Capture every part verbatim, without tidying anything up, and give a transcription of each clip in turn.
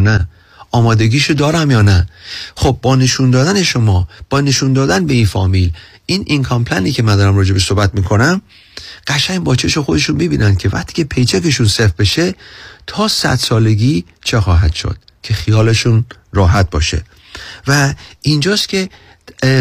نه، آمادگیشو دارم یا نه. خب با نشون دادن شما، با نشون دادن به این فامیل این اینکام پلنی که من دارم راجبش صحبت میکنم، قشنگ با چش خودشون میبینن که وقتی که پیچکشون صفر بشه تا صد سالگی چه خواهد شد، که خیالشون راحت باشه. و اینجاست که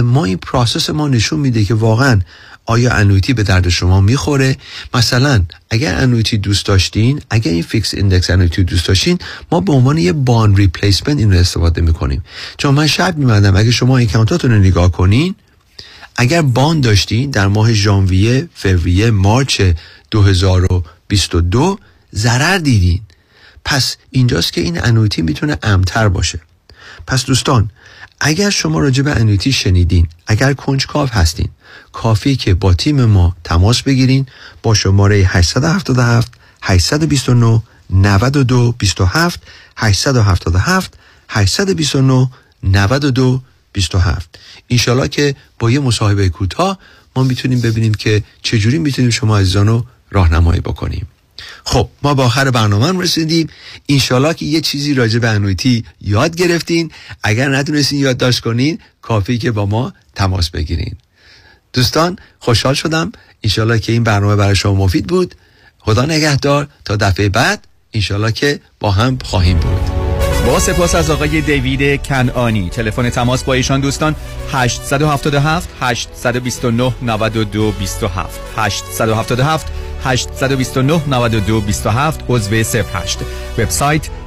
ما این پروسس ما نشون میده که واقعا آیا انویتی به درد شما میخوره. مثلا اگر انویتی دوست داشتین، اگر این فیکس ایندکس انویتی دوست داشتین، ما به عنوان یه بان ریپلیسمنت این رو استفاده میکنیم. چون من شب میمدم اگه شما اکانتاتون رو نگاه کنین، اگر بان داشتین در ماه ژانویه، فوریه، مارچ دو هزار و بیست و دو ضرر دیدین. پس اینجاست که این انویتی میتونه امتر باشه. پس دوستان اگر شما راجع به انویتی شنیدین، اگر کنجکاو هستین، کافیه که با تیم ما تماس بگیرین با شماره هشت هفت هفت هشت دو نه نه دو دو دو هفت، هشت هفت هفت هشت دو نه نه دو دو هفت. انشالله که با یه مصاحبه کوتاه ما میتونیم ببینیم که چجوری میتونیم شما عزیزانو راهنمایی بکنیم. خب ما با آخر برنامه رسیدیم. انشالله که یه چیزی راجع به انویتی یاد گرفتین. اگر ندونستین یادداشت کنین، کافیه که با ما تماس بگیرین. دوستان خوشحال شدم، انشالله که این برنامه برای شما مفید بود. خدا نگهدار تا دفعه بعد، انشالله که با هم خواهیم بود. با سپاس از آقای دیوید کنعانی. تلفن تماس با ایشان دوستان هشت هفت هفت هشت دو نه نه نه دو دو هفت، هشت هفت هفت هشت دو نه نه نه دو دو هفت، عضو صفر هشت. وبسایت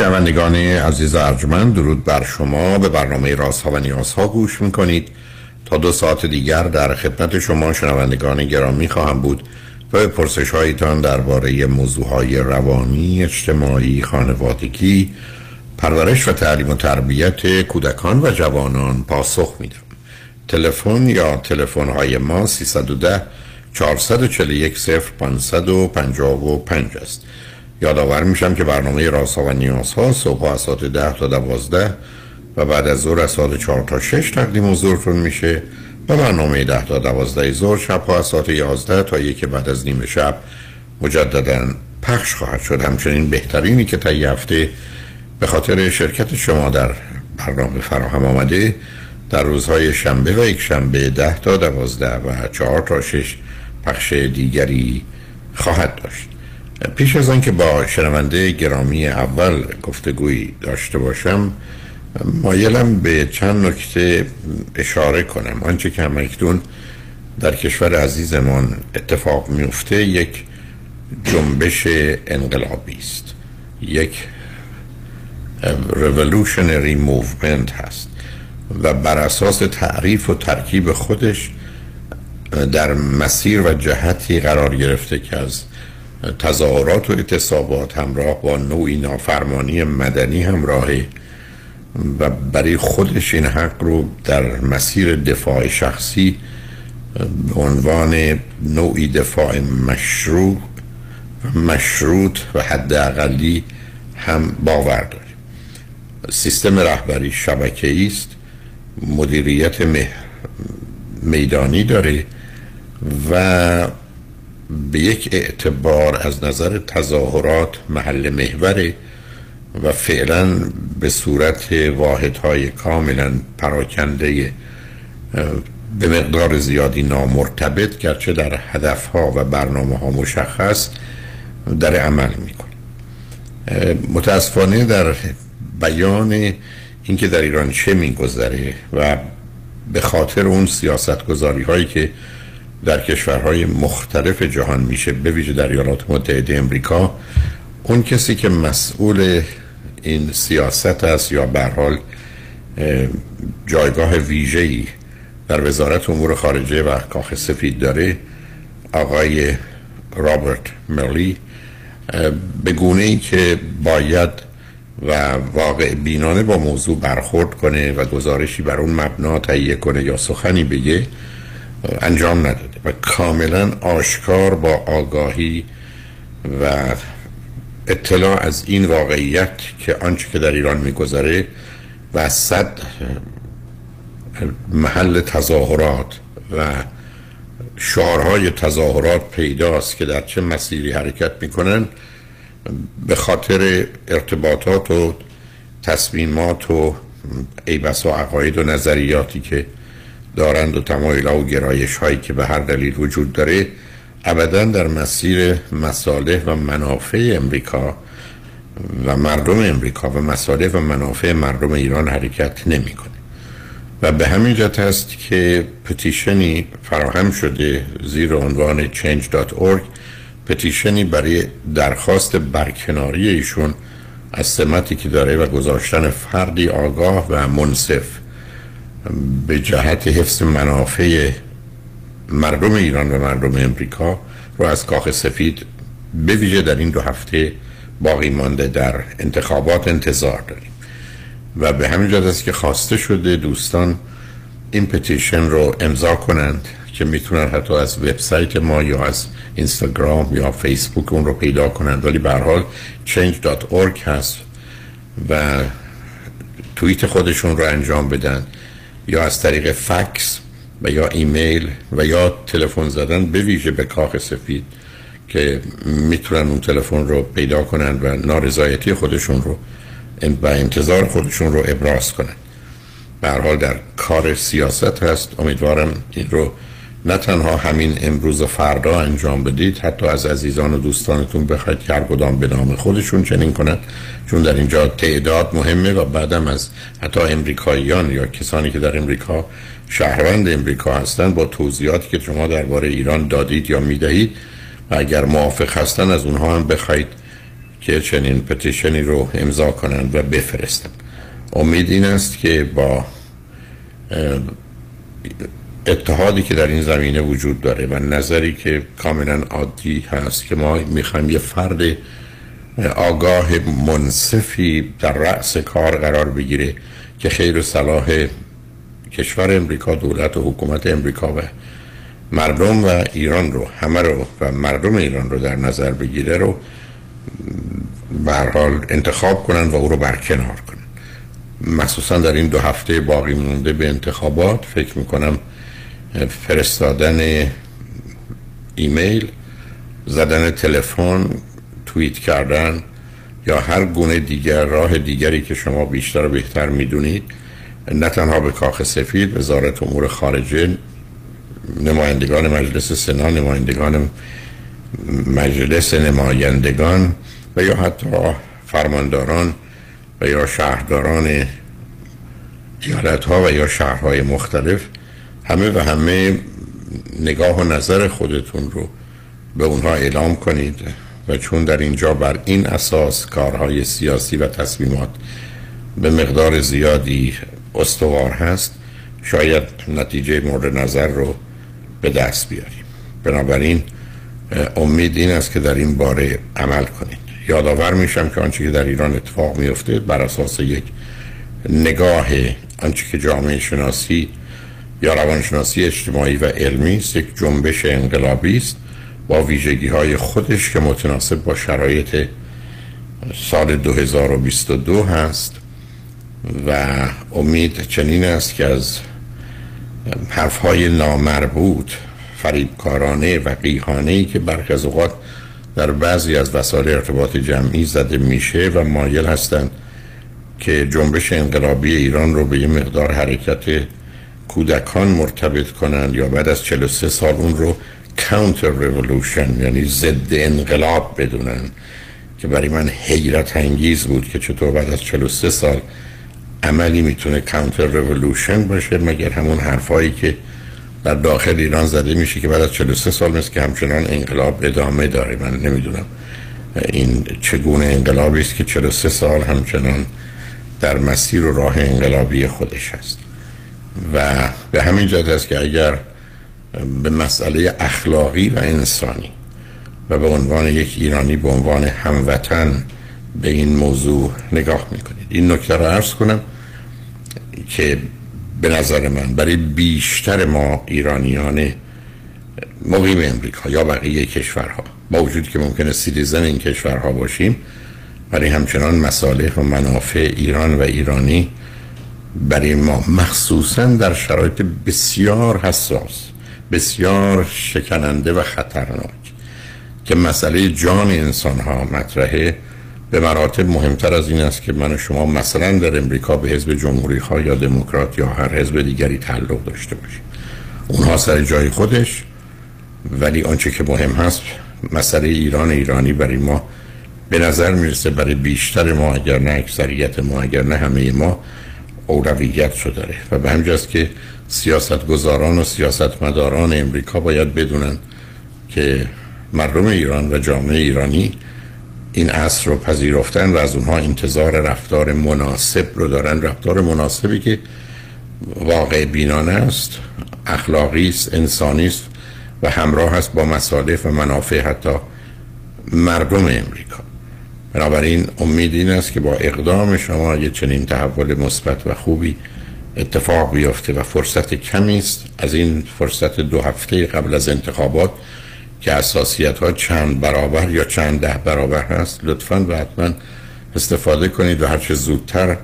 شنوندگان عزیز ارجمند، درود بر شما. به برنامه رازها و نیازها گوش میکنید. تا دو ساعت دیگر در خدمت شما شنوندگان گرامی خواهم بود و به پرسش هایتان درباره موضوع های روانی، اجتماعی، خانوادگی، پرورش و تعلیم و تربیت کودکان و جوانان پاسخ میدم. تلفن یا تلفن های ما سه یک صفر چهار چهار یک صفر پنج پنج پنج است. یادآور میشم که برنامه رازها و نیازها صبح از ساعت ده تا دوازده و بعد از ظهر از ساعت چهار تا شش تقدیم حضورتون میشه و برنامه ده تا دوازده ظهر شب از ساعت یازده تا یک بعد از نیم شب مجددا پخش خواهد شد. همچنین بهترینی که طی هفته به خاطر شرکت شما در برنامه فراهم آمده در روزهای شنبه و یک شنبه ده تا دوازده و چهار تا شش پخش دیگری خواهد داشت. پیش از آن که با شنونده گرامی اول گفتگویی داشته باشم، مایلم به چند نکته اشاره کنم. آنچه که همکنون در کشور عزیزمان اتفاق میفته یک جنبش انقلابی است، یک revolutionary movement هست و بر اساس تعریف و ترکیب خودش در مسیر و جهتی قرار گرفته که از تظاهرات و اعتصابات همراه با نوعی نافرمانی مدنی همراهه و برای خودش این حق رو در مسیر دفاع شخصی به عنوان نوعی دفاع مشروع مشروط و حد اقلی هم باور داریم. سیستم رهبری شبکه‌ای است، مدیریت مه... میدانی داره و به یک اعتبار از نظر تظاهرات محل محوره و فعلا به صورت واحدهای کاملا پراکنده به مقدار زیادی نامرتبط، گرچه در هدفها و برنامه‌ها مشخص، در عمل میکنه. متاسفانه در بیان اینکه در ایران چه میگذره و به خاطر اون سیاستگذاری هایی که در کشورهای مختلف جهان میشه، به ویژه در ایالات متحده امریکا، اون کسی که مسئول این سیاست است یا به هر حال جایگاه ویژه‌ای در وزارت امور خارجه و کاخ سفید داره، آقای رابرت مرلی، به گونه‌ای که باید و واقع بینانه با موضوع برخورد کنه و گزارشی بر اون مبنا تهیه کنه یا سخنی بگه انجام نداده و کاملا آشکار با آگاهی و اطلاع از این واقعیت که آنچه که در ایران می‌گذره و صد محل تظاهرات و شعارهای تظاهرات پیداست که در چه مسیری حرکت میکنن، به خاطر ارتباطات و تصمیمات و ایبس و عقاید و نظریاتی که دارند و تمایلات و گرایش هایی که به هر دلیل وجود داره، ابدا در مسیر مصالح و منافع امریکا و مردم امریکا و مصالح و منافع مردم ایران حرکت نمیکنه. و به همین جهت است که پتیشنی فراهم شده زیر عنوان change dot org، پتیشنی برای درخواست برکناری ایشون از سمتی که داره و گذاشتن فردی آگاه و منصف به جهت حفظ منافع مردم ایران و مردم امریکا رو از کاخ سفید به ویژه در این دو هفته باقی مانده در انتخابات انتظار داریم. و به همین جهت است که خواسته شده دوستان این پتیشن رو امضا کنند که میتونن حتی از وبسایت ما یا از اینستاگرام یا فیسبوک اون رو پیدا کنند، ولی به هر حال change dot org هست و توییت خودشون رو انجام بدن یا از طریق فکس و یا ایمیل و یا تلفن زدن به ویژه به کاخ سفید که میتونن اون تلفن رو پیدا کنند و نارضایتی خودشون رو و انتظار خودشون رو ابراز کنن. به هر حال در کار سیاست هست. امیدوارم این رو نه تنها همین امروز و فردا انجام بدید، حتی از عزیزان و دوستانتون بخواید که هر کدام به نام خودشون چنین کنن، چون در اینجا تعداد مهمه و بعدم از حتی امریکاییان یا کسانی که در امریکا شهروند امریکا هستن با توضیحاتی که شما درباره ایران دادید یا میدهید و اگر موافق هستن از اونها هم بخواید که چنین پتیشنی رو امضا کنند و بفرستند. امید این است که با اتحادی که در این زمینه وجود داره و نظری که کاملا عادی هست که ما میخوایم یه فرد آگاه منصفی در رأس کار قرار بگیره که خیر و صلاح کشور امریکا، دولت و حکومت امریکا و مردم و ایران رو همه رو و مردم ایران رو در نظر بگیره رو به هر حال انتخاب کنن و او رو برکنار کنن، مخصوصا در این دو هفته باقی مونده به انتخابات. فکر میکنم فرستادن ایمیل، زدن تلفن، توییت کردن یا هر گونه دیگر راه دیگری که شما بیشتر و بهتر میدونید، نه تنها به کاخ سفید، وزارت امور خارجه، نمایندگان مجلس سنا، نمایندگان مجلس نمایندگان و یا حتی فرمانداران و یا شهرداران ایالت‌ها و یا شهرهای مختلف، همه و همه نگاه و نظر خودتون رو به اونها اعلام کنید و چون در اینجا بر این اساس کارهای سیاسی و تصمیمات به مقدار زیادی استوار هست، شاید نتیجه مورد نظر رو به دست بیاریم. بنابراین امید این است که در این باره عمل کنید. یادآور میشم که آنچه که در ایران اتفاق میفته بر اساس یک نگاه آنچه که جامعه شناسی یا روانشناسی اجتماعی و علمی است، یک جنبش انقلابی است با ویژگی‌های خودش که متناسب با شرایط سال دو هزار و بیست و دو هست و امید چنین است که از حرف‌های نامربوط فریبکارانه و قیهانه‌ای که برخی از اوقات در بعضی از وسایل ارتباط جمعی زده میشه و مایل هستند که جنبش انقلابی ایران رو به یه مقدار حرکت کودکان مرتبط کنند یا بعد از چهل و سه سال اون رو کانتر ریولوشن یعنی ضد انقلاب بدونن، که برای من حیرت انگیز بود که چطور بعد از چهل و سه سال عملی میتونه کانتر ریولوشن باشه مگر همون حرفایی که در داخل ایران زده میشه که بعد از چهل و سه سال مثل که همچنان انقلاب ادامه داره. من نمیدونم این چگونه انقلابی است که چهل و سه سال همچنان در مسیر و راه انقلابی خودش هست و به همین جهت است که اگر به مسئله اخلاقی و انسانی و به عنوان یک ایرانی به عنوان هموطن به این موضوع نگاه میکنید، این نکته رو عرض کنم که به نظر من برای بیشتر ما ایرانیان مقیم امریکا یا بقیه کشورها با وجود که ممکنه سیتیزن این کشورها باشیم، برای همچنان مصالح و منافع ایران و ایرانی برای ما مخصوصا در شرایط بسیار حساس، بسیار شکننده و خطرناک که مسئله جان انسانها مطرحه به مراتب مهمتر از این است که من و شما مثلا در امریکا به حزب جمهوری خواه یا دموکرات یا هر حزب دیگری تعلق داشته باشیم. اونها سر جای خودش، ولی آنچه که مهم هست مسئله ایران ایرانی برای ما به نظر میرسه برای بیشتر ما اگر نه اکثریت ما اگر نه همه ما اولویت شو داره و به همجاست که سیاستگزاران و سیاستمداران امریکا باید بدونن که مردم ایران و جامعه ایرانی این عصر رو پذیرفتن و از اونها انتظار رفتار مناسب رو دارن، رفتار مناسبی که واقع بینانه است، اخلاقی است، انسانی است و همراه است با مصالح و منافع حتی مردم امریکا. بنابراین امید این است که با اقدام شما یه چنین تحول مثبت و خوبی اتفاق بیفته و فرصت کمی است از این فرصت دو هفته قبل از انتخابات که اساسیت ها چند برابر یا چند ده برابر هست، لطفاً و حتما استفاده کنید و هرچه زودتر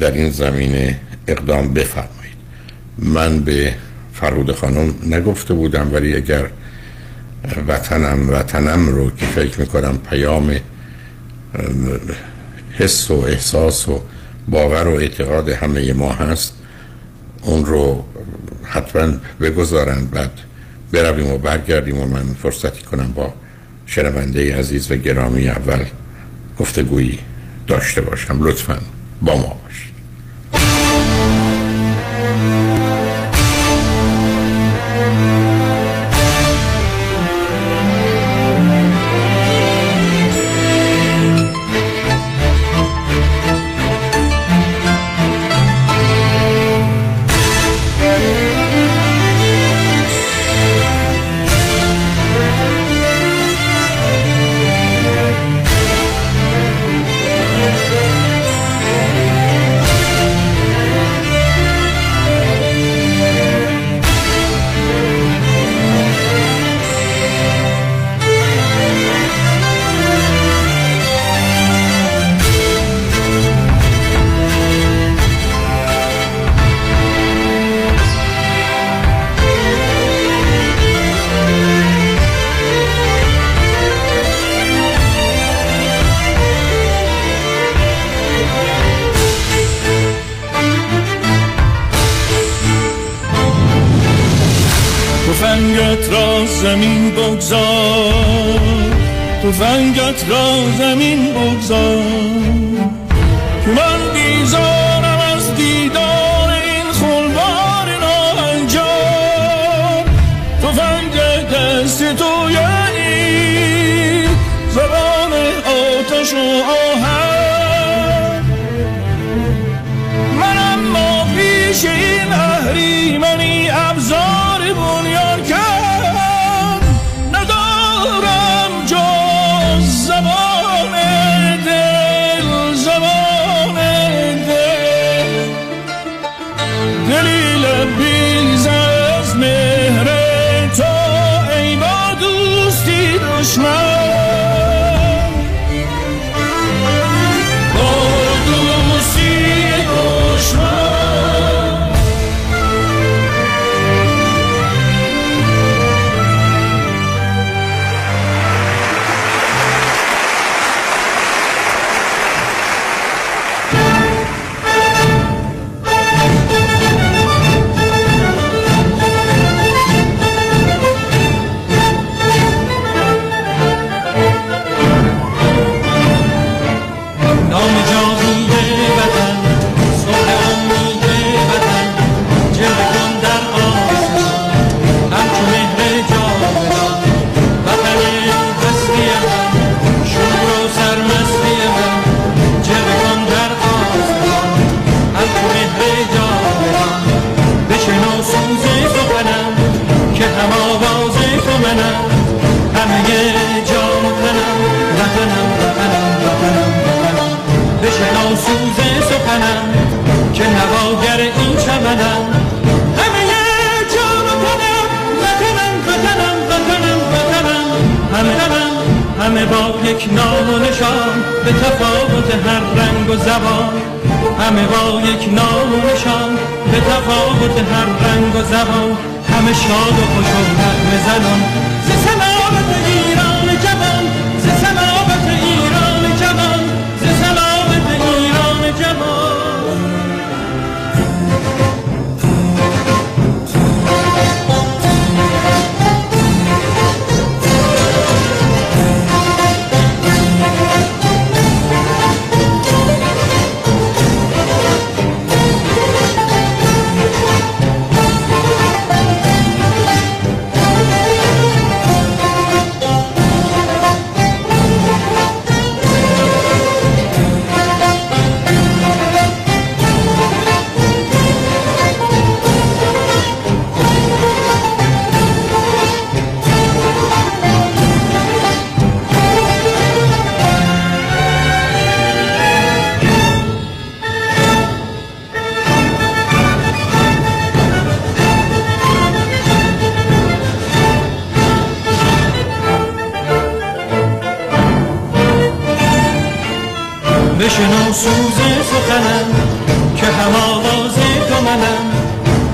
در این زمینه اقدام بفرمایید. من به فرود خانم نگفته بودم ولی اگر وطنم وطنم رو که فکر میکنم پیام حس و احساس و باور و اعتقاد همه ما هست، اون رو حتما بگذارند بعد برویم و برگردیم و من فرصتی کنم با شنونده عزیز و گرامی اول گفتگویی داشته باشم. لطفاً با ما باشید. دلیل بیز از مهر تو ای با دوستی یک نام و نشان، به تفاوت هر رنگ و زبان. همه با یک نام و نشان، به تفاوت هر رنگ و زبان. همه شاد و خوش و نغمه زنان، ز سلامت ایران جوان، ز سلامت ایران جوان، ز سلامت ایران جوان. بشنو سوز سخنم که هم آواز تو منم،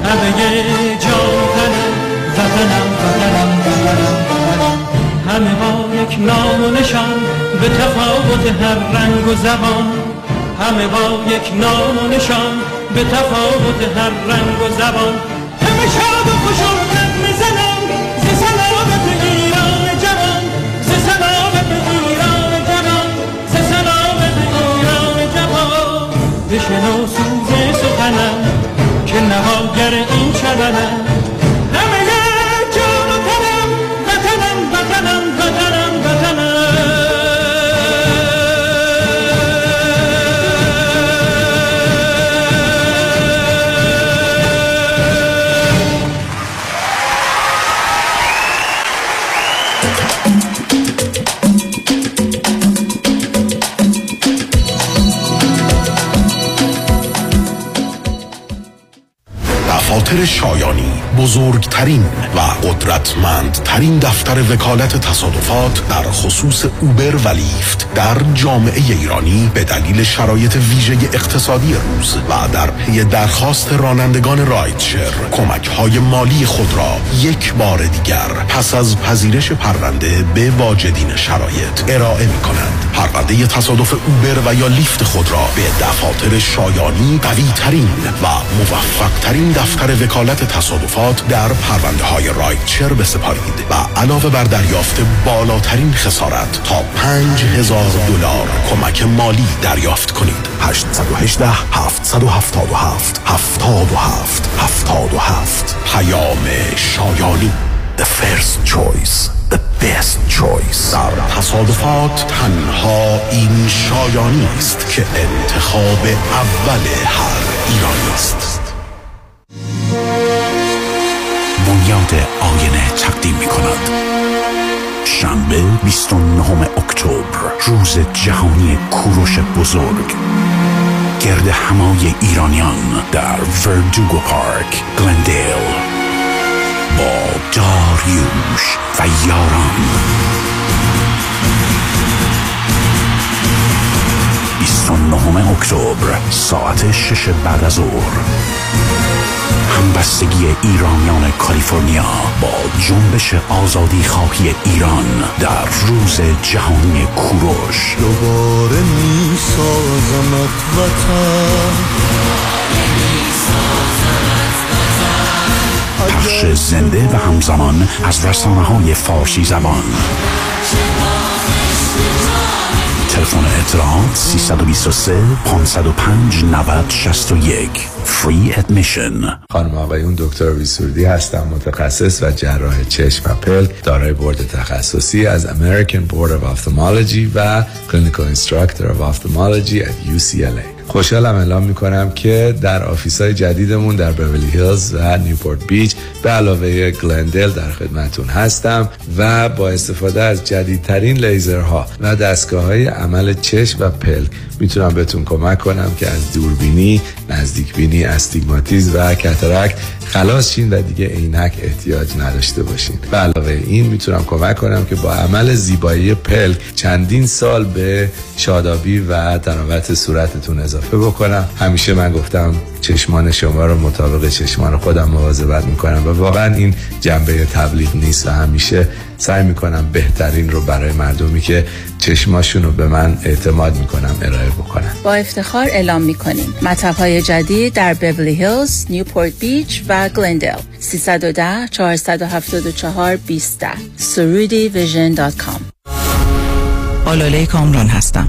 عبه جان تنم، وطنم وطنم وطنم وطنم. همه با یک نام و نشان، به تفاوت هر رنگ و زبان. همه با یک نام و نشان، به تفاوت هر رنگ و زبان. همه شاد و خوش و نغمه زنم، ز سلامت ایران جوان، ز سلامت ایران جوان، ز سلامت ایران جوان. بشنو سوز سخنم که نواگر این شبنم، همه جان و تنم، وطنم وطنم وطنم وطنم. دفاتر شایانی، بزرگترین و قدرتمندترین دفتر وکالت تصادفات در خصوص اوبر و لیفت در جامعه ایرانی، به دلیل شرایط ویژه اقتصادی روز و در پی درخواست رانندگان رایدشر، کمک‌های مالی خود را یک بار دیگر پس از پذیرش پرونده به واجدین شرایط ارائه می‌کنند. پرونده تصادف اوبر و یا لیفت خود را به دفاتر شایانی، قوی‌ترین و موفق‌ترین دفتر وکالت تصادفات در پرونده های رایدشر بسپارید و علاوه بر دریافت بالاترین خسارت تا پنج هزار دلار کمک مالی دریافت کنید. هشت یک هشت هفت هفت هفت هفت هفت هفت هفت پیام شایانی. The first choice, the best choice. در تصادفات تنها این شایانی است که انتخاب اول هر ایرانی است. بنیاد آینه تقدیم می‌کند. شنبه بیست و نهم اکتبر، روز جهانی کوروش بزرگ. گرد همای ایرانیان در وردوگو پارک، گلندیل، با داریوش و یاران. بیست و نهم اکتبر ساعت شش بعد از ظهر. همبستگی ایرانیان کالیفرنیا با جنبش آزادی خواهی ایران در روز جهانی کوروش. دوباره می سازمت وطن، دوباره می سازمت وطن. پخش زنده و همزمان از رسانه های فارسی زبان. تلفن اطلاعات سه دو سه پنج صفر پنج نه صفر شش یک. فری ادمیشن. خانم آقایون، دکتر ویسوردی هستم، متخصص و جراح چشم و پلک، دارای بورد تخصصی از American Board of Ophthalmology و Clinical Instructor of Ophthalmology at یو سی ال ای. خوشحالم اعلام میکنم که در آفیس‌های جدیدمون در بیولی هیلز و نیوپورت بیچ به علاوه گلندل در خدمتون هستم و با استفاده از جدیدترین لیزرها و دستگاه‌های عمل چشم و پلک میتونم بهتون کمک کنم که از دوربینی، نزدیکبینی، استیگماتیسم و کاتاراکت خلاص شین و دیگه عینک احتیاج نداشته باشین. به علاوه این میتونم کمک کنم که با عمل زیبایی پلک چندین سال به شادابی و تراوت صورتتون اضافه بکنم. همیشه من گفتم چشمان شما رو مطابق چشمان خودم مواظبت میکنم و واقعا این جنبه تبلیغ نیست و همیشه سعی میکنم بهترین رو برای مردمی که چشماشون رو به من اعتماد میکنم ارائه بکنم. با افتخار اعلام میکنیم مطب‌های جدید در بیولی هیلز، نیوپورت بیچ و گلندل. سه یک صفر چهار هفت چهار دو صفر یک صفر سرودی ویژن دات کام. آلاله کامران هستم.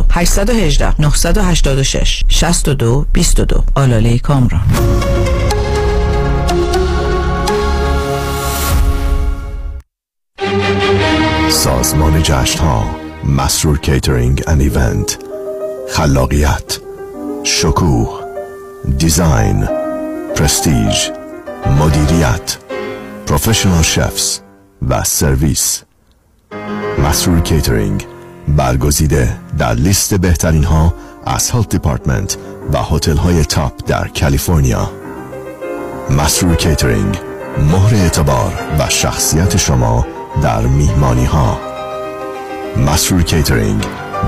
هشت یک هشت نه هشت شش شش دو دو دو آلاله کامران. سازمان جشن‌ها، مسرور کیترینگ اند ایونت، خلاقیت، شکوه، دیزاین، پرستیژ، مدیریت، پروفشنال شفز و سرویس. مسرور کیترینگ برگزیده در لیست بهترین ها از هلت دیپارتمنت و هتل های تاپ در کالیفرنیا. مسرور کیترینگ، مهر اعتبار و شخصیت شما در میهمانی ها. مسرور کیترینگ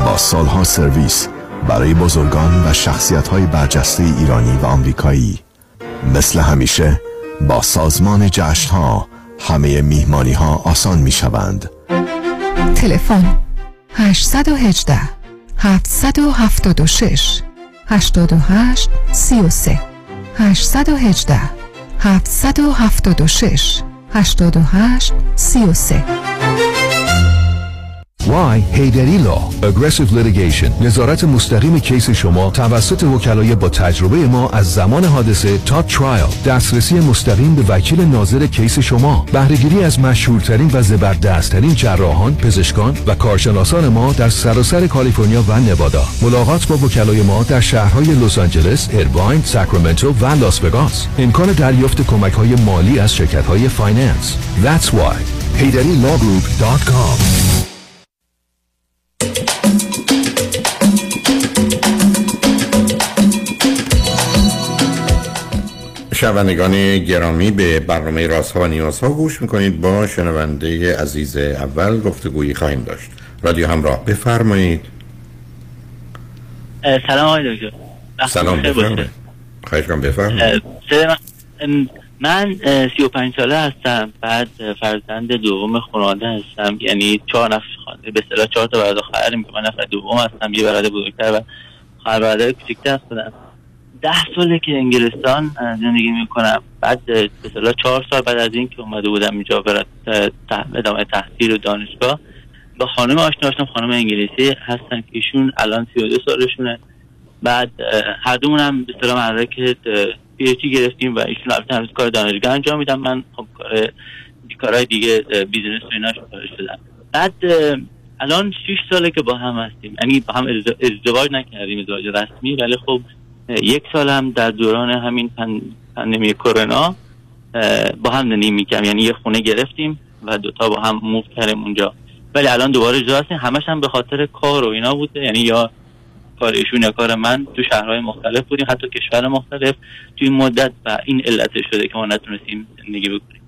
با سالها سرویس برای بزرگان و شخصیت های برجسته ایرانی و آمریکایی. مثل همیشه با سازمان جشن ها همه میهمانی ها آسان می شوند. تلفن هشت یک هشت هفت هفت شش هشت هشت سه سه هشت یک هشت هفت هفت شش هشت هشت سه سه. Why Heyderillo Aggressive Litigation. نظارت مستقیم کیس شما توسط وکلای با تجربه ما از زمان حادثه تا ترایل. دسترسی مستقیم به وکیل ناظر کیس شما. بهره‌گیری از مشهورترین و زبردستترین جراحان، پزشکان و کارشناسان ما در سراسر کالیفرنیا و نوادا. ملاقات با وکلای ما در شهرهای لس آنجلس، ایرواین، ساکرامنتو و لاس وگاس. امکان دریافت کمک‌های مالی از شرکت‌های فایننس. That's why Heyderillo Law Group دات کام. شنوندگان گرامی، به برنامه رازها و نیازها گوش میکنید. با شنونده عزیز اول گفتگویی خواهیم داشت. رادیو همراه، بفرمایید. سلام آقای دکتر. سلام، بفرمایید. خواهش می‌کنم بفرمایید. من سی و پنج ساله هستم، بعد فرزند دوم خانواده هستم، یعنی چهار نفر خانواده، به اصطلاح چهار تا برادر خواهرم که من نفر دوم هستم، یه برادر بزرگتر و خواهر برادر کوچکتر هستم. ده ساله که انگلستان زندگی میکنم، بعد به اصطلاح چهار سال بعد از این که اومده بودم اینجا برای ادامه تحصیل و دانشگاه با خانم آشنا شدم. خانم انگلیسی هستن که ایشون الان سی و دو سالشونه. بعد هر دومونم به اصطلاح مدرک پی اچ دی گرفتیم و ایشون البته هنوز کار دانشگاه انجام میدم، من خب کار کارهای دیگه بیزینس و اینا شدم. بعد الان شش ساله که با هم هستیم، یعنی با هم ازدواج نکردیم ازدواج رسمی، ولی خب یک سال هم در دوران همین پندمی کرونا با هم زندگی می‌کنیم، یعنی یه خونه گرفتیم و دوتا با هم موو کردیم اونجا، ولی الان دوباره جدا هستیم. همش هم به خاطر کار و اینا بوده، یعنی یا کار ایشون یا کار من، تو شهرهای مختلف بودیم، حتی کشور مختلف تو این مدت، و این علتش شده که ما نتونستیم زندگی بکنیم.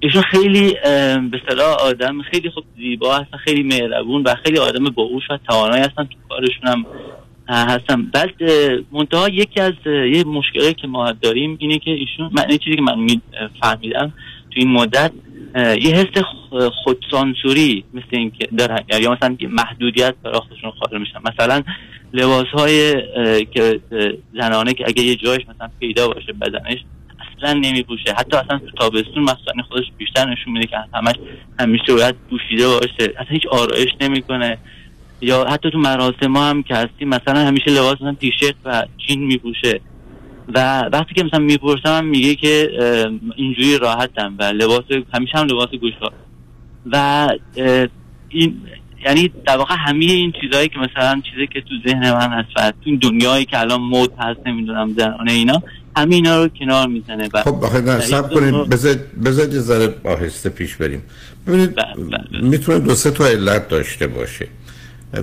ایشون خیلی به اصطلاح آدم خیلی خوب زیبا هستن، خیلی مهربون و خیلی آدم باهوش و توانایی هستن، تو کارشون هم هستم. بعد منتها یکی از یه مشکلی که ما داریم اینه که ایشون، من این چیزی که من فهمیدم، تو این مدت یه حس خودسانسوری مثل این که دارن، یا مثلا محدودیت برای خودشون خاطر میشن. مثلا لباس‌های که زنانه که اگه یه جایش مثلا پیدا باشه بدنش اصلا نمیپوشه، حتی اصلا تو تابستون مثلا خودش بیشتر نشون میده که همش همیشه باید پوشیده باشه، اصلا هیچ آرایش نمیکنه. یا حتی تو مراسم ها هم که هستی مثلا همیشه لباس مثلا تیشرت و جین میپوشه و وقتی که مثلا میپرسم میگه که اینجوری راحتم و لباس همیشه هم لباس گوشوار و این، یعنی در واقع همه این چیزایی که مثلا چیزی که تو ذهن من هست و تو دنیایی که الان مد هست نمیدونم زنانه اینا همه اینا رو کنار میزنه. خب آخه نه صبر کنیم، بذارید یه ذره آهسته پیش بریم. ببینید میتونه دو سه تا علت داشته باشه.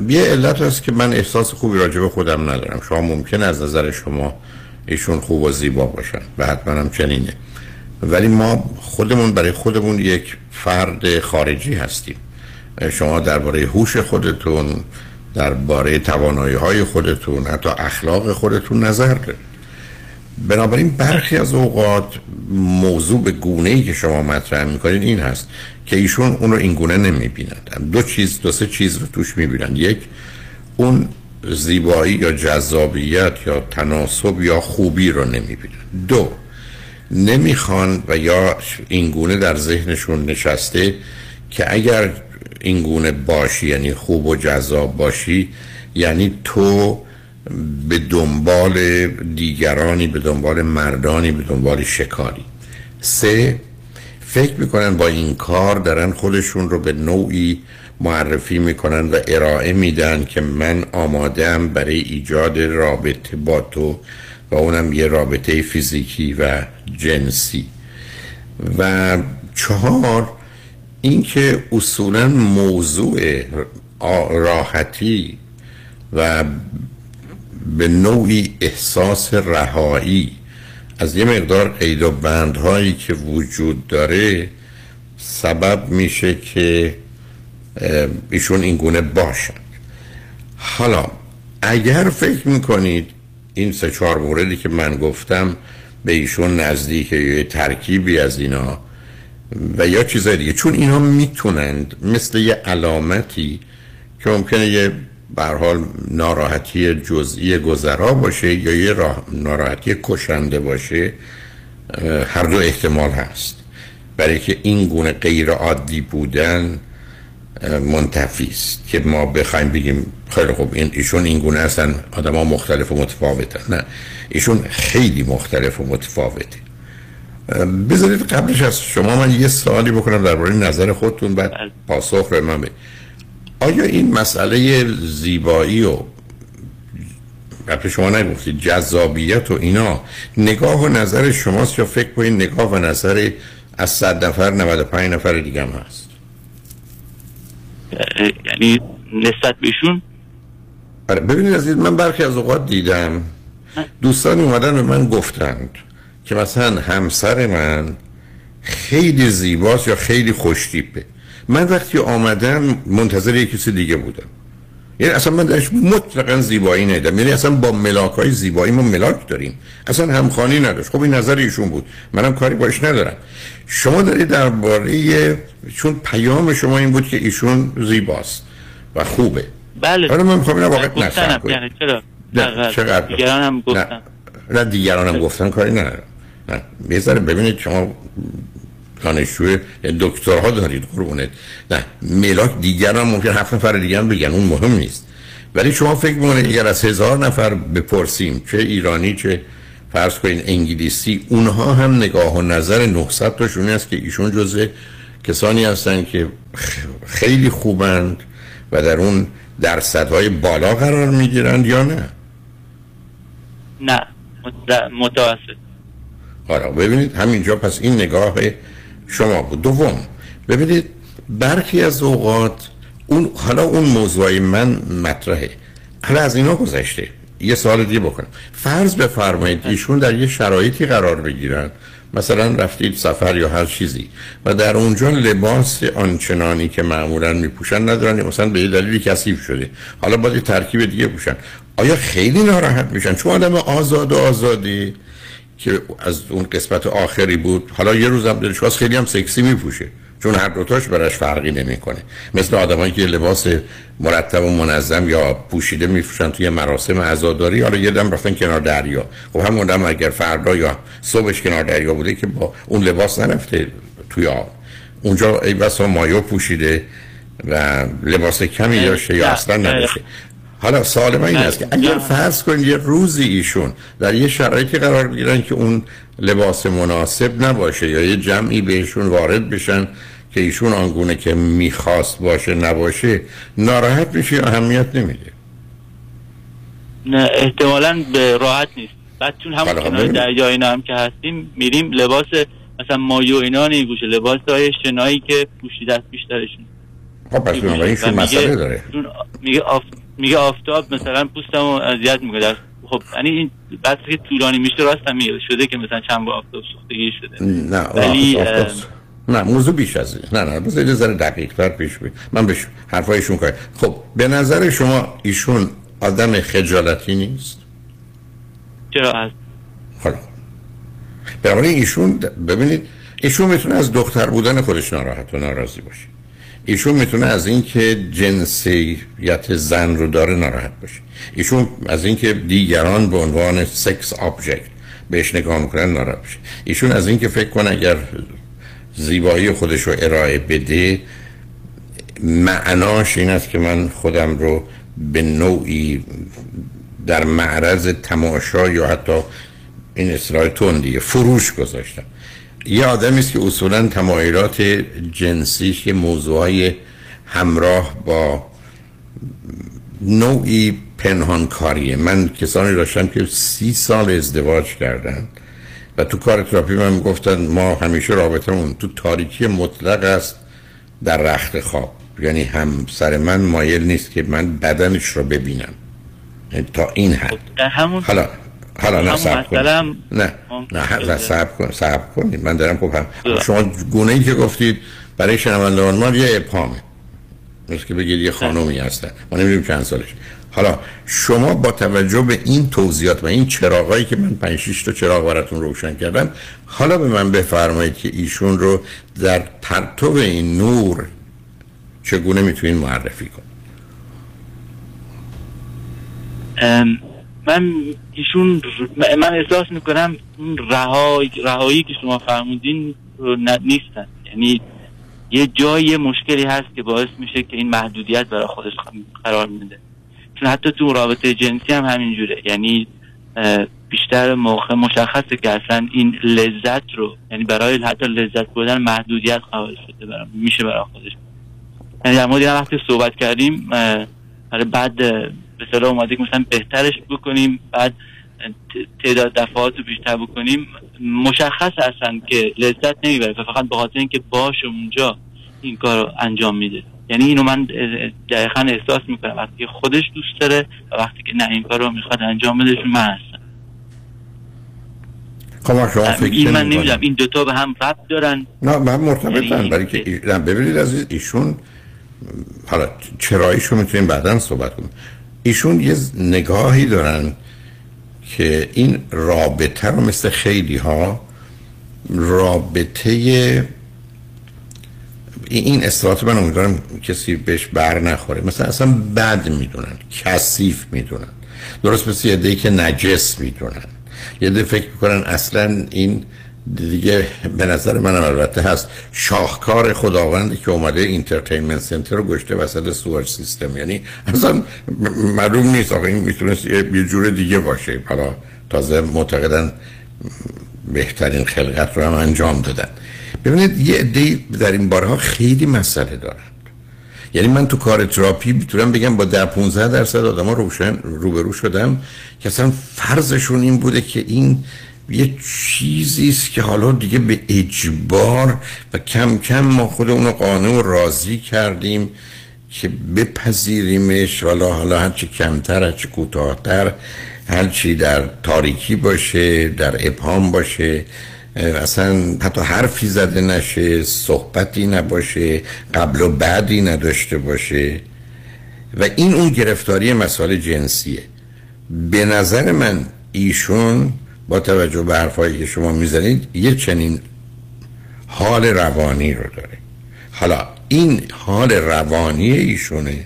یه علت هست که من احساس خوبی راجع به خودم ندارم، شما ممکنه از نظر شما ایشون خوب و زیبا باشن و حتما هم چنینه، ولی ما خودمون برای خودمون یک فرد خارجی هستیم. شما درباره هوش خودتون، درباره توانایی‌های خودتون، حتی اخلاق خودتون نظر دارید. بنابراین برخی از اوقات موضوع به گونه‌ای که شما مطرح می‌کنید این هست که ایشون اون رو این گونه نمی‌بینند. دو چیز دو سه چیز رو توش می‌بینند. یک، اون زیبایی یا جذابیت یا تناسب یا خوبی رو نمی‌بینند. دو، نمی‌خوان و یا این گونه در ذهنشون نشسته که اگر این گونه باشی یعنی خوب و جذاب باشی یعنی تو به دنبال دیگرانی، به دنبال مردانی، به دنبال شکاری. سه، فکر میکنن با این کار دارن خودشون رو به نوعی معرفی میکنن و ارائه میدن که من آماده‌ام برای ایجاد رابطه با تو و اونم یه رابطه فیزیکی و جنسی. و چهار، اینکه اصولا موضوع راحتی و به نوعی احساس رهایی از یه مقدار قید و بندهایی که وجود داره سبب میشه که ایشون اینگونه باشن. حالا اگر فکر میکنید این سه چهار موردی که من گفتم به ایشون نزدیکه یه ترکیبی از اینا و یا چیزای دیگه، چون اینا میتونند مثل یه علامتی که ممکنه یه به هر حال ناراحتی جزئی گذرا باشه یا یه ناراحتی کشنده باشه، هر دو احتمال هست برای که این گونه غیر عادی بودن منتفی است که ما بخوایم بگیم خیلی خوب این ایشون این گونه هستن، آدما مختلف و متفاوتن. نه، ایشون خیلی مختلف و متفاوته. بذارید قبلش از شما من یه سوالی بکنم درباره نظر خودتون، بعد پاسخ رو من بگید. آیا این مسئله زیبایی و قبل شما نگفتید جذابیت و اینا نگاه و نظر شماست یا فکر کنید نگاه و نظر از صد نفر نود و پنج نفر دیگه هم هست؟ یعنی نسبت بهشون؟ ببینید عزیز، من برخی از اوقات دیدم دوستان اومدن به من گفتند که مثلا همسر من خیلی زیباست یا خیلی خوشتیپه. من وقتی آمدم منتظر یک کسی دیگه بودم، یعنی اصلا من درش مطلقا زیبایی ندیدم، یعنی اصلا با ملاکای زیبایی ما ملاک داریم، اصلا همخوانی نداشت. خب این نظر ایشون بود، منم کاری باش ندارم. شما دارید درباره، چون پیام شما این بود که ایشون زیباست و خوبه. بله من میخوام اینا واقعا نصح کنم. چرا چرا دیگرانم گفتن؟ نه دیگرانم گفتن کاری ندارم. نه میذاره. ببینید شما دانشجو دکترها دارید قربونت، نه ملاک دیگران ممکن هفت نفر دیگه هم بگن، اون مهم نیست. ولی شما فکر می‌کنید اگر از هزار نفر بپرسیم چه ایرانی چه فرض کنین انگلیسی، اونها هم نگاه و نظر نهصد تاشون است که ایشون جزء کسانی هستن که خیلی خوبند و در اون درصدهای بالا قرار می‌گیرند یا نه؟ نه متأسف. آره ببینید همینجا پس این نگاه شما بود. دوم ببینید برخی از اوقات اون حالا اون موضوعی من مطرحه، حالا از اینا گذشته یه سوال دیگه بکنم. فرض بفرمایید ایشون در یه شرایطی قرار بگیرن، مثلا رفتید سفر یا هر چیزی و در اونجا لباس آنچنانی که معمولا میپوشن ندارن، مثلا به یه دلیلی کثیف شده، حالا باید یه ترکیب دیگه پوشن، آیا خیلی ناراحت میشن؟ چون آدم آزاد و آزادی که از اون قسمت آخری بود. حالا یه روزم دلشواس خیلی هم سکسی میپوشه چون هر دوتاش براش فرقی نمیکنه. مثل آدمایی که لباس مرتب و منظم یا پوشیده میپوشن توی مراسم عزاداری، حالا یه دم رفتن کنار دریا. خب همون دم اگر فردا یا صبحش کنار دریا بوده که با اون لباس نرفته توی آب، اونجا ای بسا مایو پوشیده و لباس کمی داشته یا اصلا نداشته. حالا سوال من این است که اگر فرض کنید یه روزی ایشون در یه شرایطی قرار بگیرن که اون لباس مناسب نباشه یا یه جمعی بهشون وارد بشن که ایشون آنگونه که میخواست باشه نباشه، ناراحت میشه یا اهمیت نمیده؟ نه احتمالاً به راحت نیست. بعد چون همون کنار دریا اینا هم که هستیم میریم لباس مثلا مایو اینا نمیگوشه، لباس های شنایی که پوشیده است بیشترشون. خب پس این مسئله داره. میگه آف... میگه آفتاب مثلا پوستمو اذیت میکنه. خب یعنی این بحثی که طولانی میشه راستم میگه شده که مثلا چند با آفتاب سوختگی شده. نه ولی نه موضوع بیش از این. نه نه بذار یه ذره دقیق‌تر پیش بریم. من به حرفایشون کاری. خب به نظر شما ایشون آدم خجالتی نیست؟ چرا هست؟ خب برای ایشون ببینید، ایشون میتونه از دختر بودن خودش ناراحت و ناراضی باشه. ایشون میتونه از این که جنسیت زن رو داره ناراحت باشه. ایشون از این که دیگران به عنوان سکس آبجکت بهش نگاه میکنن ناراحت باشه. ایشون از این که فکر کنه اگر زیبایی خودش رو ارائه بده معناش این است که من خودم رو به نوعی در معرض تماشا یا حتی این اصطلاح تندیه فروش گذاشتم. یه آدمی است که اصولا تمایلات جنسیش که موضوعهای همراه با نوعی پنهانکاریه. من کسانی داشتم که سی سال ازدواج کردن و تو کار تراپی من میگفتن ما همیشه رابطمون تو تاریکی مطلق است در رخت خواب، یعنی همسر من مایل نیست که من بدنش رو ببینم تا این حد. حالا حالا نه صبر کن، نه نه صبر کن صبر کنید من دارم. خب شما گونه ای که گفتید برای شنوندگان ما یه ابهامه، مثل که بگید یه خانومی هستن ما نمیدونیم چند سالش. حالا شما با توجه به این توضیحات و این چراغایی که من پنج شش تا چراغ براتون روشن کردم، حالا به من بفرمایید که ایشون رو در پرتو این نور چگونه میتونید معرفی کنید؟ ام من ایشون من احساس میکنم رهایی رهایی که شما فرمودین نیستن، یعنی یه جایی مشکلی هست که باعث میشه که این محدودیت برای خودش قرار میده. چون حتی تو رابطه جنسی هم همینجوره، یعنی بیشتر موقع مشخصه که اصلا این لذت رو، یعنی برای حتی لذت بردن محدودیت قائل شده برای میشه برای خودش. یعنی در مورد این وقتی صحبت کردیم بعد به صلاح اومده که مثلا بهترش بکنیم، بعد تعداد دفعات رو بیشتر بکنیم، مشخص هستن که لذت نمیبره فقط به خاطر اینکه باشه اونجا این کار رو انجام میده. یعنی اینو من دقیقا احساس میکنم وقتی خودش دوست داره و وقتی که نه این کار رو میخواد انجام بده چون من هستم. این من نمیدونم این دوتا به هم ربط دارن؟ نه به هم مرتبطن. برای که ببینید عزیز ایشون، حالا چراییشو میتونیم بعداً صحبت کنیم، ایشون یه نگاهی دارن که این رابطه رو مثل خیلی ها رابطه این اصطلاحات من امیدوارم کسی بهش بر نخوره، مثلا اصلا بد میدونن، کثیف میدونن، درست مثل یه عده‌ای که نجس میدونن، یه عده فکر میکنن اصلا این دیگه به نظر منم البته هست شاهکار خداوندی که اومده اینترتینمنت سنتر رو گشته وسط سوار سیستم، یعنی اصلا معلوم نیست آقا این میتونست یه جور دیگه باشه. حالا تازه معتقدن بهترین خلقت رو هم انجام دادن. ببینید یه عده‌ای در این بارها خیلی مسئله دارند، یعنی من تو کار تراپی میتونم بگم با در پانزده درصد آدما روشن روبرو شدم که اصلا فرضشون این بوده که این یه چیزی است که حالا دیگه به اجبار و کم کم ما خود اونو قانع و راضی کردیم که بپذیریمش، حالا حالا هرچی کمتر هرچی کوتاهتر هرچی در تاریکی باشه در ابهام باشه اصلا حتی حرفی زده نشه صحبتی نباشه قبل و بعدی نداشته باشه و این اون گرفتاری مسائل جنسیه. به نظر من ایشون با توجه به حرفایی که شما میزنید یه چنین حال روانی رو داره. حالا این حال روانی ایشونه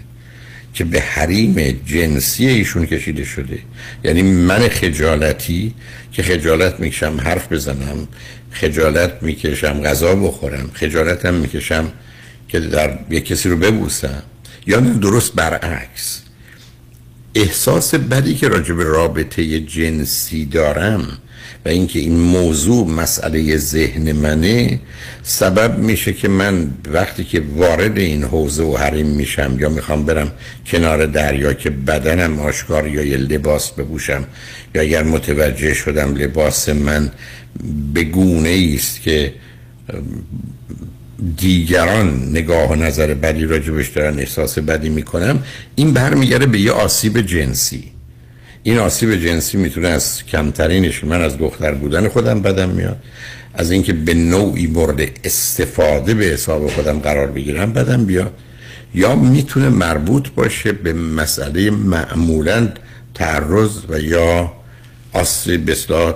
که به حریم جنسی ایشون کشیده شده، یعنی من خجالتی که خجالت میکشم حرف بزنم، خجالت میکشم غذا بخورم، خجالتم میکشم که در یک کسی رو ببوسم، یا یعنی درست برعکس. احساس بدی که راجع به رابطه جنسی دارم و اینکه این موضوع مسئله ذهن منه سبب میشه که من وقتی که وارد این حوزه و حریم میشم یا میخوام برم کنار دریا که بدنم آشکار یا یه لباس بپوشم، یا اگر متوجه شدم لباس من به گونه‌ای است که دیگران نگاه و نظر بدی راجبش دارن احساس بدی میکنم، این برمیگره به یه آسیب جنسی. این آسیب جنسی میتونه از کمترینش، من از دختر بودن خودم بدم میاد، از اینکه به نوعی مورد استفاده به حساب خودم قرار بگیرم بدم بیاد، یا میتونه مربوط باشه به مسئله معمولا تعرض و یا آسیب بسیار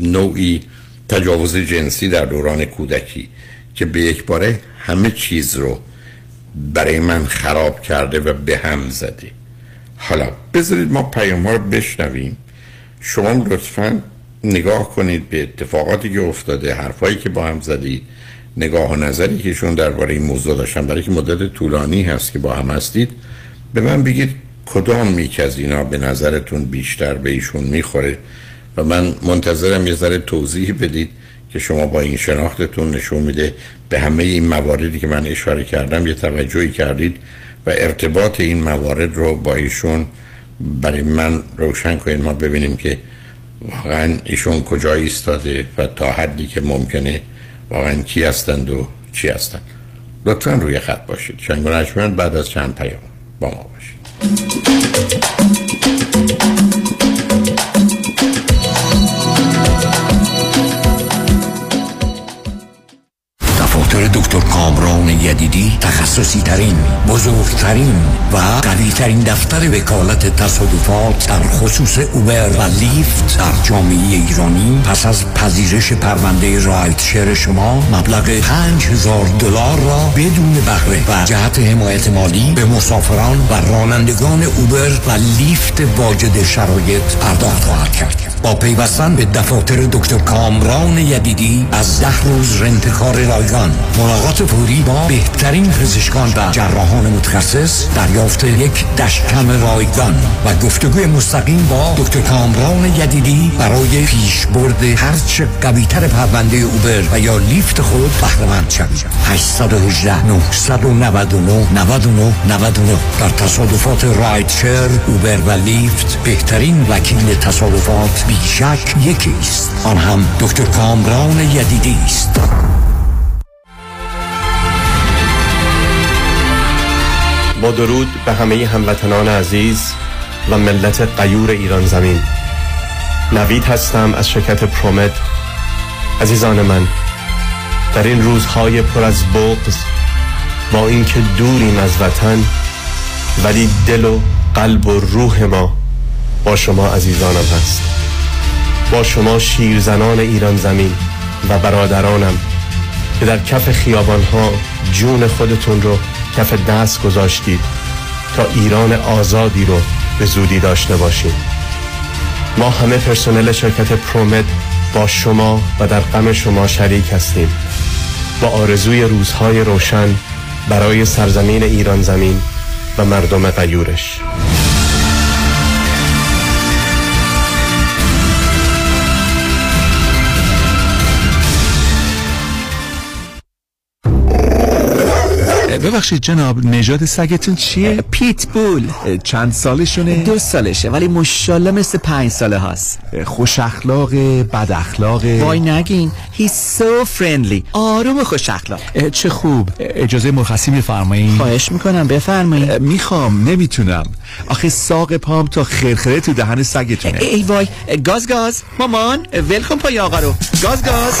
نوعی تجاوز جنسی در دوران کودکی که به یک باره همه چیز رو برای من خراب کرده و به هم زده. حالا بذارید ما پیام ها رو بشنویم. شما لطفاً نگاه کنید به اتفاقاتی که افتاده، حرفایی که با هم زدید، نگاه و نظری که شون درباره این موضوع داشتن، برای که مدت طولانی هست که با هم هستید. به من بگید کدام یک از اینا به نظرتون بیشتر به ایشون میخوره و من منتظرم یه ذره توضیح بدید که شما با این شناختتون نشون میده به همه این مواردی که من اشاره کردم یه توجهی کردید و ارتباط این موارد رو با ایشون برای من روشن کنید، ما ببینیم که واقعا ایشون کجا ایستاده و تا حدی که ممکنه واقعا کی هستند و چی هستند. لطفاً روی خط باشید. شنگونشمند بعد از چند پیام با ما باشید. دکتر کامران یدیدی، تخصصی ترین، بزرگترین و قوی ترین دفتر وکالت تصادفات در خصوص اوبر و لیفت در جامعه ایرانی، پس از پذیرش پرونده رایتشر شما مبلغ پنج هزار دلار را بدون بهره و جهت حمایت مالی به مسافران و رانندگان اوبر و لیفت واجد شرایط پرداخت خواهد کرد. با پیوستن به دفاتر دکتر کامران یدیدی از ده روز رنتکار رایگان، ملاقات فوری با بهترین پزشکان و جراحان متخصص، دریافت یک دشکم رایگان و گفتگوی مستقیم با دکتر کامران یدیدی برای پیشبرد هرچه قوی‌تر پرونده اوبر و یا لیفت خود بهره‌مند شوید. هشت یک هشت نه نه نه نه نه نه نه نه در تصادفات رایتشر، اوبر و لیفت بهترین وکیل تصادفات بیشک یکی است، آن هم دکتر کامران یدیدی است. با درود به همه هموطنان عزیز و ملت غیور ایران زمین، نوید هستم از شرکت پرومت. عزیزان من، در این روزهای پر از بغض، با اینکه دوریم از وطن، ولی دل و قلب و روح ما با شما عزیزانم هست، با شما شیرزنان ایران زمین و برادرانم که در کف خیابانها جون خودتون رو کف دست گذاشتید تا ایران آزادی رو به زودی داشته باشیم. ما همه پرسنل شرکت پرومت با شما و در غم شما شریک هستیم، با آرزوی روزهای روشن برای سرزمین ایران زمین و مردم غیورش. ببخشید جناب، نژاد سگتون چیه؟ پیتبول. چند سالشونه؟ دو سالشه ولی مشالله مثل پنج ساله هاست. خوش اخلاقه، بد اخلاقه؟ وای نگین، he's so friendly، آروم خوش اخلاق. چه خوب. اجازه مرخصی میفرمایین؟ خواهش میکنم بفرمایین. میخوام، نمیتونم، آخه ساق پام تا خرخره تو دهن سگتونه. ای وای، گاز گاز مامان، ولکن پای آقا رو، گاز گاز.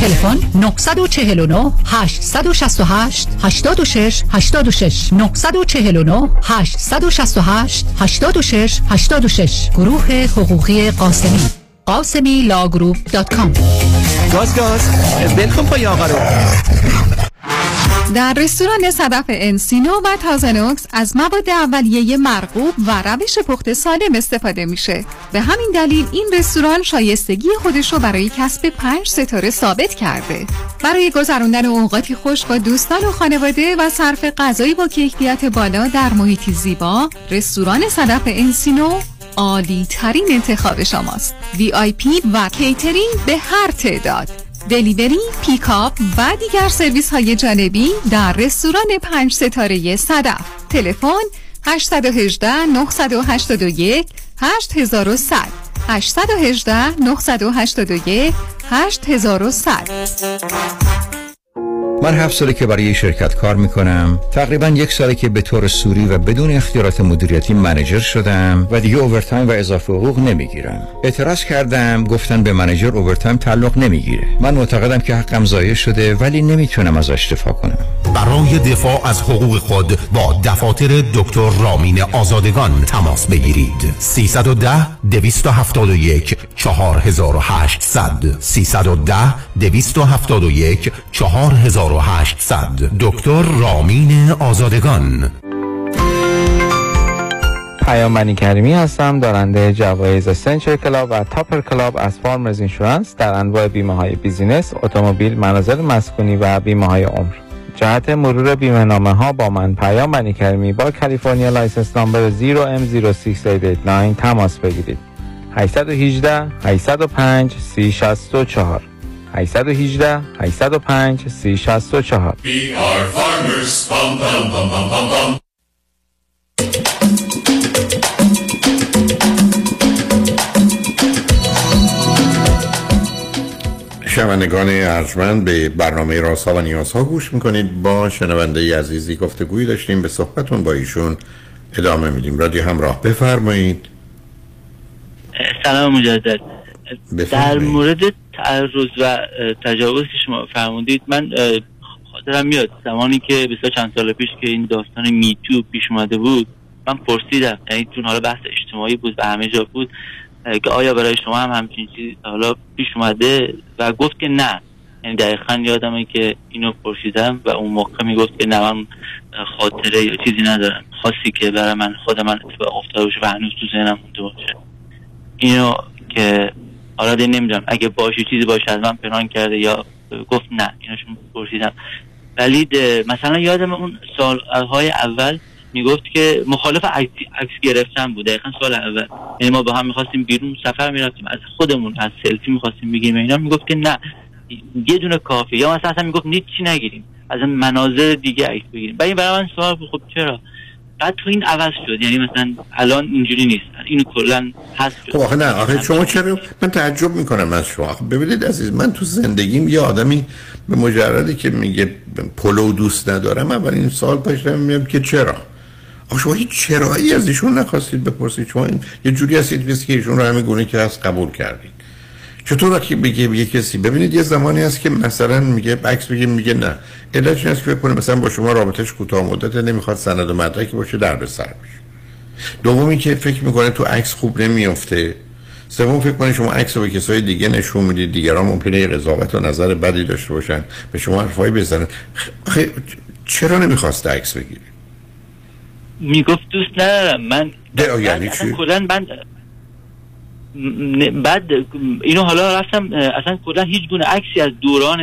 تلفن نه چهار نه هشت شش هشت هشت شش هشت شش نه چهار نه هشت شش هشت هشت شش هشت شش. گروه حقوقی قاسمی، قاسمی لاگروپ دات کام. گاز گاز بلکن پای آقا رو. در رستوران صدف انسینو و تازنوکس از مواد اولیه مرغوب و روش پخت سالم استفاده میشه. به همین دلیل این رستوران شایستگی خودش رو برای کسب پنج ستاره ثابت کرده. برای گذراندن اوقاتی خوش با دوستان و خانواده و صرف غذایی با کیفیت بالا در محیطی زیبا، رستوران صدف انسینو عالی ترین انتخاب شماست. وی آی پی و کیترینگ به هر تعداد، دلیوری، پیکاپ و دیگر سرویس های جانبی در رستوران پنج ستاره صدف. تلفن هشت یک هشت نه هشت یک هشت هزار و صد هشت یک هشت نه هشت یک هشت هزار و صد. من هفت ساله که برای شرکت کار میکنم، تقریبا یک ساله که به طور سوری و بدون اختیارات مدیریتی منیجر شدم و دیگه اوورتایم و اضافه حقوق نمیگیرم. اعتراض کردم، گفتن به منیجر اوورتایم تعلق نمیگیره. من معتقدم که حقم ضایع شده ولی نمیتونم ازش دفاع کنم. برای دفاع از حقوق خود با دفاتر دکتر رامین آزادگان تماس بگیرید. سه یک صفر دو هفت یک چهار هشت صفر صفر سه یک صفر دو هفت یک چهار هزار. دکتر رامین آزادگان. پیام منی کریمی هستم، دارنده جوایز سنچر کلاب و تاپر کلاب از فارمرز اینشورنس در انواع بیمه های بیزینس، اتومبیل، منازل مسکونی و بیمه های عمر. جهت مرور بیمه نامه ها با من، پیام منی کریمی، با کالیفرنیا لایسنس نمبر صفر ام صفر شش هشت هشت نه تماس بگیرید. هشت یک هشت هشت صفر پنج سه صفر شش چهار هشت یک هشت هشت صفر پنج سه صفر شش چهار. We are farmers. Bum, bum, bum, bum, bum, bum. شنوندگان ارجمند، به برنامه رازها و نیازها گوش میکنید. با شنونده عزیزی گفتگویی داشتیم، به صحبتون با ایشون ادامه میدیم. رادیو همراه، بفرمایید. سلام مجدد. در مورد تعرض و تجاوز که شما فرمودید، من خاطرم میاد زمانی که بسیار چند سال پیش که این داستان میتو پیش اومده بود، من پرسیدم، یعنی تون حالا بحث اجتماعی بود و همه جا بود، که آیا برای شما هم همچین چیزی حالا پیش اومده؟ و گفت که نه، یعنی دقیقا یادمه که اینو پرسیدم و اون موقع میگفت که نه، من خاطره یا چیزی ندارم خاصی که برای من خود من اتفاق افتاده باشه و هنوز تو ذهنم مونده باشه. اینو که حالا دیگه نمیدونم اگه باشی چیزی باشه از من پنهان کرده یا گفت نه، ایناشون پرسیدم. ولی مثلا یادم اون سالهای اول میگفت که مخالف عکس گرفتن بود، دقیقا سال اول، یعنی ما با هم میخواستیم بیرون سفر میرفتیم، از خودمون از سلفی میخواستیم بگیریم اینا، میگفت که نه یه دونه کافیه، یا مثلا اصلا میگفت نیچی نگیریم، از مناظر دیگه عکس بگیریم. ولی برای من سوال بود، خب چرا؟ بعد تو این عوض شد، یعنی مثلا الان اینجوری نیست، اینو کلا هست شد. خب آخه نه، آخه شما چرا؟ من تعجب میکنم از شما. آخه ببینید عزیز، من تو زندگیم یه آدمی به مجردی که میگه پلو دوست ندارم، اولین سال پشتم میام که چرا. آخه شما هیچ چرایی از ایشون نخواستید بپرسید، شما یه جوری هستید مثل که ایشون رو همه گونه که هست قبول کردید. چطور که میگه یه کسی، ببینید یه زمانی هست که مثلا میگه عکس بگیم، میگه نه، علتش هست که بکنه مثلا با شما رابطش کوتاه مدته، نمیخواد سند و مدرکی باشه، درد سر بشه. دومی که فکر میکنه تو عکس خوب نمیافته. سوم فکر کنه شما عکس رو به کسای دیگه نشون میدید، دیگران ممکنه قضاوت و نظر بدی داشته باشن، به شما حرفای بزنن. آخه چرا نمیخواسته عکس بگیری؟ میگفت دوست ندارم. من یعنی کلا من بعد اینو حالا رفتم اصلا کلا هیچ گونه عکسی از دوران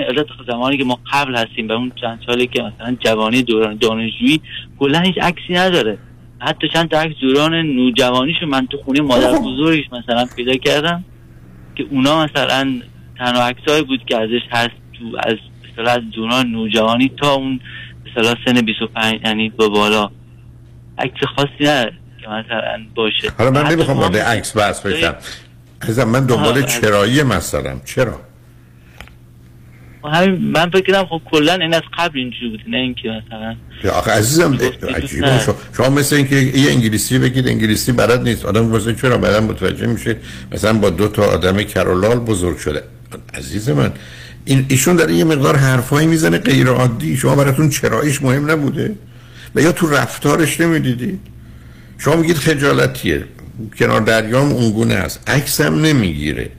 زمانی که ما قبل هستیم و اون چند سالی که مثلا جوانی دوران دانشجویی کلا هیچ عکسی نداره. حتی چند تا عکس دوران نوجوانیشو من تو خونه مادر بزرگش مثلا پیدا کردم که اونا مثلا تنها عکسایی بود که ازش هست تو از مثلا از دوران نوجوانی تا اون مثلا سن بیست و پنج، یعنی با بالا عکس خاصی نداره که مثلا باشه. حالا من نمیخوام وارد عکس بحث بشم عزیزم، من دنبال چرایی مثلا چرا. من فکر کردم خب کلا این از قبل اینجوری بود، نه اینکه مثلا آخه عزیزم عجیبه شما, شما مثلا اینکه یه انگلیسی بگید انگلیسی بلد نیست آدم واسه چرا بعدم متوجه میشه مثلا با دو تا آدم کرولال بزرگ شده. عزیز من این ایشون داره یه مقدار حرفایی میزنه غیر عادی، شما براتون چراییش مهم نبوده و یا تو رفتارش نمیدیدید؟ شما میگید خجالتیه، کنار دریام اونگونه است، عکسم نمیگیره،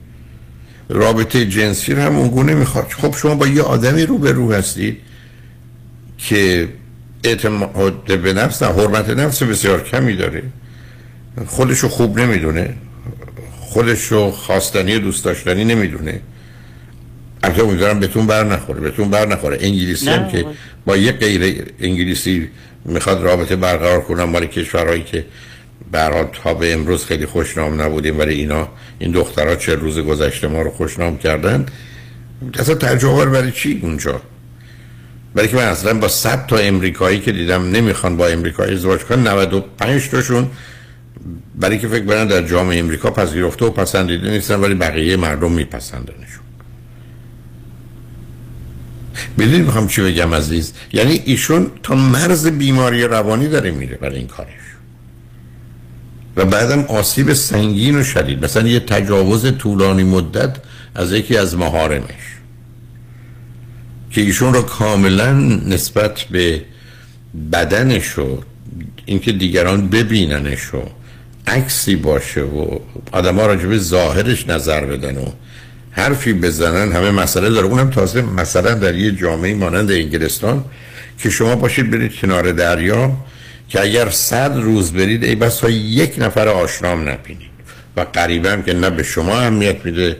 رابطه جنسی رو هم اونگونه میخواد. خب شما با یه آدمی رو به رو هستید که اعتماد به نفس نه، حرمت نفس بسیار کمی داره، خودشو خوب نمیدونه، خودشو خواستنی دوست داشتنی نمیدونه. البته میذارم بهتون بر نخوره، بهتون بر نخوره. انگلیسی هم که با یه غیر انگلیسی میخواد رابطه برقرار کنه، مال کشورهایی که برای تا به امروز خیلی خوشنام نبودیم ولی اینا این دخترها چه روز گذشته ما رو خوشنام کردن. اصلا ترجمه برای چی اونجا؟ برای که من اصلا با صد تا امریکایی که دیدم نمیخوان با امریکایی ازدواج کنن، نود و پنج تاشون برای که فکر برن در جامعه امریکا پذیرفته و پسندیده نیستن ولی بقیه مردم میپسندنشون. ببینید میخوام چی بگم عزیز، یعنی ایشون تا مرز بیماری روانی داره میره برای این کارش و بعدم آسیب سنگین و شدید، مثلا یه تجاوز طولانی مدت از یکی از محارمش که ایشون رو کاملا نسبت به بدنش و اینکه دیگران ببیننش و عکسی باشه و آدم ها راجب ظاهرش نظر بدن و حرفی بزنن همه مسئله داره. اونم تازه مثلا در یه جامعه مانند انگلستان که شما باشید برید کنار دریا که اگر صد روز برید ای بس ها یک نفر آشنام نبینید و قریبه هم که نه به شما اهمیت میده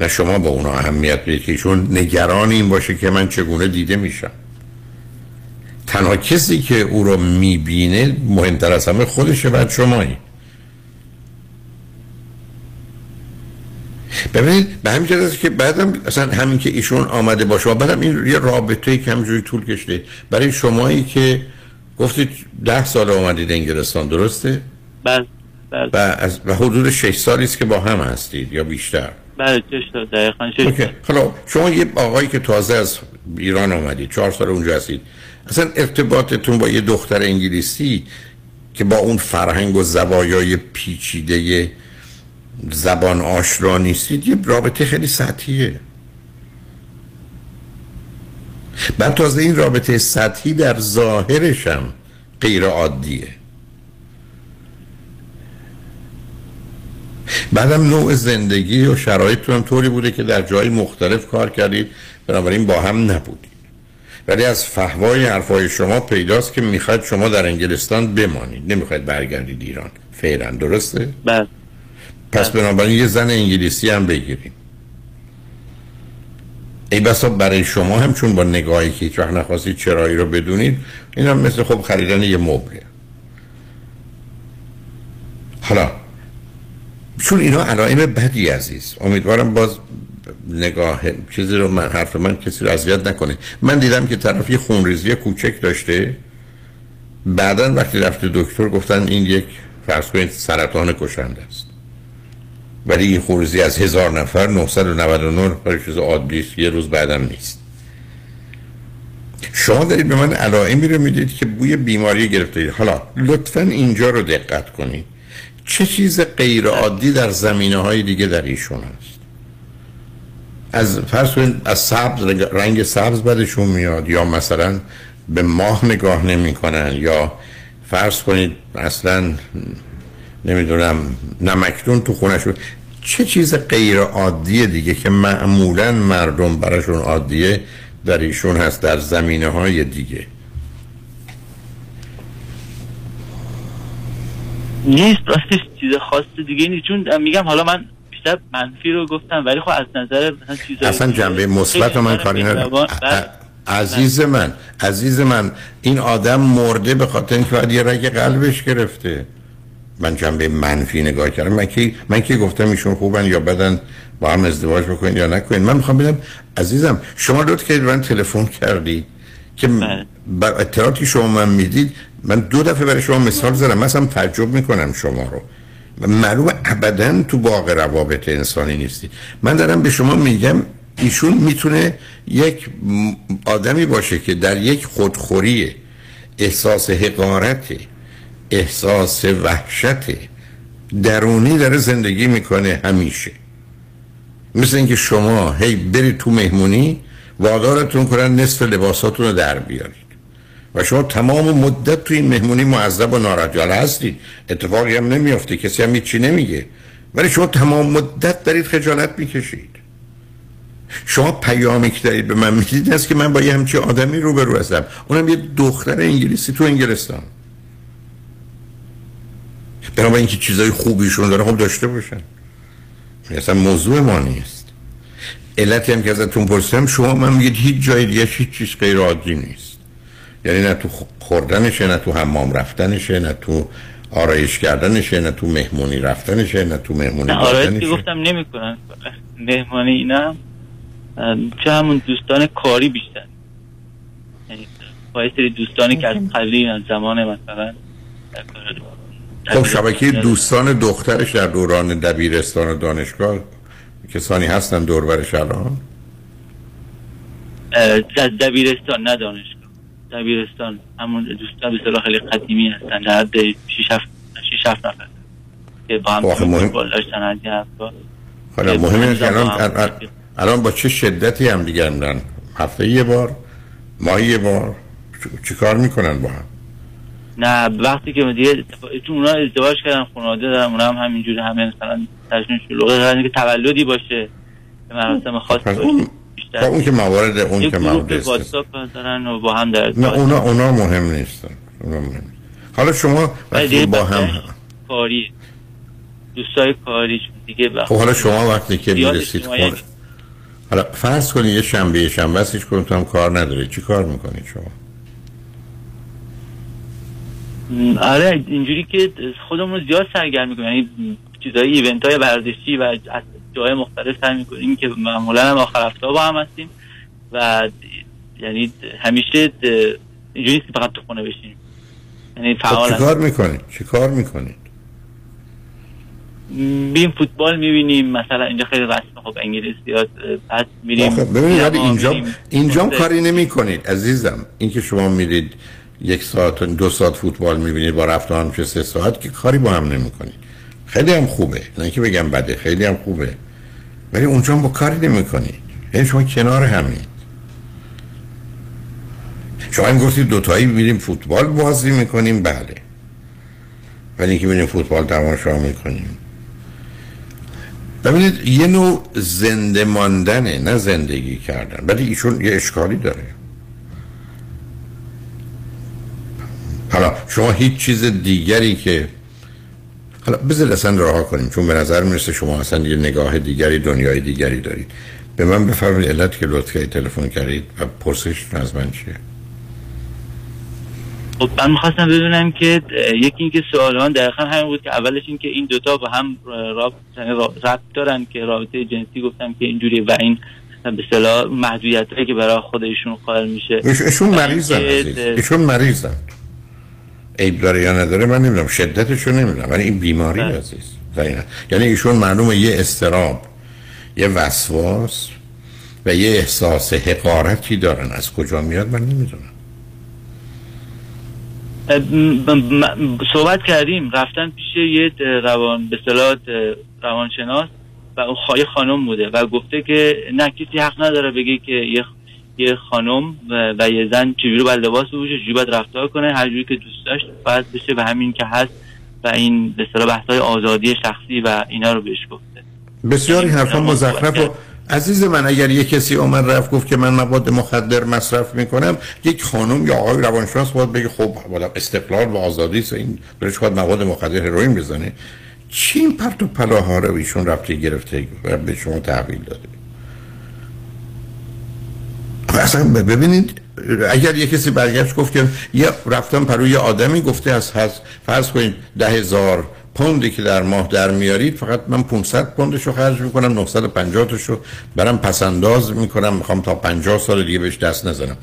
نه شما با اونا اهمیت میده که چون نگران این باشه که من چگونه دیده میشم. تنها کسی که او رو میبینه مهمتر از همه خودشه و شمایی. ببینید به همین جهت که بعدم اصلا همین که ایشون آمده با شما بعدم این یه رابطه‌ای که همینجوری طول کشیده. برای شمایی که گفتید ده سال اومدید انگلستان، درسته؟ بله بله. و حدود شش سالی است که با هم هستید یا بیشتر؟ بله شش تا دقیقاً شش سال. خب شما یه آقایی که تازه از ایران اومدید، چهار سال اونجا هستید. اصلا ارتباطتون با یه دختر انگلیسی که با اون فرهنگ و زوایای پیچیده زبان آشنا نیستید، یه رابطه خیلی سطحیه. بعد تازه این رابطه سطحی در ظاهرش هم غیر عادیه. بعدم نوع زندگی و شرایطتون هم طوری بوده که در جای مختلف کار کردید، بنابراین با هم نبودید. ولی از فحوای حرفای شما پیداست که میخواید شما در انگلستان بمانید، نمیخواید برگردید ایران فعلا، درسته؟ بله. پس بنابراین یه زن انگلیسی هم بگیریم. ای بسا برای شما هم چون با نگاهی که هیچ وقت نخواستید چرایی رو بدونید، این هم مثل خب خریدن یه مبله. حالا چون اینا علائم بدی عزیز، امیدوارم باز نگاه چیزی رو من حرف من کسی رو اذیت نکنه. من دیدم که طرف یه خونریزی کوچک داشته، بعدن وقتی رفته دکتر گفتن این یک فرض کنید سرطان کشنده است، ولی این خونریزی از هزار نفر نهصد و نود و نه برای چیز عادی یه روز بعدم نیست. شما دارید به من علائمی رو میدید که بوی بیماری گرفتید. حالا لطفاً اینجا رو دقت کنید، چه چیز غیر عادی در زمینه‌های دیگه در ایشون هست؟ از فرض کنید از سبز، رنگ سبز بدشون میاد، یا مثلا به ماه نگاه نمی‌کنن، یا فرض کنید اصلاً نمیدونم نمکدون تو خونه شد. چه چیز غیر عادیه دیگه که معمولا مردم براشون عادیه در ایشون هست در زمینه های دیگه؟ نیست راستش چیز خاص دیگه نیست، چون میگم حالا من بیشتر منفی رو گفتم ولی خب از نظر مثلا چیزا اصلا جنبه مثبت من کاری ندارم. عزیز من عزیز من این آدم مرده به خاطر اینکه یه رگ قلبش گرفته. من جنبه منفی نگاه کردم. من که من که گفتم ایشون خوبن یا بدن با هم ازدواج بکنید یا نکنید. من میخوام بگم عزیزم شما لطف کردید من تلفن کردی که بر اطلاعاتی شما من میدید. من دو دفعه برای شما مثال زدم، مثلا تعجب میکنم شما رو، معلومه ابدا تو باغ روابط انسانی نیستید. من دارم به شما میگم ایشون میتونه یک آدمی باشه که در یک خودخوری احساس حقارت، احساس وحشت درونی داره زندگی میکنه همیشه. مثل اینکه شما هی بری تو مهمونی وادارتون کنن نصف لباساتون رو در بیارید و شما تمام مدت تو این مهمونی معذب و ناراحت هستید، اتفاقی هم نمیافته، کسی هم هیچی نمیگه، ولی شما تمام مدت دارید خجالت میکشید. شما پیامی که دارید به من میدید است که من با یه همچین آدمی روبرو هستم، اونم یه دختر انگلیسی تو انگلستان. بنابراین که چیزای خوبیشون داره، خوب داشته باشن، اصلا موضوع ما نیست. علتی هم که ازتون پرسیدم، شما من میگید هیچ جای دیگه هیچ چیز غیر عادی نیست، یعنی نه تو خوردنشه، نه تو حمام رفتنشه، نه تو آرایش کردنشه، نه تو مهمونی رفتنشه، نه تو مهمونی نه آرایش که گفتم نمی کنن مهمونی اینم چه همون دوستان کاری بیشتر، یعنی پای سری دوستانی که از قبلی از زمان مثلا خب شبکه دوستان دخترش در دوران دبیرستان و دانشگاه کسانی هستن دور برش الان؟ دبیرستان نه دانشگاه، دبیرستان همون دوستان به صلاح خیلی قدیمی هستن، در حد شش هفت نفر که با هم مهم... داشتن از یه هفته. حالا مهمه است الان الان با چه شدتی هم دیگر میرن؟ هفته یه بار، ماهی یه بار، چی کار میکنن با هم؟ نه وقتی که دیگه چون اونا ازدواج کردن، خانواده دارن، اونا هم همینجوری همه مثلا ترجمه شلوغه دارن که تولدی باشه به مراسم خاص باشه. بیشتر اون که موارد اون که موارد واتساپ دارن و با هم در نه اونا اونا مهم نیستن. اونا مهم. حالا شما وقتی با هم کاری دوستای کاری دیگه با حالا شما وقتی که میرسید خونه، حالا فرض کنید یه شنبه شنبه است، هیچ کدوم کار نداره، چی کار میکنید شما؟ آره اینجوری که خودمون رو زیاد سرگرم میکنیم، یعنی چیزای ایونت های ورزشی و از جای مختلف سر میکنیم که معمولا هم آخر هفته با هم هستیم و یعنی همیشه اینجوری نیست که فقط تو خونه بشیم، یعنی فعال. چی کار میکنید؟ چی کار میکنید؟ میریم فوتبال میبینیم مثلا، اینجا خیلی رسمه خب انگلیس زیاد، بعد میریم ببینید ولی اینجا اینجا کاری نمیکنید عزیزم. اینکه شما میرید یک ساعت دو ساعت فوتبال میبینید با رفتن هم چه سه ساعت که کاری با هم نمیکنید. خیلی هم خوبه، نه که بگم بده، خیلی هم خوبه، ولی اونجا هم با کاری نمیکنید، یعنی شما کنار همید. شما هم گفتید دوتایی میریم فوتبال بازی میکنیم، بله، ولی اینکه میریم فوتبال تماشا میکنیم. ببینید یه نوع زنده ماندنه نه زندگی کردن، ولی ایشون یه اشکالی داره. حالا شما هیچ چیز دیگری که حالا بذار اصلا رها کنیم، چون به نظر میرسه شما اصلا یه نگاه دیگری، دنیای دیگری دارید. به من بفرمایید علت که لطفا تلفن کردید و پرسش از من چیه؟ خب من می‌خواستم بدونم که یکی اینکه سوالان دقیقاً همین بود که اولش این که این دوتا با هم رابط رابط دارن که رابطه جنسی گفتم که اینجوری و این به اصطلاح محدودیتایی که برای خودشون قائل میشه. ایشون مریضن، ایشون مریضن، عیب داره یا نداره من نمیدونم، شدتشو نمیدونم، ولی این بیماری عزیز دقیقاً، یعنی ایشون معلومه یه استراب، یه وسواس و یه احساس حقارتی دارن، از کجا میاد من نمیدونم. صحبت کردیم رفتن پیش یه روان به اصطلاح روانشناس و اون خای خانم بوده و گفته که نه کسی حق نداره بگه که یه یه خانم و یه زن چجوری باید لباس بپوشه، چجوری باید رفتار کنه، هر جوری که دوست داشت باید بشه و همین که هست و این به اصطلاح بحث‌های آزادی شخصی و اینا رو بهش گفته. بسیاری حرفا مزخرف و عزیز من، اگر یه کسی اومد رفت گفت که من مواد مخدر مصرف میکنم، یک خانم یا آقای روانشناس باید بگه خب والا استقلال و آزادی است، این برش باید مواد مخدر هروئین بزنه. چی این پرت و پلاها رو ایشون رفته گرفته و به شما تحویل داده؟ اصلا ببینید اگر یه کسی برگشت گفت که یه رفتم پروی آدمی گفته از هست، فرض کنید ده هزار پوندی که در ماه در میارید فقط من پانصد پوندشو خرج میکنم، نهصد و پنجاه تاشو برام پسنداز میکنم، میخوام تا پنجاه سال دیگه بهش دست نزنم.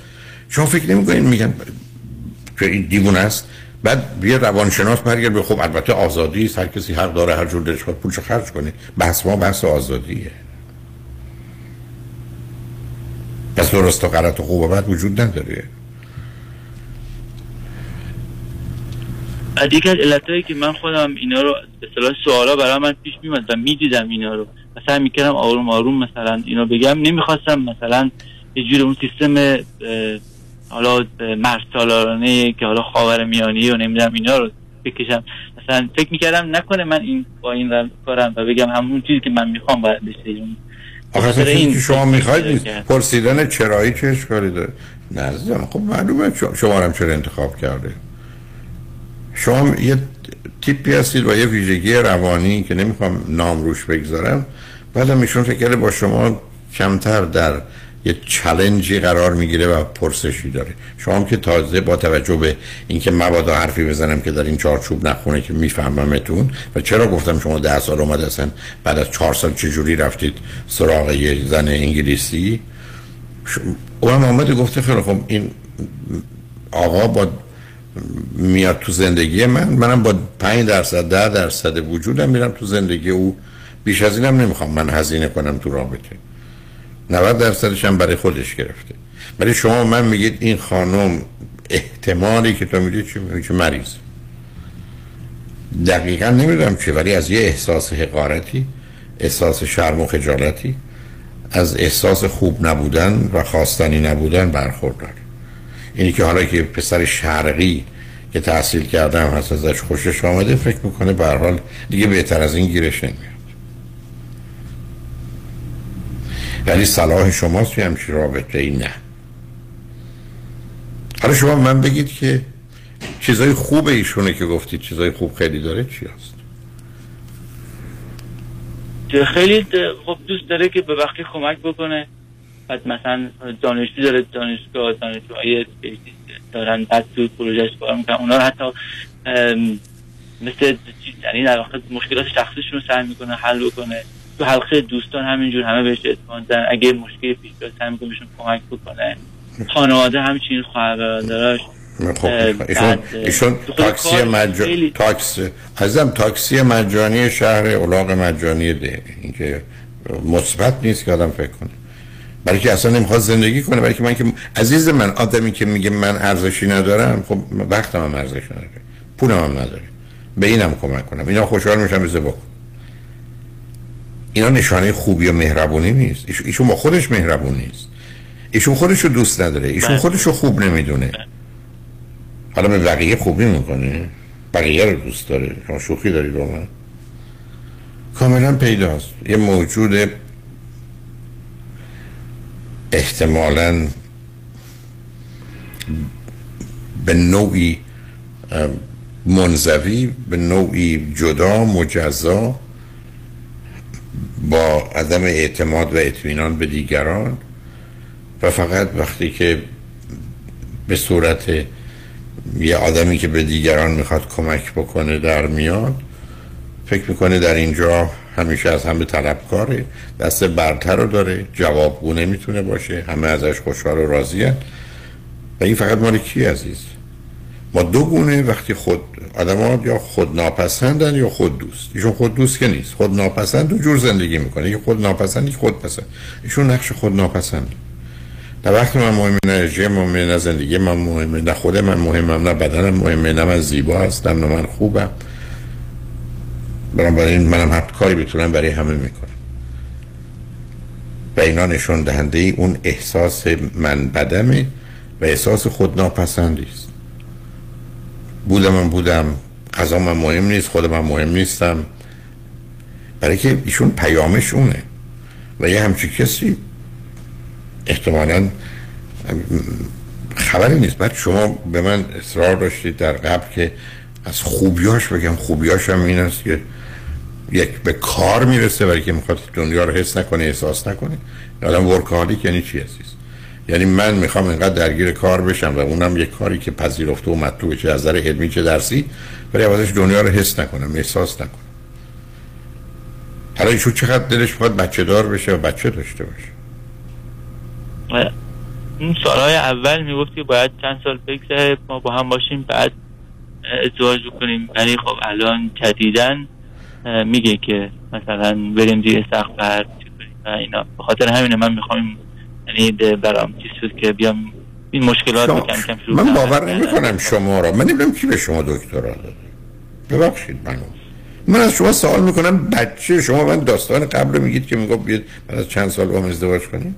شما فکر نمیکنید میگن که این دیوونه است؟ بعد یه روانشناس برگرد به خب البته آزادی است، هر کسی حق داره هر جور دلش خواست پولشو خرج کنه. بحث ما بحث آزادیه. پس درست و غلط و خوب و بد وجود نداره. دیگه علتایی که من خودم اینا رو به اصطلاح سوالا برای من پیش میومد و میدیدم اینا رو، مثلا میکردم آروم آروم مثلا اینا بگم، نمیخواستم مثلا یه جور اون سیستم حالا مرسالارانه که حالا خاورمیانه و نمیدونم اینا رو بکشم، مثلا فکر میکردم نکنه من این با این رو کارم و بگم همون چیزی که من میخوام باید بشه. آخه این که شما میخواید نیست، پرسیدن چرایی چه اشکالی داره؟ نه عزیزم، خب معلومه شما هم چرا انتخاب کرده. شما یه تیپی هستید و یه ویژگی روانی که نمیخوام نام روش بگذارم، بعدم ایشون فکر کرده با شما کمتر در یه چالنجی قرار میگیره و پرسشی داره. شما هم که تازه با توجه به اینکه مبادا حرفی بزنم که در این چارچوب نخونه که میفهممتون و چرا گفتم شما ده سال اومده هستن، بعد از چهار سال چجوری رفتید سراغ یه زن انگلیسی؟ اونم اومده گفته خیلی خب این آقا با میاد تو زندگی من، منم با پنج درصد ده درصد وجودم میرم تو زندگی او، بیش از اینم نمیخوام من هزینه کنم تو رابطه. نود درصدش هم برای خودش گرفته. برای شما من میگید این خانم احتمالی که تو میدید چی میگه؟ مریض. دقیقا نمیدونم چه، ولی از یه احساس حقارتی، احساس شرم و خجالتی، از احساس خوب نبودن و خواستنی نبودن برخوردار. اینی که حالا که پسر شرقی که تحصیل کرده هم هست ازش خوشش آمده، فکر میکنه به هر حال دیگه بهتر از این گیرش نمیاد. یعنی صلاح شماست توی همچین رابطه ای؟ نه. حالا شما من بگید که چیزای خوب ایشونه که گفتید، چیزای خوب خیلی داره، چی هست؟ خیلی خب دوست داره که به وقتی کمک بکنه، بعد مثلا دانشجو داره، دانشگاه دانشجوهای دارن، بعد تو پروژهش کار میکنن، اونا رو حتی مثل یعنی در واقع مشکلات شخصیشون رو سعی میکنه حل بکنه. تو حلقه دوستان همینجور همه بهش اطمینان دادن، اگه مشکلی پیش بیاد سعی میکنه بهشون کمک بکنه. خانواده همچین، خواهر برادرش. خب ایشون ایشون تاکسی مجانی، تاکسی ازم تاکسی مجانی شهر الاغ مجانی ده. اینکه مثبت نیست که آدم فکر کنه، برای که اصلا نمیخواد زندگی کنه. برای که من که عزیز من، آدمی که میگه من ارزشی ندارم، خب وقتم هم ارزش نداره، پولم هم نداره، به اینم کمک کنم، اینا خوشحال میشن، بزه بکن. اینا نشانه خوبی و مهربونی نیست. ایشون با خودش مهربون نیست، ایشون خودشو دوست نداره، ایشون خودشو خوب نمیدونه. حالا به بقیه خوبی میکنه، بقیه رو دوست داره. شما شوخی داری با من؟ کاملا پیداست یه موجود احتمالاً به نوعی منزوی، به نوعی جدا، مجزا، با عدم اعتماد و اطمینان به دیگران، و فقط وقتی که به صورت یه آدمی که به دیگران میخواد کمک بکنه در میاد، فکر میکنه در اینجا همیشه از همه طلبکاره، دست برتر رو داره، جوابگونه میتونه باشه، همه ازش خوشحال و راضی‌اند. و این فقط مال کی عزیز؟ ما دو گونه وقتی خود آدم‌ها یا خود ناپسندن یا خود دوست. ایشون خود دوست که نیست، خود ناپسند دو جور زندگی میکنه، یه خود ناپسند یه خود پسند. ایشون نقش خود ناپسند. در وقت من مهمه، نه انرژی مهمه، نه زندگی من مهمه، نه خود من مهمم، نه بدنم مهمه، نه من زیبا هستم، نه من خوبم. بنابراین منم هر کاری بتونم برای همه میکنم. و اینا نشون دهنده ای اون احساس من بدمه و احساس خود ناپسندی است. بودم من بودم، قضا من مهم نیست، خود من مهم نیستم. برای که ایشون پیامش اونه و یه همچی کسی احتمالاً خبری نیست. بعد شما به من اصرار داشتید در قبل که از خوبیاش بگم. خوبیاش هم این است که یک به کار میرسه، برای که میخواد دنیا رو حس نکنه، احساس نکنه. آدم ورکاهولیک یعنی چی عزیز؟ یعنی من میخوام اینقدر درگیر کار بشم و اونم یک کاری که پذیرفته و مطلوبه، چه از نظر علمی چه درسی، ولی عوضش دنیا رو حس نکنم، احساس نکنم. حالا ایشون چقدر دلش میخواد بچه دار بشه و بچه داشته باشه؟ اون سالهای اول میگفت که باید چند سال بگذره ما با هم باشیم بعد ازدواج بکنیم، ولی خب الان جدیدن میگه که مثلا بریم دیگه سخت برد چی کنیم و اینا. بخاطر همینه من میخوام یعنی برام چیز بود که بیام این مشکلات رو کم کم شروع کنم. من باور نمی‌کنم شما را. من نمی‌دونم کی به شما دکترا داد. ببخشید منو. من از شما سوال میکنم بچه شما من داستان قبل رو میگید که میگم بیاد بعد از چند سال با هم ازدواج کنیم.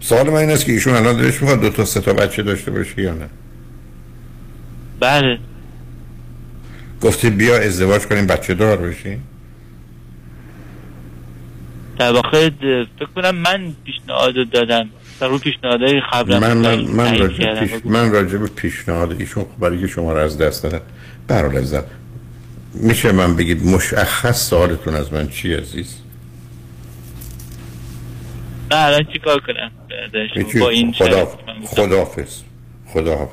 سوال من این است که ایشون الان دلش میخواد دو تا سه تا بچه داشته باشه یا نه؟ بله. گفتی بیا ازدواج کنیم بچه دار بشیم؟ در واقع فکر کنم من پیشنهاد دادم. در رو پیشنهادهای خبرم من من من راجع پیش... من راجع به پیشنهاد ایشون برای که شما را از دست دادن برادر زدم. میشه من بگید مشخص سوالتون از من چی عزیز؟ نه الان چی کار کنم؟ با این خدا خداحافظ خداحافظ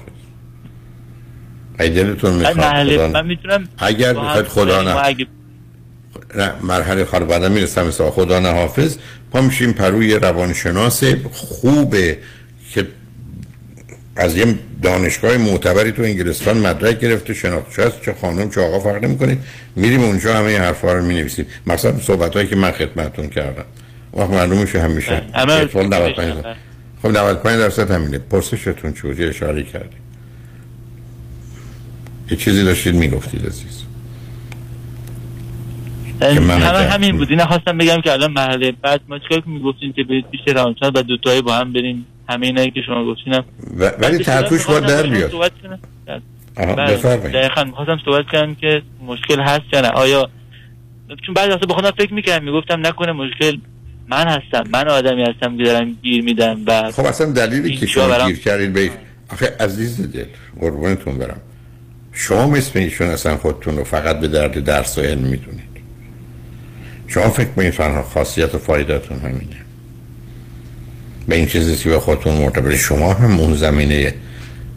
ایدلتون میخواد خدا... من میتونم اگر بخواد خدا نه اگر... نه مرحله خار بعدا میرسم مثلا خدا نه حافظ پا میشیم پروی روانشناس خوبه که از یه دانشگاه معتبری تو انگلستان مدرک گرفته شناخته شده چه خانم چه آقا فرق نمی‌کنه میریم اونجا همه حرفا رو می‌نویسیم مثلا صحبتایی که من خدمتتون کردم وقت معلوم میشه همیشه اصلا نود و پنج خب نود و پنج درصد همینه پرسشتون چی بود اشاره کردید یه چیزی داشتید میگفتید عزیز همه همین بود اینا خواستم بگم که الان مرحله بعد ما چیکار که میگفتین که برید پیش روانشناس بعد دو تایی با هم بریم همه اینایی که شما گفتینم و... ولی ترتوش باید در بیاد دقیقا میخواستم صحبت کنم که مشکل هست یا نه آیا چون بعد اصلا بخوندم فکر میکنم میگفتم نکنه مشکل من هستم من آدمی هستم که دارم گیر میدم و خب اصلا دلیلی که شما برم... گیر کردید به آخه عزیز دل قربونتون برم شما مثل ایشون اصلا خودتون رو فقط به درد درس و علم میدونید شما فکر میکنید خاصیت و فایدهتون همینه به این چیزی که به خودتون مرتبط شما هم اون زمینه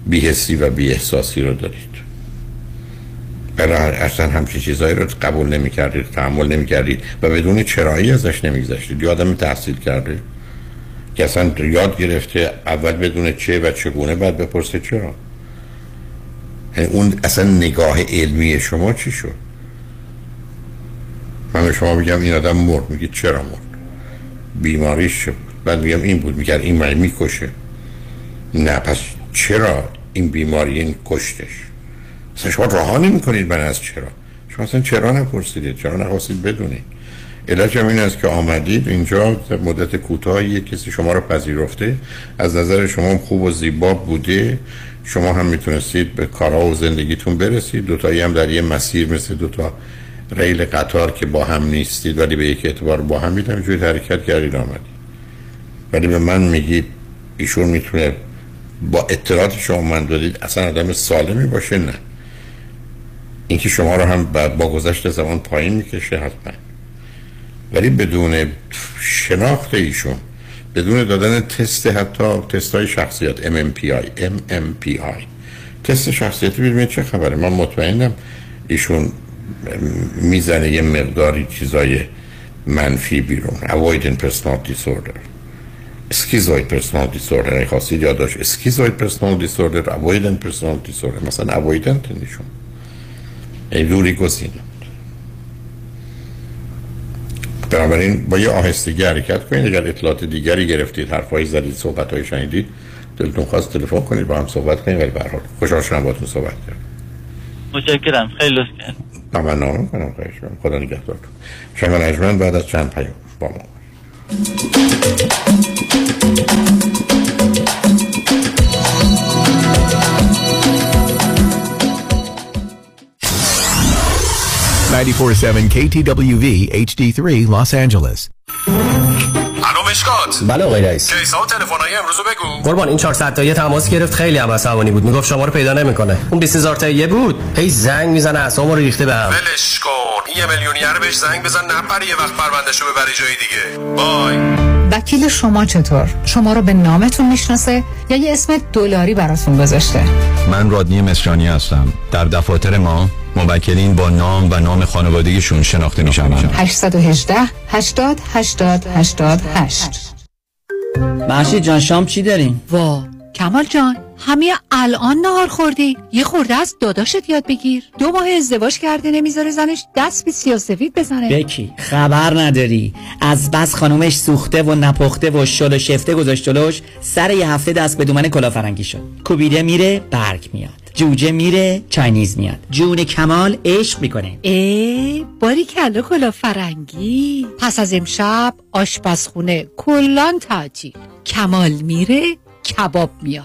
بی‌حسی و بی‌احساسی رو دارید برای اصلا همچین چیزایی رو قبول نمی کردید تحمل نمی کردید و بدون چرایی ازش نمی گذشتید یادم تحصیل کرده که اصلا یاد گرفته اول بدون چه و چگونه بعد بپرسه چرا اون اصلا نگاه علمی شما چی شد من به شما میگم این آدم مرد میگید چرا مرد بیماریش شد بعد میگم این بود میگن این من میکشه نه پس چرا این بیماری این کشتش اصلا شما راه نمیکنید من از چرا شما اصلا چرا نپرسیدید چرا نخواستید بدونید علاج هم این است که آمدید اینجا مدت کوتاهی کسی شما رو پذیرفته از نظر شما خوب و زیبا بوده شما هم میتونستید به کارها و زندگیتون برسید دوتایی هم در یه مسیر مثل دوتا ریل قطار که با هم نیستید ولی به یک اعتبار با هم میدم جوری حرکت کردید آمدید ولی به من میگید ایشون میتونه با اطلاعات شما من دادید اصلا آدم سالمی باشه نه اینکه شما رو هم با گذشت زمان پایین میکشه حتما ولی بدون شناخت ایشون بدون دادن تست حتی تستای شخصیت ام ام پی آی تست شخصیتی ببینید چه خبره من مطمئنم ایشون میزنه یه مقداری چیزای منفی بیرون avoidant personality disorder اسکیزوید پرسونال دیسوردر خاصی یاداش اسکیزوید پرسونال دیسوردر اوایدنت پرسونال دیسوردر مثلا اوایدنت نشون ایلوریکوسین بنابراین با یه آهستگی حرکت کنید اگر اطلاعات دیگری گرفتید حرفایی زدید صحبت‌های شنیدید دلتون خواست تلفن کنید با هم صحبت کنید ولی به هر حال خوشحال شدم باهاتون صحبت کردم متشکرم خیلی لطف کردید ممنون کنم خواهش می‌کنم خدا نگهدارتون شما نجمن بعد از چند پیام با ما ninety-four point seven کی تی دبلیو وی اچ دی three Los Angeles مشکات بله آقای رئیس کیسا و تلفن‌های امروز بگو قربان این چهارصد تایی تماس گرفت خیلی هم عصبانی بود میگفت شما رو پیدا نمیکنه اون بیست هزار تایی بود هی زنگ میزنه اعصابم رو ریخته بهم ولش کن این میلیونیر بهش زنگ بزن نپره یه وقت پروندهشو ببر جای دیگه بای وکیل شما چطور؟ شما رو به نامتون میشناسه یا یه اسم دلاری براتون گذاشته؟ من رادنی مصریانی هستم. در دفاتر ما موکلین با نام و نام خانوادگیشون شناخته میشن. هشت یک هشت هشتاد هشتاد هشتاد و هشت. مرشید جان شام چی دارین؟ وا کمال جان همه الان نهار خوردی؟ یه خورده از داداشت یاد بگیر. دو ماه ازدواج کرده نمیذاره زنش دست به سیاه‌سفید بزنه. بکی خبر نداری از بس خانومش سوخته و نپخته و شل و شفته گذاشتلوش، سر یه هفته دست به دومن کلافرنگی شد. کوبیده میره برگ میاد، جوجه میره چاینیز میاد، جون کمال عشق میکنه. ای باری کلا کلا فرنگی. پس از امشب آشپزخونه کلان تعطیل. کمال میره کباب میاد،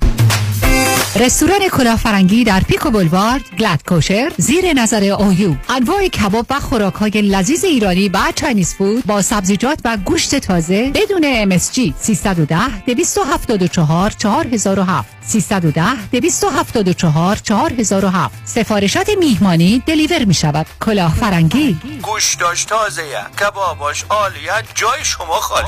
رستوران کلافرنگی در پیک و بلوارد گلد کوشر زیر نظر اویو، انواع کباب و خوراک‌های لذیذ ایرانی با چاینیز فود با سبزیجات و گوشت تازه بدون ام اس جی. سیصد و ده دویست و هفتاد و چهار چهار هزار و هفت سیصد و ده دویست و هفتاد و چهار چهار هزار و هفت. سفارشات میهمانی دلیور می شود. کلافرنگی گوشتاش تازه، کباباش عالیه، جای شما خالی.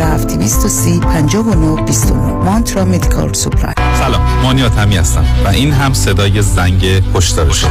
هفت دویست و سی پنجاه و نه بیست و نه مانترا مدیکال سوپلای. سلام، مانی آتمی هستم و این هم صدای زنگ هشدار شما.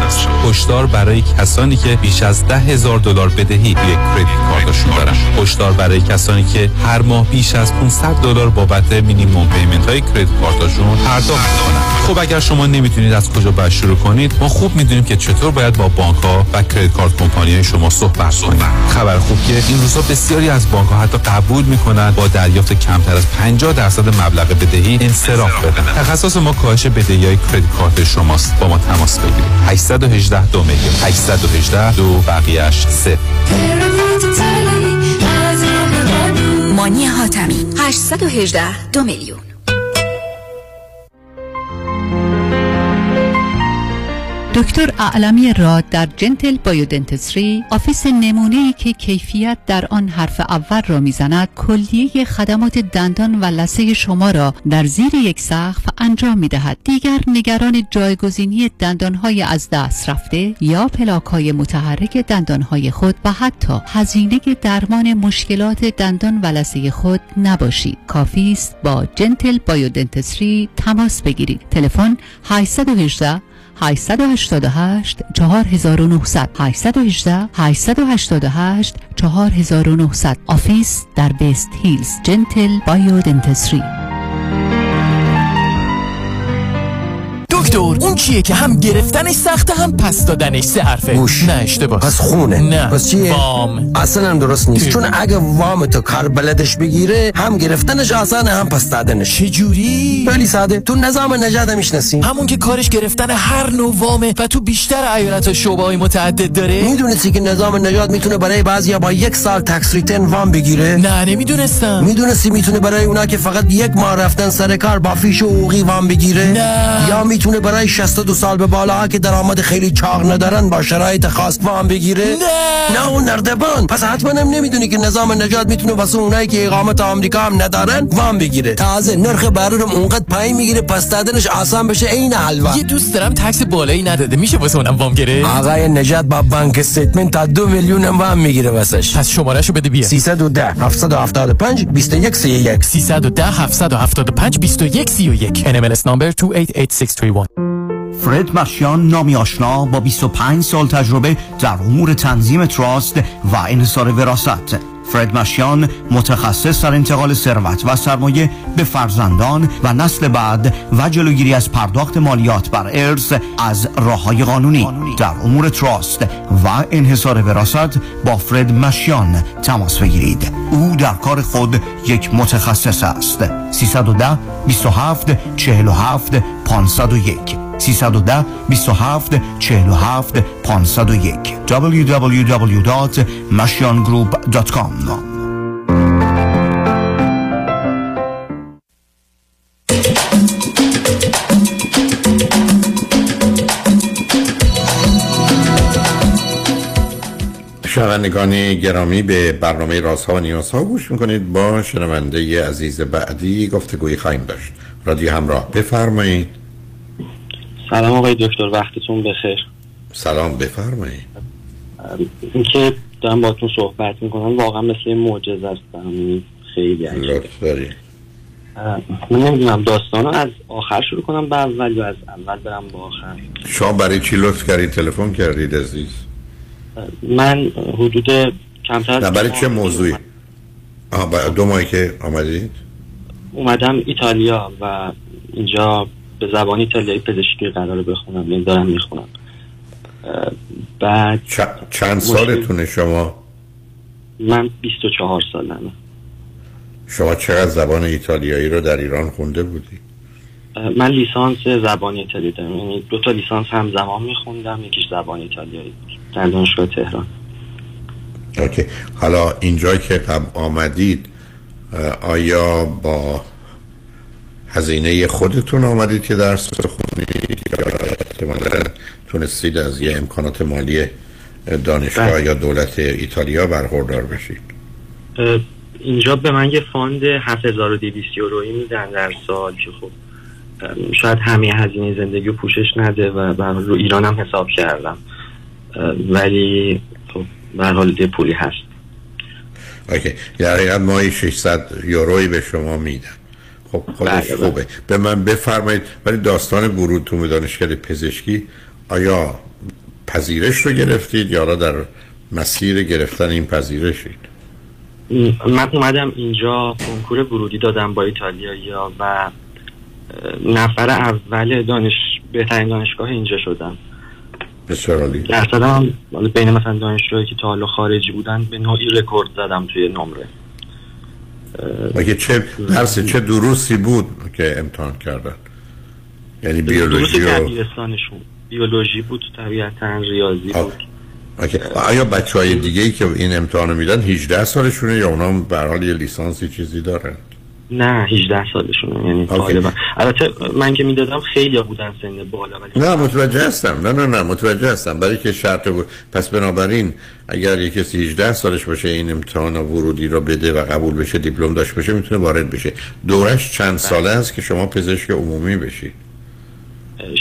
هشدار برای کسانی که بیش از ده هزار دلار بدهی یک کریدیت کارتشون دارن. هشدار برای کسانی که هر ماه بیش از پانصد دلار بابت مینیمم پیمنت های کریدیت کارتشون پرداخت کنن. خب اگر شما نمیتونید از کجا باید شروع کنید، ما خوب میدونیم که چطور باید با بانک ها و کریدیت کارت کمپانی های شما صحبت کنید. خبر خوب که این روزا بسیاری از بانک ها حتی قبول میکنن با دریافت کمتر از پنجاه درصد مبلغ بدهی انصراف بدن. تخصص ما کاهش بدهی‌های کریدیت کارت شماست. با ما تماس بگیرید. هشت یک هشت دو میلیون هشت یک هشت دو بقیه‌اش صفر. مانی حاتمی هشت یک هشت دو میلیون. دکتر اعلمی راد در جنتل بایو دنتستری، آفیس نمونه‌ای که کیفیت در آن حرف اول را میزند، کلیه خدمات دندان و لثه شما را در زیر یک سقف انجام میدهد. دیگر نگران جایگزینی دندانهای از دست رفته یا پلاک‌های متحرک دندانهای خود و حتی هزینه درمان مشکلات دندان و لثه خود نباشید. کافی است با جنتل بایو دنتستری تماس بگیرید. تلفن هشت یک هشت هشت هشت هشت چهار نه صفر صفر هشت یک هشت هشت هشت هشت چهار نه صفر صفر. آفیس در بیست هیلز، جنتل بایو دنتستری. دکتر اون چیه که هم گرفتنش سخته هم پس دادنش؟ سه حرفه. گوش. نه اشتباه. پس خونه. نه. پس چیه؟ وام. اصلا هم درست نیست. چون اگه وام تو کار بلدش بگیره هم گرفتنش آسانه هم پس دادنش. چه جوری؟ خیلی ساده. تو نظام نجات میشناسی؟ همون که کارش گرفتن هر نوع وامه و تو بیشتر ایالت و شعبه‌های متعدد داره. میدونستی که نظام نجات میتونه برای بعضیا با یک سال تکس ریتن وام بگیره؟ نه نمیدونستم. میدونستی میتونه برای اونا که فقط یک ماه رفتن سر کار با فیش حقوقی وام بگیره؟ نه. یا میتونه برای شصت و دو سال به بالاها که درآمد خیلی چاق ندارن با شرایط خاص وام بگیره؟ نه نه اون نردبان. پس حتما هم نمیدونی که نظام نجات میتونه واسه اونایی که اقامت آمریکا هم ندارن وام بگیره. تازه نرخ بهره هم اونقدر پایین میگیره پس دادنش آسان بشه عین حلوا. یه دوست دارم تکس بالایی نداده، میشه واسه اونم وام گیره؟ آقای نجات با بانک استیتمنت تا دو میلیون هم وام میگیره واسش. پس شمارهشو بده بیا. سیصد و ده هفتصد و هفتاد و پنج بیست و یک سی و یک سیصد و ده هفتصد و هفتاد و پنج بیست و یک سی و یک ان ام ال اس number دو هشت هشت شش سه یک. فرید مشیان، نامی آشنا با بیست و پنج سال تجربه در امور تنظیم تراست و انحصار وراثت. فرید مشیان متخصص در انتقال ثروت و سرمایه به فرزندان و نسل بعد و جلوگیری از پرداخت مالیات بر ارث از راه‌های قانونی. در امور تراست و انحصار وراثت با فرید مشیان تماس بگیرید. او در کار خود یک متخصص است. سیصد و ده بیست و هفت چهل و هفت پانصد و یک سیصد و ده بیست و هفت چهل و هفت پانصد و یک دبلیو دبلیو دبلیو دات مشیان گروپ دات کام. شنوندگان گرامی به برنامه رازها و نیازها گوش میکنید. با شنونده عزیز بعدی گفتگویی خواهیم داشت. رادیو همراه، بفرمایید. سلام آقای دکتر، وقتتون بخیر. سلام، بفرمایید. اینکه دارم باهاتون صحبت میکنم واقعا مثل معجزه است برام، خیلی عجیبه. من نمیدونم داستانو از آخر شروع کنم به اول یا از اول برم به آخر. شما برای چی لطف کردید تلفن کردید عزیز؟ من حدود کمتر از برای چه موضوعی؟ آها، دو ماهی که آمدید؟ اومدم ایتالیا و اینجا به زبان ایتالیایی پزشکی قراره بخونم، یعنی دارم میخونم. بعد چ... چند سالتونه شما؟ من بیست و چهار سالمه. شما چقدر زبان ایتالیایی رو در ایران خونده بودی؟ من لیسانس زبان ایتالیایی دارم، یعنی دو تا لیسانس هم زمان میخوندم، یکیش زبان ایتالیایی در دانشگاه تهران. اوکی، حالا اینجا که آمدید آیا با هزینه خودتون آمدید که درس بخونید یا احتمالاً تونستید از یه امکانات مالی دانشگاه بس. یا دولت ایتالیا برخوردار بشید؟ اینجا به من یه فاند هفت هزار و دویست یورویی میدن در سال که خب شاید همه هزینه زندگی رو پوشش نده و من رو ایران هم حساب کردم، ولی خب به هر حال پولی هست. اوکی، در حقیقت ماهی ششصد یورویی به شما میدن. خب خودش خوبه. به من بفرمایید ولی داستان ورودتون به دانشکده پزشکی آیا پذیرش رو گرفتید یا را در مسیر گرفتن این پذیرشید؟ من اومدم اینجا کنکور ورودی دادم با ایتالیایی‌ها و نفر اول دانش بهترین دانشگاه اینجا شدم. بسیار عالی. درصدم بین مثلا دانشجوهایی که تا حالا خارجی بودن به نوعی رکورد زدم توی نمره. مگه چه درسی چه دروسی بود که امتحان کردن؟ یعنی بیولوژی و دبیرستانشون بیولوژی بود، طبیعتاً ریاضی آه. بود. اوکی. آیا بچه‌های دیگه‌ای که این امتحانو میدن هجده سالشونه یا اونا هم به هر حال یه لیسانسی چیزی دارن؟ نه هجده سالشونه، یعنی غالبا. البته من که میدادم خیلی بودن سن بالا، ولی نه متوجه هستم. نه نه نه متوجه هستم، برای که شرط بود. پس بنابراین اگر یه کسی هجده سالش باشه این امتحان ورودی رو بده و قبول بشه، دیپلم داشته باشه، میتونه وارد بشه. دورش چند ساله است که شما پزشک عمومی بشید؟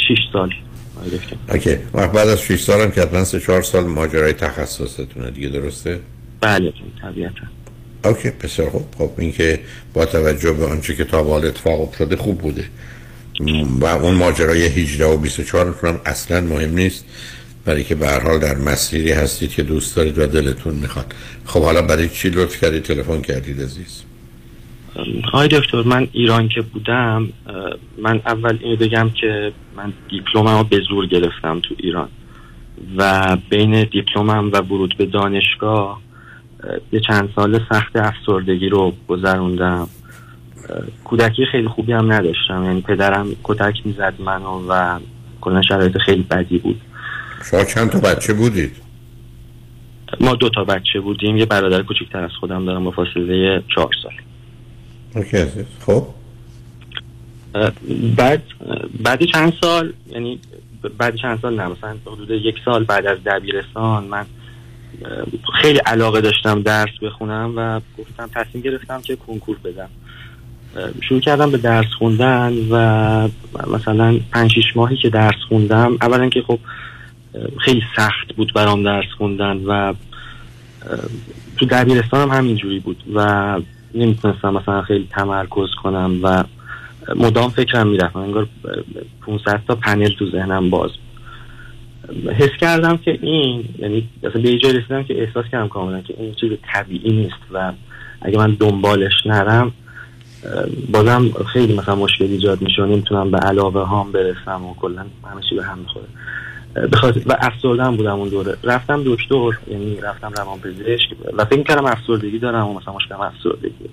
شش سال. اوکی، بعد از شش سال هم که حتما سه چهار سال ماجرای تخصصتونه دیگه، درسته؟ بله طبیعتا. اوکی بسیار خوب. خب این که با توجه به آنچه که تا به حال اتفاق افتاده خوب بوده و اون ماجرای هجده و بیست و چهار هم اصلا مهم نیست، برای که به هر حال در مسیری هستید که دوست دارید و دلتون میخواد. خب حالا برای چی لطف کردید تلفن کردید عزیز؟ آی دکتر، من ایران که بودم من اول اینو بگم که من دیپلممو به زور گرفتم تو ایران و بین دیپلمم و ورود به دانشگاه یه چند سال سخت افسردگی رو گذروندم. کودکی خیلی خوبی هم نداشتم، یعنی پدرم کتک میزد منو و کلا شرایط خیلی بدی بود. شما چند تا بچه بودید؟ ما دو تا بچه بودیم، یه برادر کوچیک‌تر از خودم دارم با فاصله چهار سال. اوکی خب بعد بعد چند سال، یعنی بعد چند سال نه مثلا حدود یک سال بعد از دبیرستان من خیلی علاقه داشتم درس بخونم و گفتم تصمیم گرفتم که کنکور بدم. شروع کردم به درس خوندن و مثلا پنج شش ماهی که درس خوندم، اولا که خب خیلی سخت بود برام درس خوندن و تو دبیرستان هم همینجوری بود و نمیتونستم مثلا خیلی تمرکز کنم و مدام فکرم میرفت، انگار پانصد تا پنل تو ذهنم باز بود. حس کردم که این، یعنی اصلا به جای رسیدم که احساس کردم کاملا که این چیز طبیعی نیست و اگه من دنبالش نرم بازم خیلی مثلا مشکل ایجاد میشه و نمیتونم به علاقه هام برسم و کلا همه چی به هم میخوره. بخاطر و افسردم بودم اون دوره. رفتم دکتر، یعنی رفتم روانپزشک و فکر کردم افسردگی دارم و مثلا مشکل افسردگی.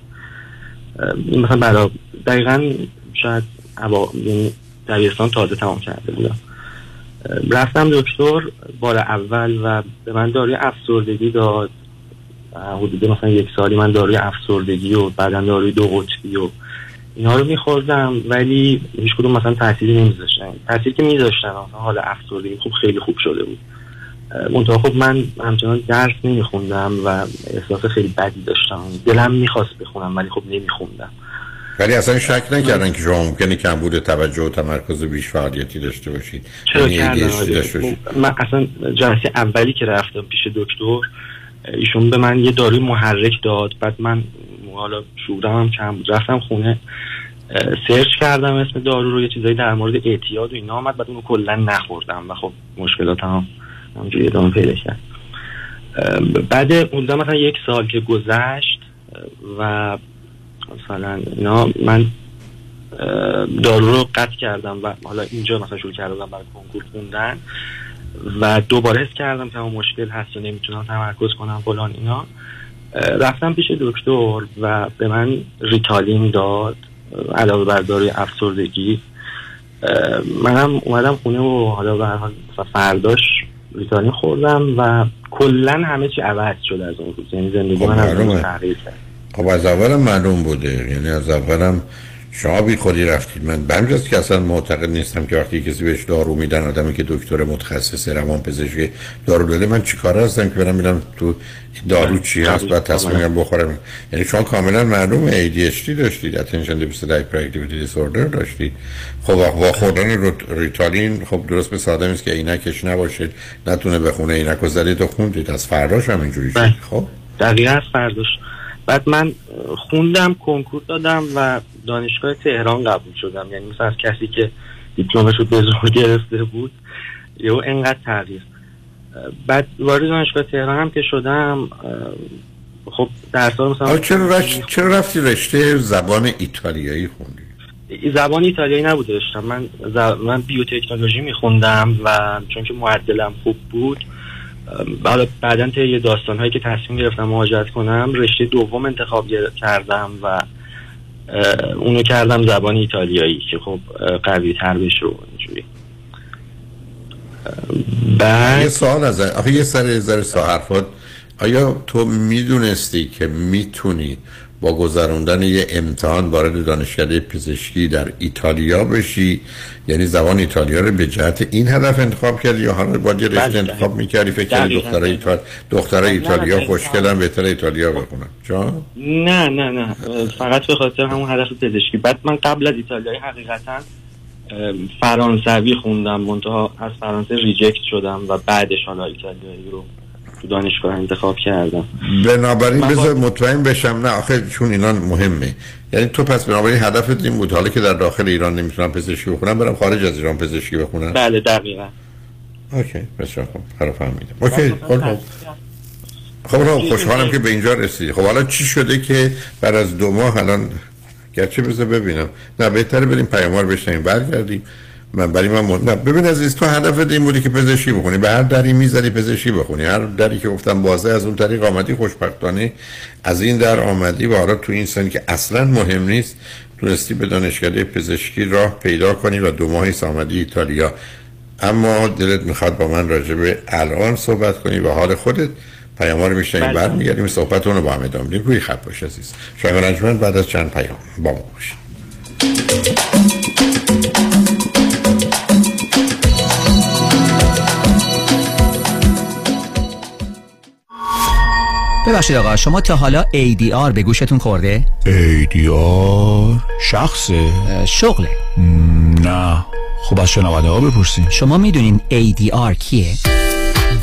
این مثلا برای دقیقاً شاید عبا... یعنی دبیرستان تازه تمام کرده بودم. رفتم دکتر بار اول و به من داروی افسردگی داد. حدود مثلا یک سالی من داروی افسردگی و بعداً داروی دو قطبی و اینا رو می‌خوردم، ولی هیچ کدوم مثلا تأثیری نمی‌ذاشتن. تأثیری که می‌ذاشتن مثلا حال افسردگی خوب خیلی خوب شده بود. منطقه خود من همچنان درس نمیخوندم و احساس خیلی بدی داشتم، دلم میخواست بخونم ولی خب نمیخوندم. ولی اصلا شک نکردن که شما ممکنه کمبود توجه و تمرکز و بیش فعالیتی داشته باشید؟ چرا کردن؟ من اصلا جلسه اولی که رفتم پیش دکتر، ایشون به من یه داروی محرک داد، بعد من حالا شورم هم کم بود، رفتم خونه سرچ کردم اسم دارو رو، یه چیزایی در مورد اعتیاد و اینا آمد، بعد اونو کلا نخوردم و خب مشکلاتم همجوری ادامه پیدا کرد. بعد اونجا مثلا یک سال که گذشت و مثلا اینا، من دارو رو قطع کردم و حالا اینجا مثلا شروع کردم برای کنکور خوندن و دوباره حس کردم که اون مشکل هست و نمیتونم تمرکز کنم فلان اینا. رفتم پیش دکتر و به من ریتالین داد علاوه بر داروی افسردگی. منم اومدم خونه و حالا برحال فرداش ریتالین خوردم و کلن همه چی عوض شد از اون روز، یعنی زندگی من از اون تغییر کرد. خب از اولم معلوم بوده، یعنی از اولم شما بی خودی رفتید. من برمی‌دارم که اصلا معتقد نیستم که وقتی کسی بهش دارو میدن، آدمی که دکتر متخصص روانپزشکی دارو داده، من چیکار هستم که برم ببینم تو دارو چی هست و تصمیمم بخورم؟ یعنی شما کاملا معلومه ای دی اچ دی داشتید، اتنشن دیفیسیت هایپراکتیویتی دیسوردر داشتید. خب با خوردن ریتالین خب درست به ساده نیست که عینکش نباشه، نتونه بخونه، عینکو زدید و خوندید، از فرداش هم اینجوری شد. خب دقیقاً از فرداش. بعد من خوندم، کنکور دادم و دانشگاه تهران قبول شدم. یعنی مثل از کسی که دیپلمشو به زور گرفته بود یهو اینقدر تغییر. بعد وارد دانشگاه تهران هم که شدم، خب در سال مثلا چرا رشت... چرا رفتی رشته زبان ایتالیایی خوندی؟ زبان ایتالیایی نبوده رشتم، من ز... من بیوتکنولوژی میخوندم و چون که معدلم خوب بود، بعد بعدن تا یه داستان هایی که تصمیم گرفتم مهاجرت کنم، رشته دوم انتخاب کردم و اونو کردم زبان ایتالیایی که خب قوی تر بشه و اینجوری. بعد یه سوال از آخه یه سر یه ذره حرفات، آیا تو میدونستی که میتونی با گذراندن یه امتحان وارد دانشکده پزشکی در ایتالیا بشی؟ یعنی زبان ایتالیا رو به جهت این هدف انتخاب کردی یا حالا باید یه رشته انتخاب میکردی فکر کردی دخترای ایتالیا دخترای ایتالیا خوشگلن بهتره ایتالیا بخونن؟ چرا؟ نه نه نه، فقط به خاطر همون هدف پزشکی. بعد من قبل از ایتالیایی حقیقتا فرانسوی خوندم، منتها از فرانسه ریجکت شدم و بعدش حالا ایتالیایی رو تو دانشگاه انتخاب کردم. بنابراین بذار مطمئن بشم نه آخه چون اینا مهمه. یعنی تو پس بنابراین هدفت این بود حالا که در داخل ایران نمیتونم پزشکی بخونم، برم خارج از ایران پزشکی بخونم؟ بله دقیقاً. اوکی بسیار خوب، حالا فهمیدم. اوکی خب خب خوشحالم که به اینجا رسیدی. خب حالا چی شده که بعد از دو ماه الان گرچه بذار ببینم نه بهتره بریم پیاموار بشنیم برگردیم. من برای من مهم. ببین عزیز، تو هدفت این بودی که پزشکی بخونی، به هر دری میزدی پزشکی بخونی، هر دری که گفتم بازه از اون طریق آمدی، خوشبختانه از این در آمدی و حالا تو این سن که اصلا مهم نیست تونستی به دانشکده پزشکی راه پیدا کنی و دو ماهی آمدی ایتالیا. اما دلت میخواد با من راجع به الان صحبت کنی و حال خودت. پیامو رو میشنیم برمیگردیم صحبتون رو با هم ادامه میدیم. روی خط باش عزیز، شما رنجمند بعد از چند پیام با ما باشید. ببخشید آقا، شما تا حالا ای دی آر به گوشتون خورده؟ ای دی آر شخصه؟ شغله؟ نه خب از شنونده ها بپرسین. شما میدونین ای دی آر کیه؟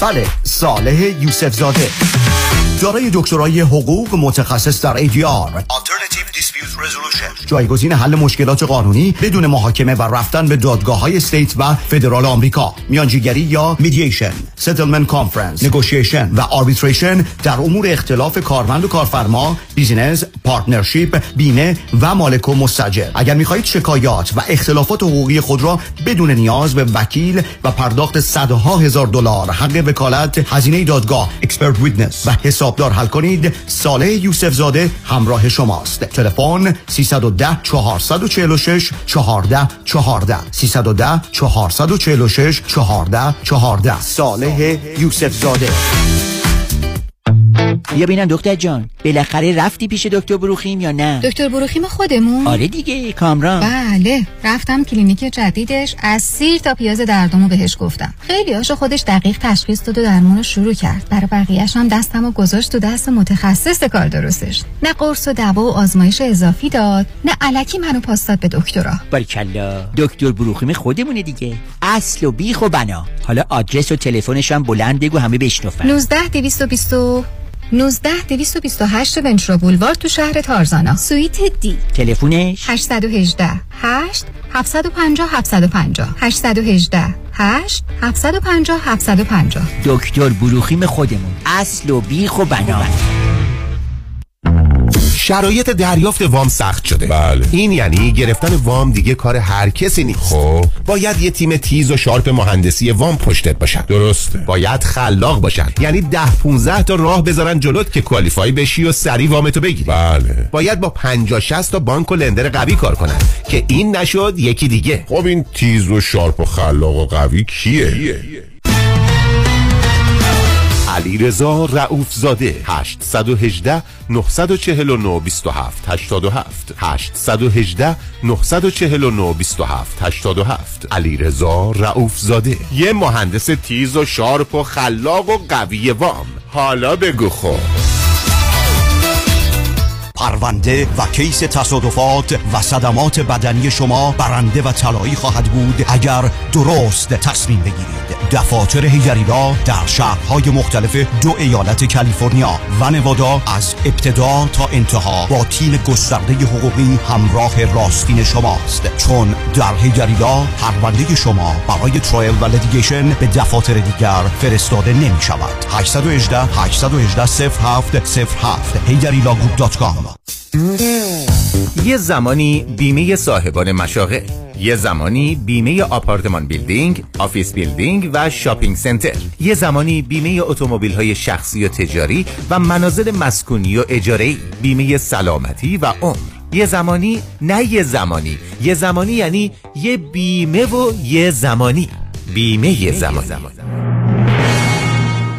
بله، صالح یوسفزاده، دارای دکترای حقوق، متخصص در ای دی آر، جایگزین حل مشکلات قانونی بدون محاکمه و رفتن به دادگاه‌های استیت و فدرال آمریکا، میانجیگری یا میدییشن، سیتلمنت کانفرنس، نگوشیشن و آربیتریشن در امور اختلاف کارمند و کارفرما، بیزینس، پارتنرشیپ، بیمه و مالک و مستاجر. اگر می‌خواهید شکایات و اختلافات حقوقی خود را بدون نیاز به وکیل و پرداخت صدها هزار دلار حق وکالت، هزینه دادگاه، اکسپرت ویتنس و حسابدار حل کنید، صالح یوسفزاده همراه شماست. تلفن سه یک صفر چهار چهار شش چهارده چهارده سه یک صفر چهار چهار شش چهارده چهارده. صالح یوسفزاده. بیا ببینم دکتر جان، بالاخره رفتی پیش دکتر بروخیم یا نه؟ دکتر بروخیم خودمون؟ آره دیگه، کامران. بله، رفتم کلینیک جدیدش، از سیر تا پیاز دردمو بهش گفتم. خیلی هاشو خودش دقیق تشخیص داد و درمونو شروع کرد. برای بقیه‌اش هم دستمو گذاشت تو دست متخصص کار درستش. نه قرص و دوا و آزمایش اضافی داد، نه الکی منو پاس داد به دکترا. باریکلا، دکتر بروخیم خودمونه دیگه. اصل و بیخ و بنا. حالا آدرس و تلفنش هم بلند بگو همه بشنفن. نوزده دویست و بیست و هشت ونچرا بولوار تو شهر تارزانا، سویت دی. تلفنش هشت یک هشت هشت هفت پنج صفر هفت پنج صفر هشت یک هشت هشت هفت پنج صفر هفت پنج صفر. دکتر بروخیم خودمون، اصل و بیخ و بنا. شرایط دریافت وام سخت شده. بله. این یعنی گرفتن وام دیگه کار هر کسی نیست. خب باید یه تیم تیز و شارپ مهندسی وام پشتت باشن. درسته. باید خلاق باشن، یعنی ده پانزده تا راه بذارن جلوت که کوالیفای بشی و سریع وامتو بگیری. بله. باید با پنجاه شصت تا بانک و لندر قوی کار کنن که این نشد یکی دیگه. خب این تیز و شارپ و خلاق و قوی کیه؟ کیه؟ علی رضا رؤوفزاده. هشت یک هشت نه چهار نه دو هفت هشت هفت هشت یک هشت نه چهار نه دو هفت هشت هفت. علی رضا رؤوفزاده، یه مهندس تیز و شارپ و خلاق و قوی وام. حالا بگو خب پرونده و کیس تصادفات و صدمات بدنی شما برنده و طلایی خواهد بود اگر درست تصمیم بگیرید. دفاتر هیدریلا در شهرهای مختلف دو ایالت کالیفرنیا و نوادا از ابتدا تا انتها با تیم گسترده حقوقی همراه راستین شماست، چون در هیدریلا پرونده شما برای ترایل و لیتیگیشن به دفاتر دیگر فرستاده نمی شود. هشت یک هشت هشت یک هشت صفر هفت صفر هفت هیدریلا گروپ دات کام. یه زمانی بیمه صاحبان مشاغل، یه زمانی بیمه آپارتمان بیلدینگ، آفیس بیلدینگ و شاپینگ سنتر، یه زمانی بیمه اتومبیل‌های شخصی و تجاری و منازل مسکونی و اجاره‌ای، بیمه سلامتی و عمر. یه زمانی، نه یه زمانی، یه زمانی یعنی یه بیمه و یه زمانی بیمه زمانی.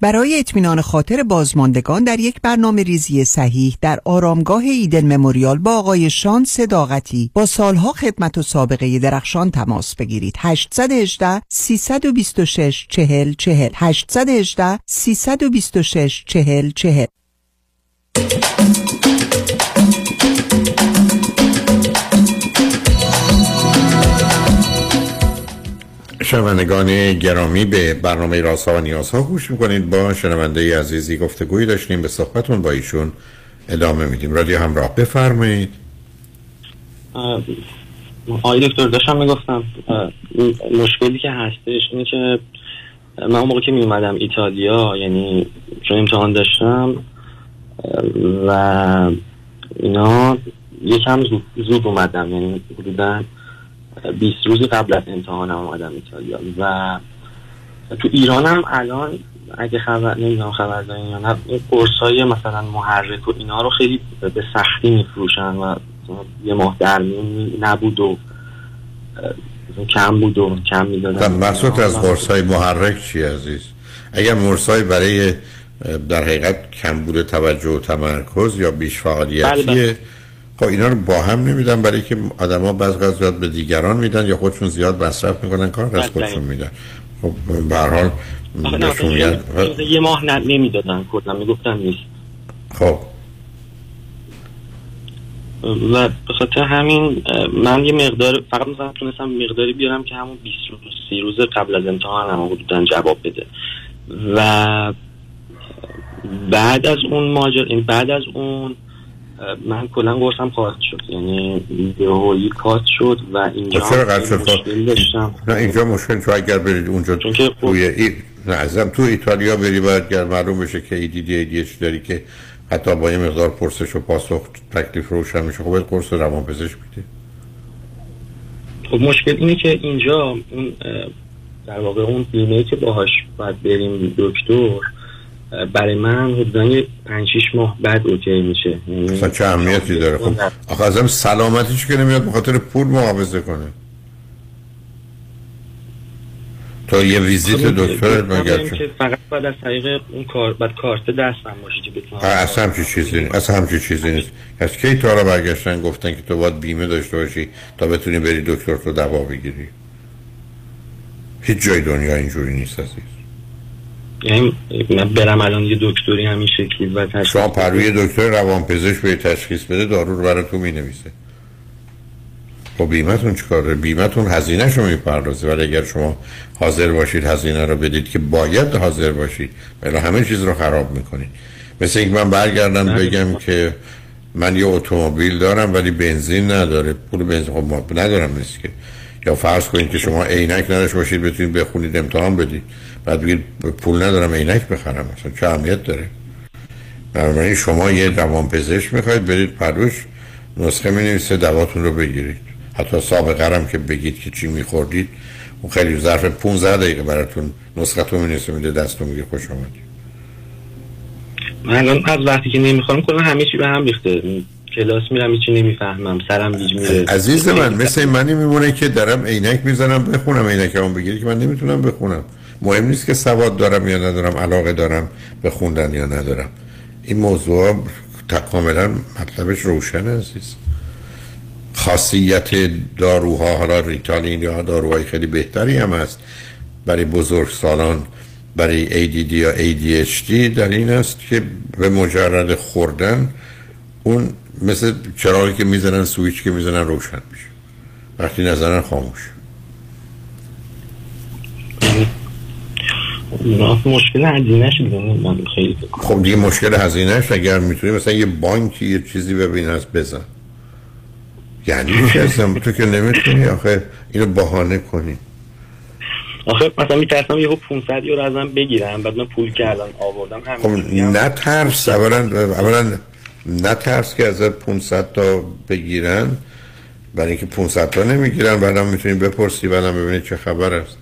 برای اطمینان خاطر بازماندگان در یک برنامه ریزی صحیح در آرامگاه ایدن مموریال با آقای شان صداقتی با سالها خدمت و سابقه درخشان تماس بگیرید. هشت یک هشت سه دو شش چهار صفر چهار صفر هشت یک هشت سه دو شش چهار صفر چهار صفر. شنوندگان گرامی، به برنامه رازها و نیازها گوش میکنید. با شنونده عزیزی گفتگویی داشتیم، به صحبتون با ایشون ادامه میدیم. رادیو همراه، بفرمایید. آقای دکتر، داشتم میگفتم مشکلی که هستش اینه که من اون موقع که میومدم ایتالیا، یعنی چون امتحان داشتم و اینا یکم زود, زود اومدم، یعنی حدودا بیست روز قبل از امتحانم اومدم ایتالیا. و تو ایرانم الان اگه خبر نمیدونم خبر دارین یا نه، این قرص‌های مثلا محرک و اینا رو خیلی به سختی میفروشن و یه ماه درمیون نبود و کم بود و کم میدادن. مقصود از قرص‌های محرک چی عزیز؟ اگر قرص‌های برای در حقیقت کم بود توجه و تمرکز یا بیش فعالیتیه، خب اینا رو با هم نمیدن، برای که آدم ها بعضی زیاد به دیگران میدن یا خودشون زیاد مصرف میکنن، کار از خودشون میدن. خب به هر حال یه ماه نمیدادن، کلا میگفتن نیست. خب و به خاطر همین من یه مقدار فقط مثلا تونستم مقداری بیارم که همون بیست روز سی روز قبل از امتحانم حدوداً جواب بده. و بعد از اون ماجر این بعد از اون من کلا قرصم قطع شد، یعنی یهویی قطع شد و اینجا مشکل داشتم. نه اینجا مشکل، چون اگر برید اونجا توی ای... نه عزم تو ایتالیا بری باید گر معلوم بشه که ای دی دی ای دی داری که حتی با یه مقدار پرسش و پاسخ تکلیف روشن میشه. خب باید قرص روانپزشک میده. خب مشکل اینه که اینجا اون در واقع اون بیمه که باهاش باید بریم دکتر برای من حدوداً پنج شش ماه بعد اوکی میشه. اصلا چه اهمیتی داره؟ خب آخه ازم سلامتیش که نمیاد بخاطر پول محافظه کنه. تو یه ویزیت دکتر مگر چه؟ فقط بعد از طریق اون کار بعد کارت دستم باشه که بتونم. اصلا همچین چیزی نیست. اصلا همچین چیزی نیست. کس کی تو را برگشتن گفتن که تو باید بیمه داشته باشی تا بتونی بری دکتر تو دوا بگیری. هیچ جای دنیا اینجوری نیست عزیز. یعنی من برم الان یه دکتری همین شکلی و تشخیص شما پروی دکتر روانپزشک به تشخیص بده دارو رو براتون مینویسه. خب بیمتون چیکار داره؟ بیمتون هزینه شو میپردازه، ولی اگر شما حاضر باشید هزینه رو بدید که باید حاضر باشید، ولی همه چیز رو خراب میکنید. مثل اینکه من برگردم بگم که من یه اتومبیل دارم ولی بنزین نداره، پول بنزین خب ما ندارم نیست که. یا فرض کنید که شما عینک نداشته باشید بتونید بخونید امتحان بدید، بعد بگید پول ندارم عینک بخرم، اصلا چه اهمیت داره؟ بنابراین شما یه روانپزشک میخواید برید پروش نسخه مینویسه دواتون رو بگیرید، حتی سابقه هم که بگید که چی میخوردید اون خیلی ظرف پانزده دقیقه براتون نسختون مینویسه میده دستون میگه خوش آمدید. من الان از وقتی که نمیخوام کلا همه چی به هم ریخته، کلاس میرم هیچی نمیفهمم، سرم گیج میره. عزیز من مثل منی میمونه که درم عینک میزنم بخونم، عینکمو بگیری که من نمیتونم بخونم. مهم نیست که سواد دارم یا ندارم، علاقه دارم به خوندن یا ندارم. این موضوع کاملا مطلبش روشن عزیز. خاصیت داروها، حالا ریتالین یا داروهای خیلی بهتری هم هست برای بزرگسالان، برای ای دی دی یا ای دی اچ دی، در این است که به مجرد خوردن اون مثل چراغی که میزنن سویچ که میزنن روشن میشه، وقتی نزنن خاموش. مشکل هزینه شده من خیلی فکر. خب دیگه مشکل هزینه اش اگر میتونی مثلا یه بانکی یه چیزی ببین هست بزن. یعنی چیزم تو که نمیتونی آخه اینو بهانه کنی. آخه مثلا میترسم یهو پانصد یورو ازم بگیرن بعد من پول که الان آوردم همین. خب نترس، اولا اولا نترس که ازت پانصد تا بگیرن، برای اینکه پانصد تا نمیگیرن بعدم میتونی بپرسی بعدم ببینی چه خبر است.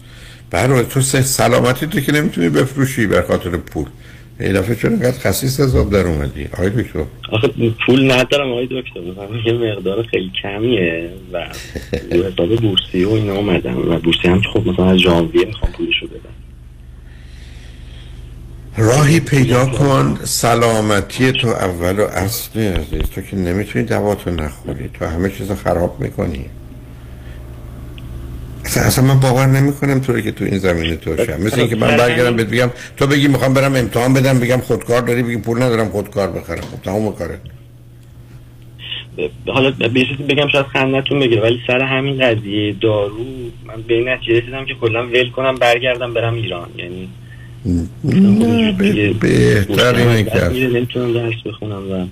برای تو سلامتی تو که نمیتونی بفروشی بر خاطر پول. این دفعه چون انقدر خسیس از آب در اومدی آقای دکتر؟ آخه پول ندارم آقای دکتر، یه مقدار خیلی کمیه و به حساب بورسی و اینا اومدم و بورسی هم که خب مثلا از ژانویه میخوام پولشو بدم. راهی پیدا کن، سلامتی تو اول و اصلی عزیز. تو که نمیتونی دواتو نخوری، تو همه چیزو خراب میکنی. اصلا من باور نمی کنم تو که تو این زمینه توشم. مثل اینکه من برگردم بهت بگم تو بگی میخوام برم امتحان بدم بگم خودکار داری بگی پول ندارم خودکار بخرم. خب تمام کارت. حالا به چیزی بگم شاید خنده‌تون بگیره، ولی سر همین قضیه دارو من به این نتیجه رسیدم که کلا ول کنم برگردم برم ایران. یعنی بهتر اینه که نمیتونم درس بخونم و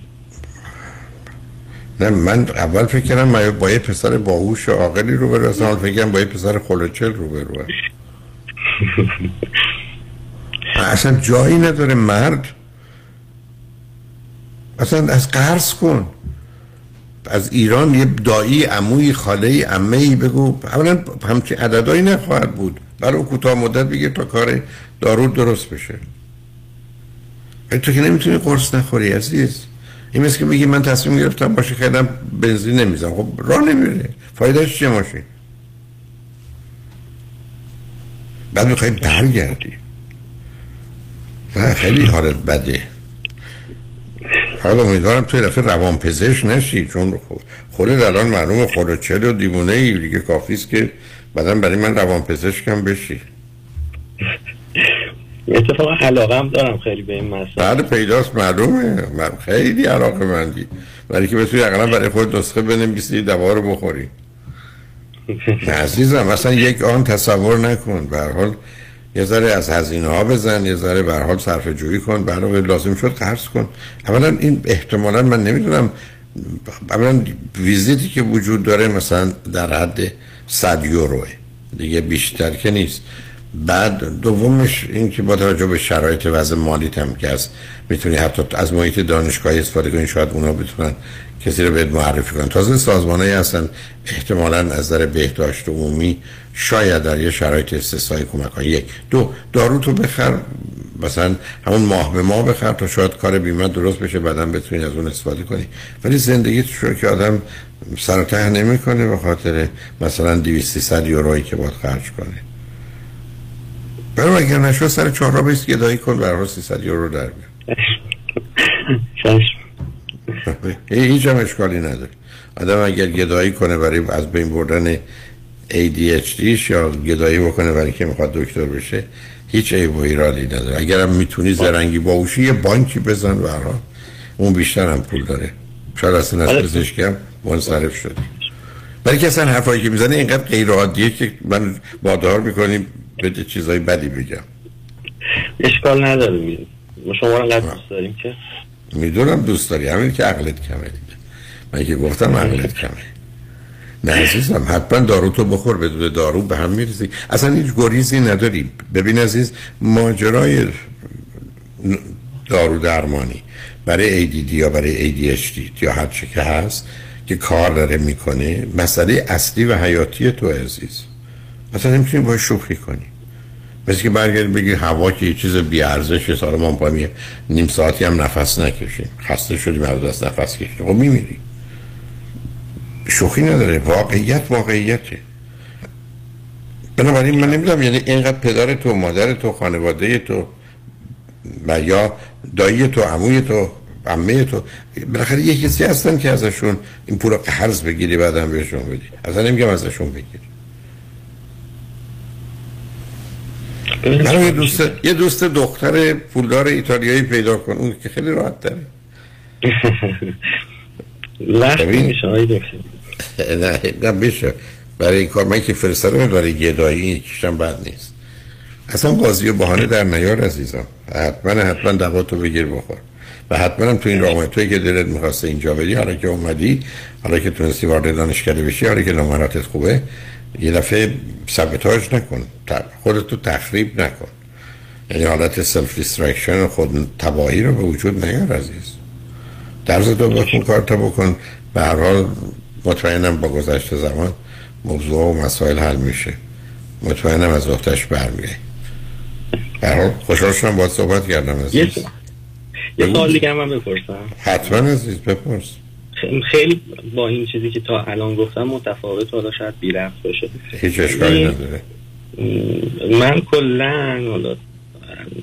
نه. من اول فکر کردم من با یه پسر باهوش و عاقلی روبرو هستم، فکر کردم با یه پسر خلوچل روبرو هستم. اصلا جایی نداره مرد، اصلا از قرض کن از ایران یه دایی عموی خاله‌ای عمه‌ای بگو، اولا همچین عددهایی نخواهد بود، برای کوتاه مدت بگیر تا کار دارو درست بشه. تو که نمیتونی قرص نخوری عزیز. این مثل که بگی من تصمیم گرفتم باشه خیلیم بنزین نمیزم، خب راه نمیره، فایدهش چیه ماشین؟ بعد میخوایی برگردی و خیلی حالت بده. حالا امیدوارم توی رفته روانپزشک نشی، چون خودت الان معلومه خلوچل و دیوونه ای دیگه، کافیست که بعدا برای من روانپزشکم بشی. اتفاقا علاقه هم دارم خیلی به این مسئله. بعد پیداست معلومه من خیلی علاقه مندی، ولی که بتونی اقلا برای خود نسخه بنویسی دوا رو بخوری. نه عزیزم اصلا یک آن تصور نکن، به هر حال یه ذره از هزینه ها بزن، یه ذره به هر حال صرفه جویی کن، به هر حال لازم شد قرض کن. اولا این احتمالاً من نمیدونم، اولا ویزیتی که وجود داره مثلا در حد صد یوروه دیگه، بیشتر که نیست. بعد دومش این که با توجه به شرایط وضع مالیت هم که هست میتونی حتی از محیط دانشگاهی استفاده کنی، شاید اونا بتونن کسی رو بهت معرفی کنن. تازه سازمانایی هستن احتمالاً از نظر بهداشت عمومی شاید در یه شرایط استثنایی کمک کنن. یک دو دارو تو بخر، مثلا همون ماه به ماه بخر تا شاید کار بیمه درست بشه، بعدم بتونی از اون استفاده کنی. ولی زندگیت شو که آدم سر و ته نمی‌کنه به خاطر مثلا دویست سیصد یورویی که باید خرج کنه. برای اگر نشو سر چهار را بیست گدایی کن برای سیصد یورو در بیار. چشم هیچ هم اشکالی نداره. آدم اگر گدایی کنه برای از بین بردن ای دی اچ دی یا گدایی بکنه برای که میخواد دکتر بشه، هیچ عیب و ایرادی نداره. اگر هم میتونی زرنگی باوشی یه بانکی بزن برای اون، بیشتر هم پول داره، شاید اصلا از پزشکی هم منصرف شدی. برای که اصلا حرفایی که میزنه اینقدر غیر عادیه که من بادار میکنیم بده چیزای بدی بگم. اشکال نداره، میدونم ما شما رو انقدر دوست داریم که میدونم دوست داری. همین که عقلت کمه دیگه، من که گفتم عقلت کمه. نه عزیزم، حتما دارو تو بخور، بدون دارو به هم میریزی، اصلا هیچ گریزی نداری. ببین عزیز، ماجرای دارو درمانی برای ای دی دی یا برای ای دی اچ دی یا هر چی که هست که کار داره میکنه، مسئله اصلی و حیاتی تو عزیز، اصلا نمیتونی باید شوخی کنی. مثل که برگردی بگی هوا که یه چیز بیارزشه، سالمان پامیه، نیم ساعتی هم نفس نکشیم، خسته شدیم از دست نفس کشیم، خب میمیری. شوخی نداره، واقعیت واقعیته. بنابراین من نمیدونم، یعنی اینقدر پدر تو، مادر تو، خانواده تو و یا دایی تو، عموی تو، عمه تو، بالاخره یه کسی هستن که ازشون این پول رو قرض بگیری بعدم بهشون بدی. اصلا نمیگم ازشون بگیری. یه دوست یه دوست دختر پولدار ایتالیایی پیدا کن، اون که خیلی راحت تره. لحظه میشه آی دکتر. نه نه میشه، برای این کار من که فرستادم برای گدایی کشم بد نیست. اصلا بازی و بهانه در نیار عزیزم. حتما حتما دواتو بگیر بخور. و حتما تو این راه تویی که دلت می‌خواسته اینجا بدی، حالا که اومدی، حالا که تونستی وارد دانشکده بشی، حالا که نمراتت خوبه، یه دفعه سابوتاژ نکن، خودتو تخریب نکن، یعنی حالت سلف دیسترکشن، خود تباهی رو به وجود نیار عزیز. درس تو بخون، کارتو بکن، به هر حال مطمئنم با گذشت زمان موضوع و مسائل حل میشه، مطمئنم از وقتش برمیای. به هر حال خوشحال شدم باهات صحبت کردم عزیز. یه سوال دیگه هم بپرسم؟ حتما عزیز بپرس. خیلی با این چیزی که تا الان گفتم متفاوت، حالا شاید بی‌ربط باشه، هیچ اشکالی نداره. من کلا حالا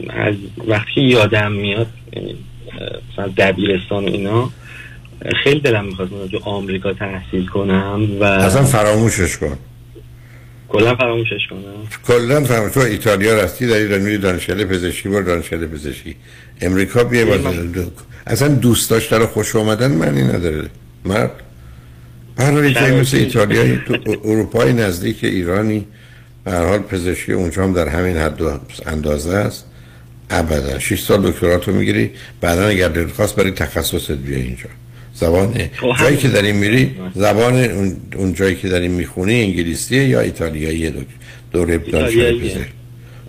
از وقتی یادم میاد، مثلا دبیرستان اینا، خیلی دلم می‌خواست تو آمریکا تحصیل کنم و اصلا فراموشش کن کلا فراموشش کنم کلا فراموش. تو ایتالیا رفتی، داری دانشگاه دانشکده پزشکی، برو دانشکده پزشکی. امریکا بیا باز دو... اصلا دوست داشتن و خوش اومدن معنی نداره مرد. برای جایی مثل ایتالیایی تو اروپای نزدیک ایرانی، به هر حال پزشکی اونجا هم در همین حد و اندازه است. ابدا شش سال دکتراتو میگیری، بعدا اگر دلت خواست برای تخصصت بیا اینجا. زبان جایی که داریم میری، زبان اون جایی که داریم میخونی انگلیسیه یا ایتالیاییه؟ دوره دانشگاهی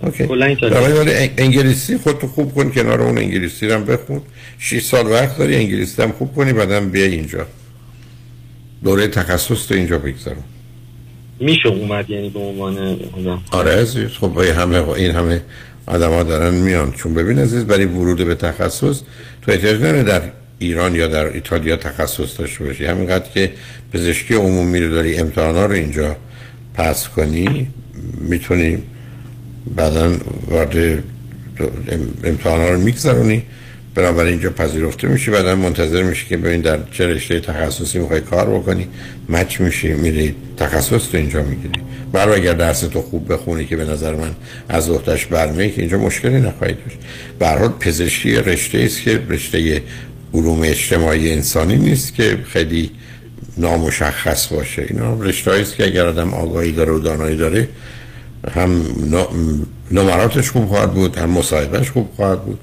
اوکی. برای انگلیسی خودتو خوب کن، کنار اون انگلیسی رو هم بخون، شش سال وقت داری، انگلیسی هم خوب کنی، بعدم بیای اینجا دوره تخصص تو اینجا بگذارم. میشه اومد یعنی به عنوان؟ آره عزیز، خب همه این همه آدما دارن میان، چون ببین عزیز، برای ورود به تخصص تو احتیاج نداره در ایران یا در ایتالیا تخصص داشته باشی. همینقدر که پزشکی عمومی رو داری، امتحانا رو اینجا پس کنی، میتونی بعدا وارد امتحانا رو میگذرونی، بنابراین اینجا پذیرفته میشی، بعدا منتظر میشی که ببین در چه رشته تخصصی میخوای کار بکنی، مچ میشی، میری تخصص تو اینجا میگیری. برای اگر درس تو خوب بخونی که به نظر من از وقتش برمیه، که اینجا مشکلی نخواهی داشت. به هر حال پزشکی رشته است که رشته علوم اجتماعی انسانی نیست که خیلی نامشخص باشه. اینا رشته‌ای است که اگر آدم آگاهی داره و دانایی داره، هم نمراتش خوب خواهد بود، هم مصاحبهش خوب خواهد بود،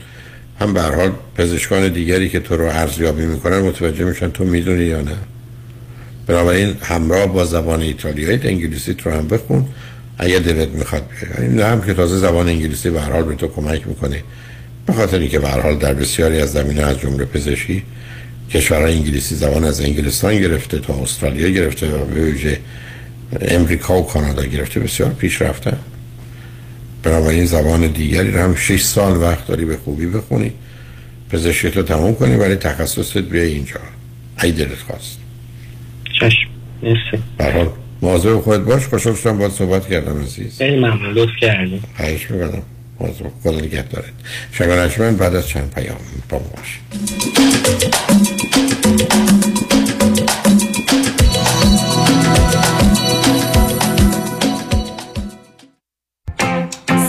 هم به هر حال پزشکان دیگری که تو رو ارزیابی میکنن متوجه میشن تو میدونی یا نه. بنابراین همراه با زبان ایتالیایی انگلیسی تو هم بخون، اگر دلت میخواد این هم که تازه زبان انگلیسی به هر حال به تو کمک میکنه، به خاطر اینکه به هر حال در بسیاری از زمینه‌ها از جمله پزشکی کشورهای انگلیسی زبان از انگلستان گرفته تا استرالیا گرفته و به ویژه امریکا و کانادا گرفته بسیار پیش رفته. بنابراین زبان دیگری رو هم شش سال وقت داری به خوبی بخونی، پزشکیت رو تموم کنی، ولی تخصصت بیای اینجا ای دلت خواست. چشم، مرسی. برحال موضوع خود باش، خوشحال شدم باید صحبت کردم عزیز. خیلی ممنون، لطف کردی. خواهش می‌کنم. موضوع خدا نگه دارید. شنگانشمن بعد از چند پیام با ما باشید.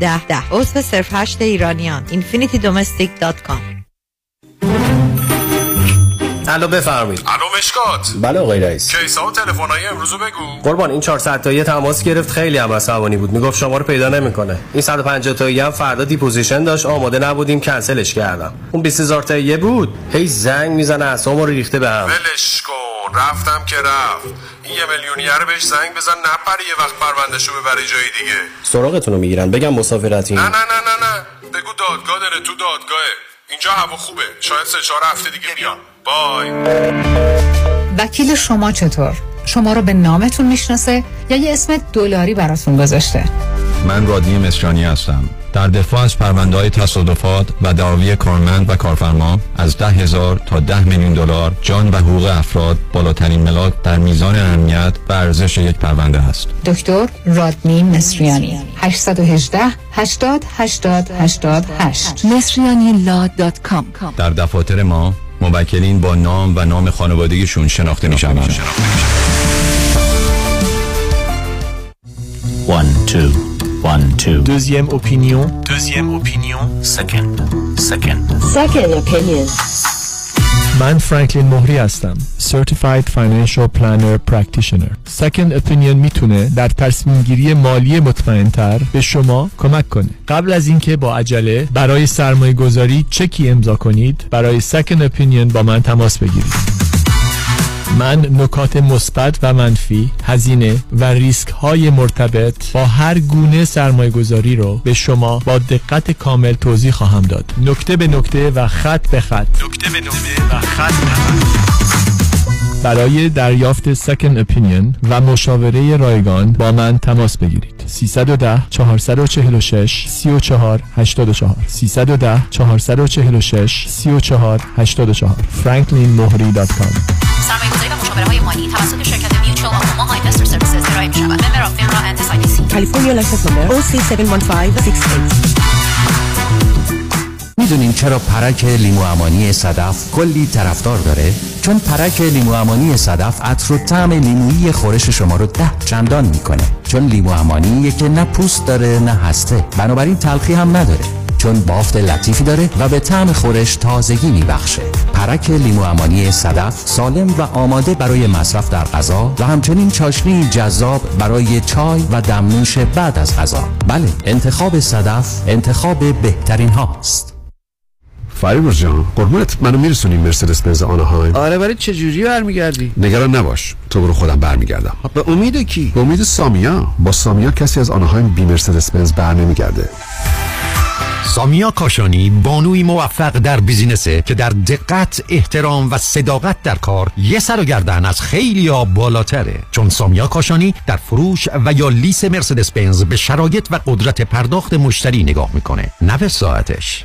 ده ده. عضو صرف هشت ایرانیان اینفینیتی دامستیک دات کام. الو بفرمایید. الو مشکات. بله آقای رئیس. کیس‌ها و تلفن‌های امروزو بگو. قربان این چهارصد تایی تماس گرفت، خیلی هم عصبانی بود، میگفت شما رو پیدا نمی‌کنه. این صد و پنجاه تایی هم فردا دیپوزیشن داشت، آماده نبودیم کنسلش کردم. اون بیست هزار تایی بود، هی زنگ میزنه اعصابم رو ریخته بهم. ولش کن، رفتم که رفت. این یه میلیونیر بهش زنگ بزن نپره، یه وقت پروندهشو ببری جای دیگه. سراغتون رو میگیرن، بگم مسافرتی. نه نه نه نه نه. بگو دادگاه داره، تو دادگاهه. اینجا هوا خوبه. شاید سه چهار هفته دیگه بیام. بای. وکیل شما چطور؟ شما رو به نامتون میشناسه یا یه اسم دلاری براتون گذاشته؟ من رادنه مسریانی هستم. در دفاع از پرونده‌های تصادفات و دعاوی کارمند و کارفرما از ده هزار تا ده میلیون دلار جان و حقوق افراد بالاترین ملاک در میزان اهمیت و ارزش یک پرونده است. دکتر رادنه مسریانی، هشت یک هشت، هشتاد، هشتاد، هشتاد و هشت مسریانی لا دات کام. در دفاتر ما موکلین با نام و نام خانوادگیشون شناخته میشوند. یک دو یک دو. Deuxième opinion. Deuxième opinion. Second. Second. Second opinion. من فرانکلین مهری هستم، Certified Financial Planner Practitioner. Second Opinion میتونه در تصمیم گیری مالی مطمئن‌تر به شما کمک کنه. قبل از اینکه با عجله برای سرمایه گذاری چکی امضا کنید، برای Second Opinion با من تماس بگیرید. من نکات مثبت و منفی، هزینه و ریسک های مرتبط با هر گونه سرمایه گذاری رو به شما با دقت کامل توضیح خواهم داد، نکته به نکته و خط به خط. نکته به نکته و خط به خط. برای دریافت Second Opinion و مشاوره رایگان با من تماس بگیرید. سیصد و ده، چهارصد و چهل و شش، سی و چهار، هشتاد و چهار. سیصد و ده، چهارصد و چهل و شش، سی و چهار، هشتاد و چهار. فرانکلین مهری دات کام. سرمایه گذاری و مشاوره های مالی توسط شرکت میوچوال آف اوماها اینوستر سرویسز ارائه می‌شود. ممبر آف فینرا اند اس آی پی سی. کالیفرنیا لایسنس نمبر او سی هفت یک پنج شش هشت. میدونین چرا پرک لیمو امانی صدف کلی طرفدار داره؟ چون پرک لیمو امانی صدف عطر و طعم لیمویی خورش شما رو ده چندان میکنه. چون لیمو امانی که نه پوست داره نه هسته، بنابراین تلخی هم نداره. چون بافت لطیفی داره و به طعم خورش تازگی میبخشه. پرک لیمو امانی صدف سالم و آماده برای مصرف در غذا و همچنین چاشنی جذاب برای چای و دمنوش بعد از غذا. بله، انتخاب صدف انتخاب بهترین هاست. فریبرز جان، قربونت، منو میرسونی مرسدس بنز آنهایم. آره، برای چه جوری برمیگردی؟ نگران نباش، تو برو، خودم برمیگردم. به امید کی؟ به امید سامیا. با سامیا کسی از آنهایم بی مرسدس بنز برنمیگرده. سامیا کاشانی بانوی موفق در بیزینسه که در دقت، احترام و صداقت در کار یه سر و گردن از خیلی‌ها بالاتره. چون سامیا کاشانی در فروش و یا لیس مرسدس بنز به شرایط و قدرت پرداخت مشتری نگاه میکنه، نه به ساعتش.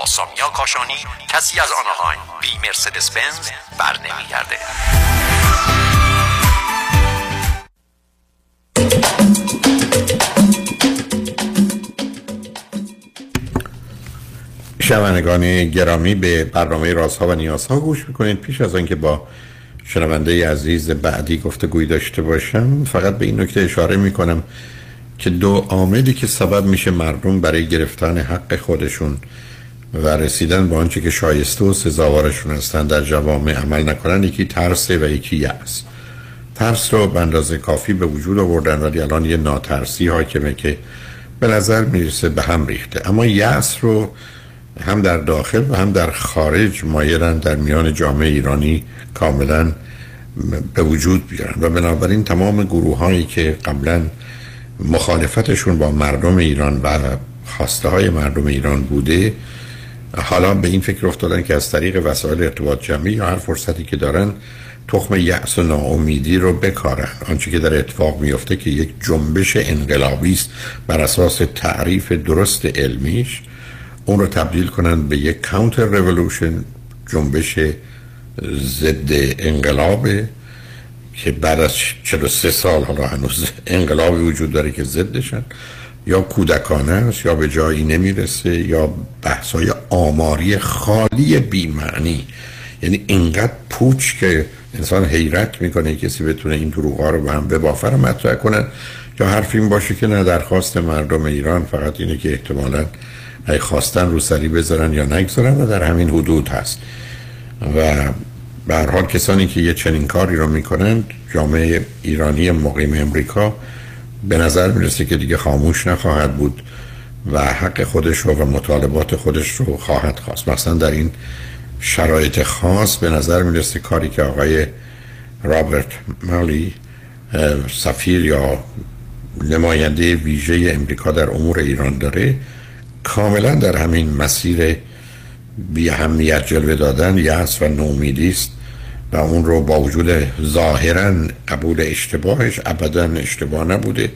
با سامیا کاشانی کسی از آنهاین بی مرسدس بنز بر نمیگرده. شنوندگان گرامی، به برنامه رازها و نیازها گوش میکنید. پیش از آنکه با شنونده عزیز بعدی گفتگوی داشته باشم، فقط به این نکته اشاره میکنم که دو عاملی که سبب میشه مردم برای گرفتن حق خودشون و رسیدن به آنچه که شایسته و سزاوارشون هستن در جوامع عمل نکنن، یکی ترسه و یکی یأس. ترس رو به اندازه کافی به وجود آوردن، ولی الان یه ناترسی حاکمه که به نظر میرسه به هم ریخته. اما یأس رو هم در داخل و هم در خارج مایلن در میان جامعه ایرانی کاملا به وجود بیارن و بنابراین تمام گروه هایی که قبلا مخالفتشون با مردم ایران و خواسته های مردم ایران بوده، حالا به این فکر افتادن که از طریق وسایل ارتباط جمعی یا هر فرصتی که دارن تخم یأس و ناامیدی رو بکارن. آنچه که در اتفاق میفته که یک جنبش انقلابی است بر اساس تعریف درست علمیش، اون رو تبدیل کنن به یک کانتر ریولوشن، جنبش ضد انقلاب که بعد از چهل و سه سال حالا هنوز انقلابی وجود داره که ضدشن، یا کودکانه است یا به جایی نمیرسه یا بحث‌های آماری خالی بی‌معنی، یعنی اینقدر پوچ که انسان حیرت میکنه کسی بتونه این دروغ‌ها رو به هم ببافه و مطرح کنن. یا حرف این باشه که نه، درخواست مردم ایران فقط اینه که احتمالاً ای خواستن رو سری بذارن یا نگذارن و در همین حدود هست و به هر حال کسانی که یه چنین کاری رو میکنن، جامعه ایرانی مقیم امریکا به نظر میرسه که دیگه خاموش نخواهد بود و حق خودش رو و مطالبات خودش رو خواهد خواست. مثلا در این شرایط خاص به نظر میرسه کاری که آقای رابرت مالی، سفیر یا نماینده ویژه امریکا در امور ایران، داره کاملا در همین مسیر بی اهمیت جلوه دادن یأس و نومیدی است و اون رو با وجود ظاهرا قبول اشتباهش، ابدا اشتباه نبوده،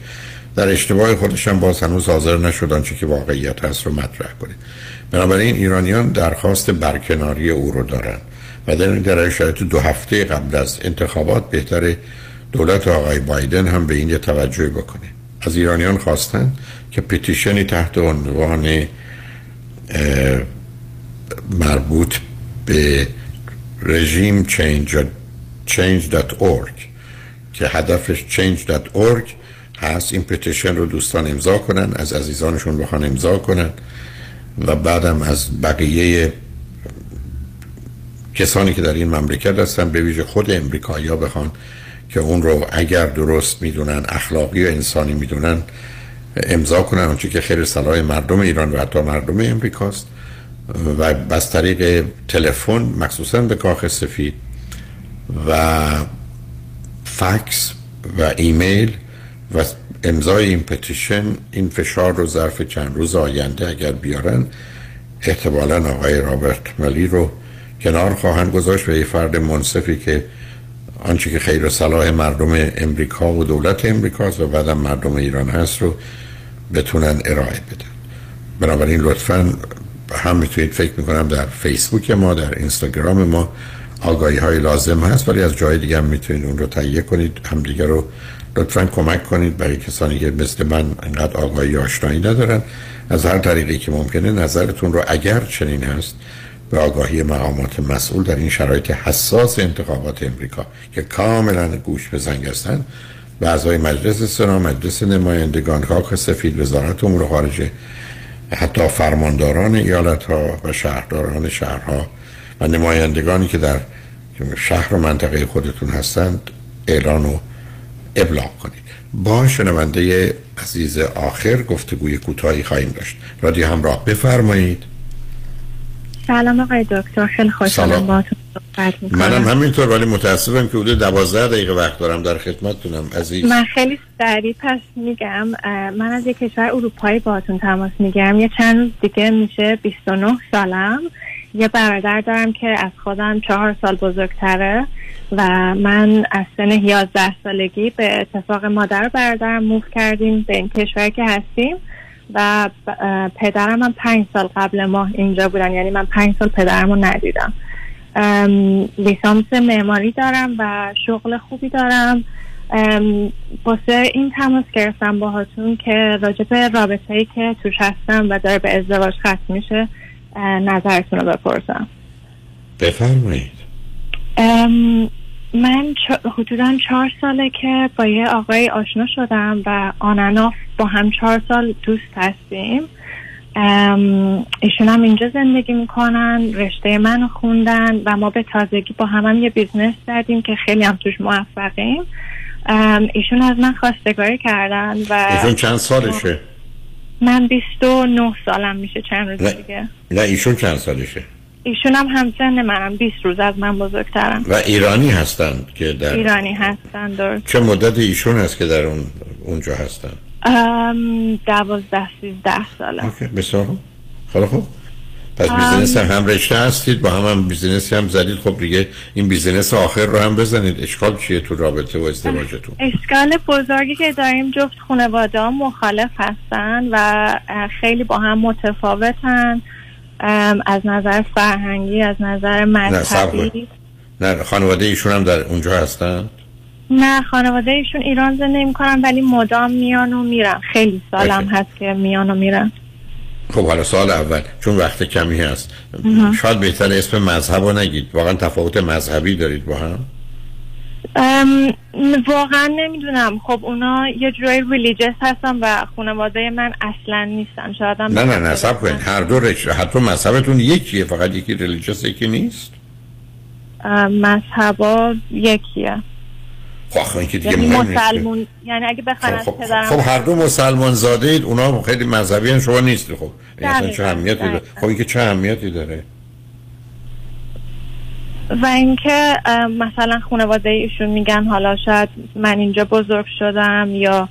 در اشتباه خودش هم باز هنوز حاضر نشد آنچه که واقعیت هست رو مطرح کنه. بنابراین ایرانیان درخواست برکناری او رو دارن و در در شرایط دو هفته قبل از انتخابات بهتره دولت آقای بایدن هم به این توجه بکنه. از ایرانیان خواستن که پتیشنی تحت عنوان مربوط به رژیم change dot org که هدفش change dot org هست، این پتیشن رو دوستان امضا کنن، از عزیزانشون بخوان امضا کنن و بعدم از بقیه کسانی که در این مملکت هستن، به ویژه خود امریکایی‌ها بخوان که اون رو اگر درست میدونن، اخلاقی و انسانی میدونن، امضا کنن، آنچه که خیر صلاح مردم ایران و حتی مردم امریکاست و از طریق تلفن مخصوصا به کاخ سفید و فکس و ایمیل و امضای این پتیشن، این فشار رو ظرف چند روز آینده اگر بیارن، احتمالاً آقای رابرت مالی رو کنار خواهند گذاشت و یه فرد منصفی که آنچه که خیر و صلاح مردم امریکا و دولت امریکاست و بعدم مردم ایران هست رو بتونن ارائه بدن. بنابراین لطفاً هم میتونید، فکر میکنم در فیسبوک ما، در اینستاگرام ما آگاهی های لازم هست، ولی از جای دیگه هم میتونید اون رو تهیه کنید، همدیگه رو لطفاً کمک کنید برای کسانی که مثل من انقدر آگاهی آشنایی ندارن. از هر طریقی که ممکنه نظرتون رو، اگر چنین هست، به آگاهی مقامات مسئول در این شرایط حساس انتخابات امریکا که کاملا گوش به زنگ هستند و اعضای مجلس سنا، مجلس نمایندگان، کاخ سفید، وزارت امور خارجه، حتی فرمانداران ایالت ها و شهرداران شهرها و نمایندگانی که در شهر و منطقه خودتون هستند، اعلان و ابلاغ کنید. با شنونده عزیز آخر گفتگوی کوتاهی خواهیم داشت. رادیو همراه، بفرمایید. سلام آقای دکتر، خیلی خوشحالم باهاتون صحبت می‌کنم. منم همینطور، ولی متاسفم که حدود دوازده دقیقه وقت دارم، در خدمتتونم عزیز. من خیلی سریع پس میگم. من از یک کشور اروپایی باهاتون تماس میگم. یه چند روز دیگه میشه بیست و نه سالم. یه برادر دارم که از خودم چهار سال بزرگتره و من از سن یازده سالگی به اتفاق مادر و برادرم موف کردیم به این کشور که هستیم و پدرم هم پنج سال قبل ما اینجا بودن، یعنی من پنج سال پدرم رو ندیدم. لیسانس معماری دارم و شغل خوبی دارم. واسه این تماس گرفتم باهاتون که راجع به رابطه‌ای که توش هستم و داره به ازدواج ختم میشه نظرتون رو بپرسم. بفرمایید. من حدوداً چهار ساله که با یه آقای آشنا شدم و آناناف با هم چهار سال دوست هستیم. ایشون هم اینجا زندگی میکنن، رشته من خوندن و ما به تازگی با هم, هم یه بیزنس دادیم که خیلی هم توش موفقیم. ایشون از من خواستگاری کردن و ایشون چند سالشه؟ من بیست و نه سالم میشه چند روز دیگه. نه ایشون چند سالشه؟ ایشون هم همسن منم، بیست روز از من بزرگترم. و ایرانی هستند که در ایرانی هستند. درست. چه مدت ایشون هست که در اون اونجا هستند؟ دوازده سیزده ساله. اوکی بسیار خوب. خیلی خوب. پس بیزینس هم, هم رشته هستید، با هم هم بیزینسی هم زدید. خب دیگه این بیزینس آخر رو هم بزنید. اشکال چیه تو رابطه و ازدواجتون؟ اشکال بزرگی که داریم جفت خانواده ها مخالف هستن و خیلی با هم متفاوتن از نظر فرهنگی، از نظر مذهبی. نه, نه خانواده ایشون هم در اونجا هستن؟ نه خانواده ایشون ایران زندگی میکنن ولی مدام میان و میرن. خیلی سالم okay. هست که میان و میرن. خب حالا سال اول چون وقت کمی هست اه. شاید بهتر اسم مذهب رو نگید. واقعا تفاوت مذهبی دارید با هم؟ واقعا نمیدونم. خب اونا یه جوری ریلیجیس هستن و خانواده من اصلا نیستن. شاید هم نه نه نه صبر کنید. هر دو رشته حتی مذهبتون یکیه، فقط یکی ریلیجیس یکی نیست. مذهبا یکیه. خب که دیگه یعنی مسلمان، یعنی اگه بخوان خب, خب, خب هر دو مسلمان زاده اید، اونا خیلی مذهبی ان، شما نیستی. خب اصلا چه اهمیتی داره؟ خب این که چه اهمیتی داره؟ و اینکه مثلا خانواده ایشون میگن حالا شاید من اینجا بزرگ شدم یا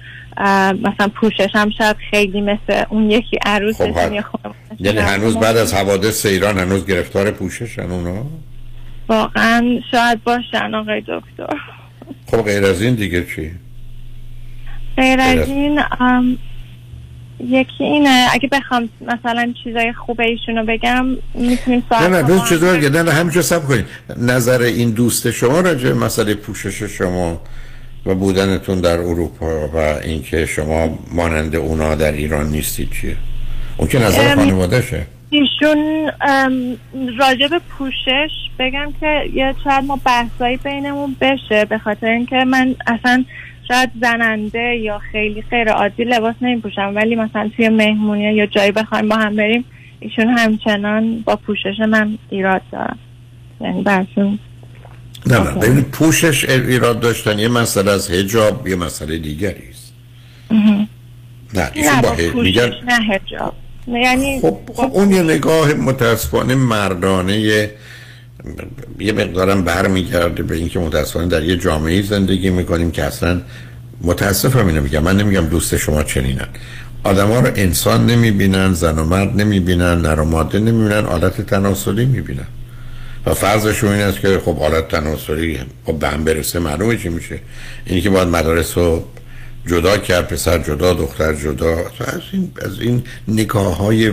مثلا پوششم شاید خیلی مثل اون یکی عروسش خب هر... یعنی هنوز بعد از حوادث ایران هنوز گرفتار پوششن اونا؟ واقعا شاید باشن آقای دکتر. خب غیر از این دیگه چی؟ غیر از این ام... یکی اینه اگه بخوام مثلا چیزای خوبه ایشونو بگم میتونیم ساعت نه نه بس چیزا بگید. نه, نه همینجا صبر کنید. نظر این دوست شما راجع به مسئله پوشش شما و بودنتون در اروپا و اینکه شما مانند اونا در ایران نیستید چیه؟ اون که نظر خانواده‌شه. ایشون راجع به پوشش بگم که یا شاید ما بحثایی بینمون بشه به خاطر اینکه من اصلا شاید زننده یا خیلی غیر عادی لباس نمیپوشم ولی مثلا توی مهمونی یا جایی بخوایم با هم بریم ایشون همچنان با پوشش من ایراد دارم. یعنی برشون نه نه ببین پوشش ایراد داشتن یه مسئله از حجاب یه مسئله دیگریست. نه ایشون با حجاب نه حجاب یعنی خب, خب اون یه نگاه متاسفانه مردانه یه یه مقدارم برمیگرده به اینکه متاسفانه در یه جامعه زندگی میکنیم که اصلا متاسفم اینو میگم. من نمیگم دوست شما چنینن. آدما رو انسان نمیبینن، زن و مرد نمیبینن، نر و ماده نمیبینن، حالت تناسلی میبینن و فرضشون این است که خب حالت تناسلی خب به هم برسه معلومه چی میشه. اینی که باید مدارس رو جدا کرد، پسر جدا دختر جدا، از این از این نکاح‌های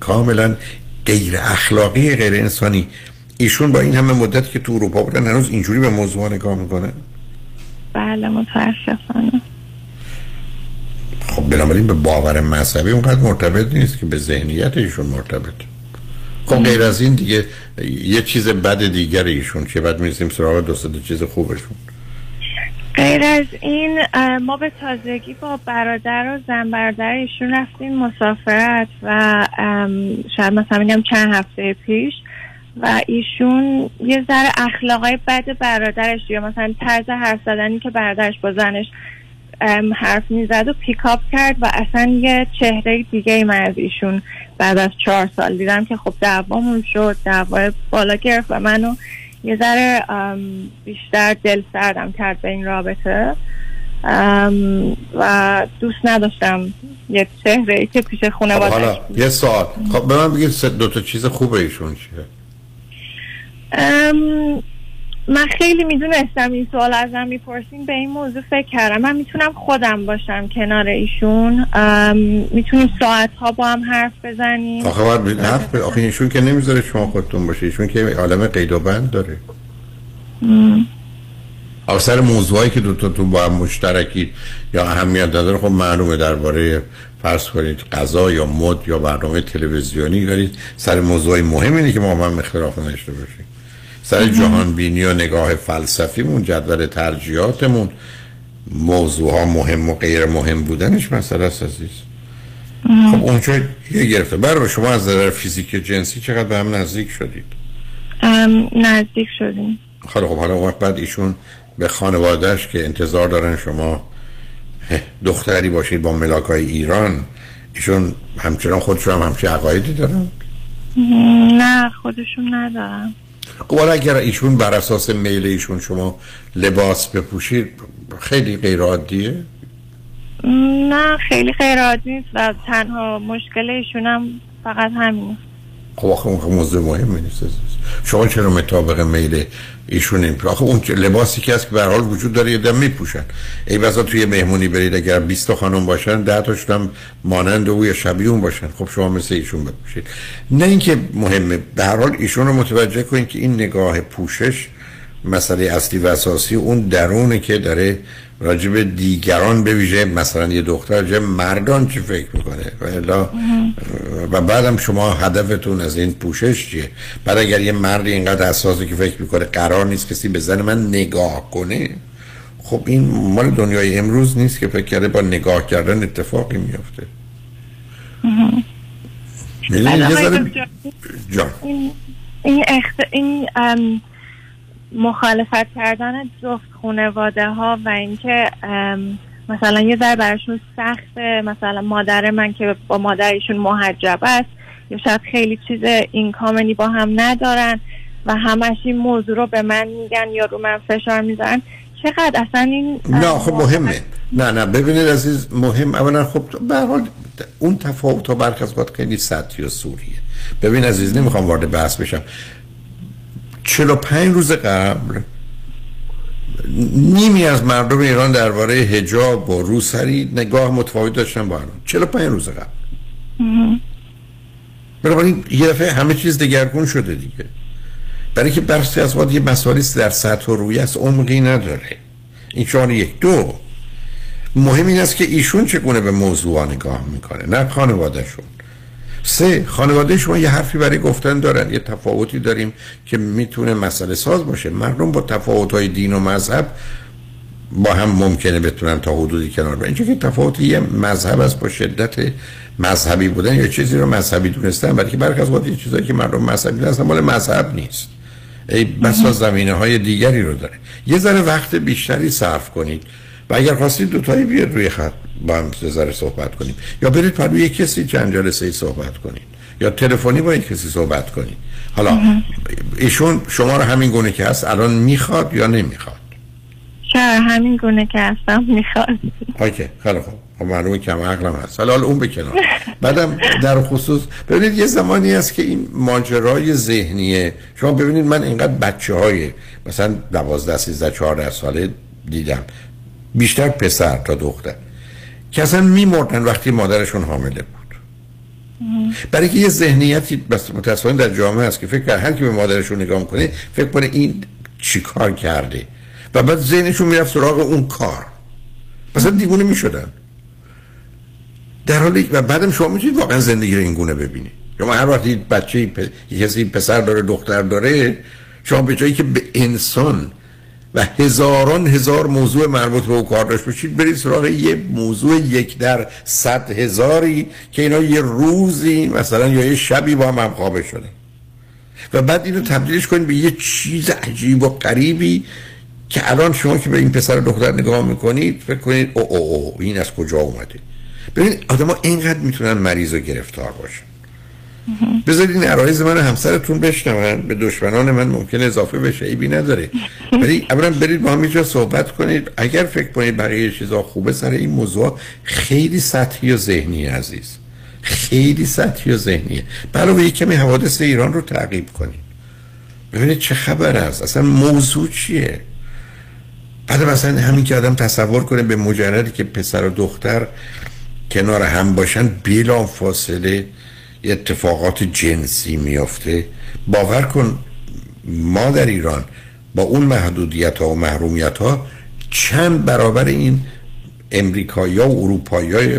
کاملا غیر اخلاقی غیر انسانی. ایشون با این همه مدت که تو اروپا بودن هنوز اینجوری به موضوع نگاه میکنه؟ بله متاسفانه. خب بنابراین به باور مذهبی اونقدر مرتبط نیست که به ذهنیت ایشون مرتبط. خب ام. غیر از این دیگه یه چیز بد دیگر ایشون که بعد میرسیم سراغ دوستت چیز خوبشون. غیر از این ما به تازگی با برادر و زن برادر ایشون رفتیم مسافرت و شاید مثلا میگم چند هفته پیش و ایشون یه ذره اخلاقای بد برادرش یا مثلا طرز حرف زدنی که برادرش با زنش حرف میزد و پیکاپ کرد و اصلا یه چهره دیگه ای من از ایشون بعد از چهار سال دیدم که خب دعوامون شد، دعوای بالا گرفت و منو یه ذره بیشتر دل سردم کرد به این رابطه و دوست نداشتم یه چهره ای که پیش خانواده‌اش. حالا یه سوال خب به من بگید دو تا چیز خوبه ایشون چیه؟ من خیلی میدونستم این سوال ازم میپرسین، به این موضوع فکر کردم. من میتونم خودم باشم کنار ایشون، میتونیم ساعتها با هم حرف بزنیم. آخه باید حرف بزنیم، آخه ایشون که نمیذاره شما خودتون باشه، ایشون که عالم قید و بند داره. آخه سر موضوعی که دوتاتون با هم مشترکی یا اهمیت داره، خب معلومه درباره فرض کنید قضا یا مد یا برنامه تلویزیونی دارید، سر موضوعی مهمی که ما هم اختلاف نداشته باشیم، سر جهان بینی و نگاه فلسفیمون، جدول ترجیحاتمون، موضوع ها مهم و غیر مهم بودنش مسئله است عزیز. خب اون چه گرفته برای شما از نظر فیزیک جنسی چقدر به هم نزدیک شدید؟ نزدیک شدیم. خب حالا وقت بعد ایشون به خانوادهش که انتظار دارن شما دختری باشید با ملاکای ایران، ایشون همچنان خودشون هم همچه عقایدی دارن؟ نه خودشون ندارن. والا اگر ایشون بر اساس میل ایشون شما لباس بپوشید خیلی غیر عادیه؟ نه خیلی غیر عادی نیست و تنها مشکل ایشون هم فقط همین. خب آخه اون موضوع مهمی نیست. شما چرا مطابق میل ایشون این آخه اون لباسی که هست که به هر حال وجود داره یه دم میپوشن، ای بسا توی مهمونی برید اگر بیست تا خانم باشن ده تاشون هم مانند او یا شبیه اون باشن، خب شما مثل ایشون بپوشید. نه اینکه مهمه، به هر حال ایشون رو متوجه کنید که این نگاه پوشش مسئله اصلی و اساسی اون درونه که داره راجب دیگران، به ویژه مثلا یه دختر چه مردان چی فکر میکنه و الا و بعدم شما هدفتون از این پوشش چیه؟ بعد اگر یه مرد اینقدر حساسه که فکر میکنه قرار نیست کسی به زن من نگاه کنه، خب این مال دنیای امروز نیست که فکر کرده با نگاه کردن اتفاقی میفته. این این اخت... این ام... مخالفت کردن جفت خانواده ها و اینکه مثلا یه ذره براشون سخته، مثلا مادر من که با مادرشون محجب است یا شاید خیلی چیز این کامنی با هم ندارن و همش این موضوع رو به من میگن یا رو من فشار میذارن، چقدر اصلا این نه خب مهمه. نه نه ببینید عزیز، مهم اولا خب به هر حال اون تفاوت ها برخلاف خیلی سطحی و سوریه. ببین عزیز، نمیخوام وارد بحث بشم. چهل و پنج روز قبل نیمی از مردم ایران درباره حجاب و روسری نگاه متفاوت داشتن با هم. چهل و پنج روز قبل. بنابراین یه دفعه همه چیز دگرگون شده دیگه. برای که بخشی از وقت یه مسائلی در سطح و روی است، عمقی نداره. این چهار یک دو. مهم این است که ایشون چگونه به موضوع نگاه میکنه، نه خانوادهشون. سه، خانواده شما یه حرفی برای گفتن دارن، یه تفاوتی داریم که میتونه مسئله ساز باشه. مردم با تفاوت‌های دین و مذهب با هم ممکنه بتونن تا حدودی کنار بیان. اینجوری که تفاوتی یه مذهب است با شدت مذهبی بودن یا چیزی رو مذهبی دونستن، بلکه برخلاف اون چیزایی که مردم مذهبی هستن مال مذهب نیست، ای بسا زمینه‌های دیگری رو داره. یه ذره وقت بیشتری صرف کنید و اگر خواستید دو تایی بیاد روی خط با هم ذره صحبت کنیم، یا برید پلو یک کسی چند جلسه صحبت کنید، یا تلفنی با یک کسی صحبت کنید. حالا ایشون شما رو همین گونه که هست الان میخواد یا نمیخواد؟ شاید همین گونه که هستم میخواد. اوکی خیلی خوب، معلومه کم عقلم هست. حالا اون به کنار. بعدم در خصوص ببینید یه زمانی هست که این ماجرای ذهنیه. شما ببینید من اینقدر بچه‌های مثلا دوازده سیزده چهارده ساله دیدم، بیشتر پسر تا دختر، که اصلا میمردن وقتی مادرشون حامله بود. مم. برای که یه ذهنیتی متأسفانه در جامعه هست که فکر کنه هر کی به مادرشون نگاه میکنه فکر کنه این چیکار کرده و بعد ذهنشون میرفت سراغ اون کار، مثلا دیوونه میشدن. در حالی و بعدم شما میتونید واقعا زندگی رو این گونه ببینید. شما هر وقتی بچه‌ای پ... کسی پسر داره دختر داره، شما به جایی که به انسان و هزاران هزار موضوع مربوط به او کار داشت باشید، برید سراغ یه موضوع یک در صد هزاری که اینا یه روزی مثلا یا یه شبی با هم همخوابه شده و بعد اینو تبدیلش کنید به یه چیز عجیب و غریبی که الان شما که به این پسر دختر نگاه میکنید فکر کنید او او او این از کجا اومده. ببینید آدم اینقدر میتونن مریض و گرفتار باشن. بذارید این عرایض من همسرتون بشنون، به دشمنان من ممکن اضافه بشه، عیبی نداره، ولی اولا برید با هم اینجا صحبت کنید. اگر فکر کنید بقیه چیزا خوبه، سر این موضوع خیلی سطحی و ذهنی عزیز، خیلی سطحی و ذهنیه. برای یه کمی حوادث ایران رو تعقیب کنید. ببینید چه خبر است، اصلا موضوع چیه؟ بعد مثلا همین که آدم تصور کنه به مجردی که پسر و دختر کنار هم باشن بلا فاصله اتفاقات جنسی میافته، باور کن ما در ایران با اون محدودیت ها و محرومیت ها چند برابر این امریکایی ها و اروپایی های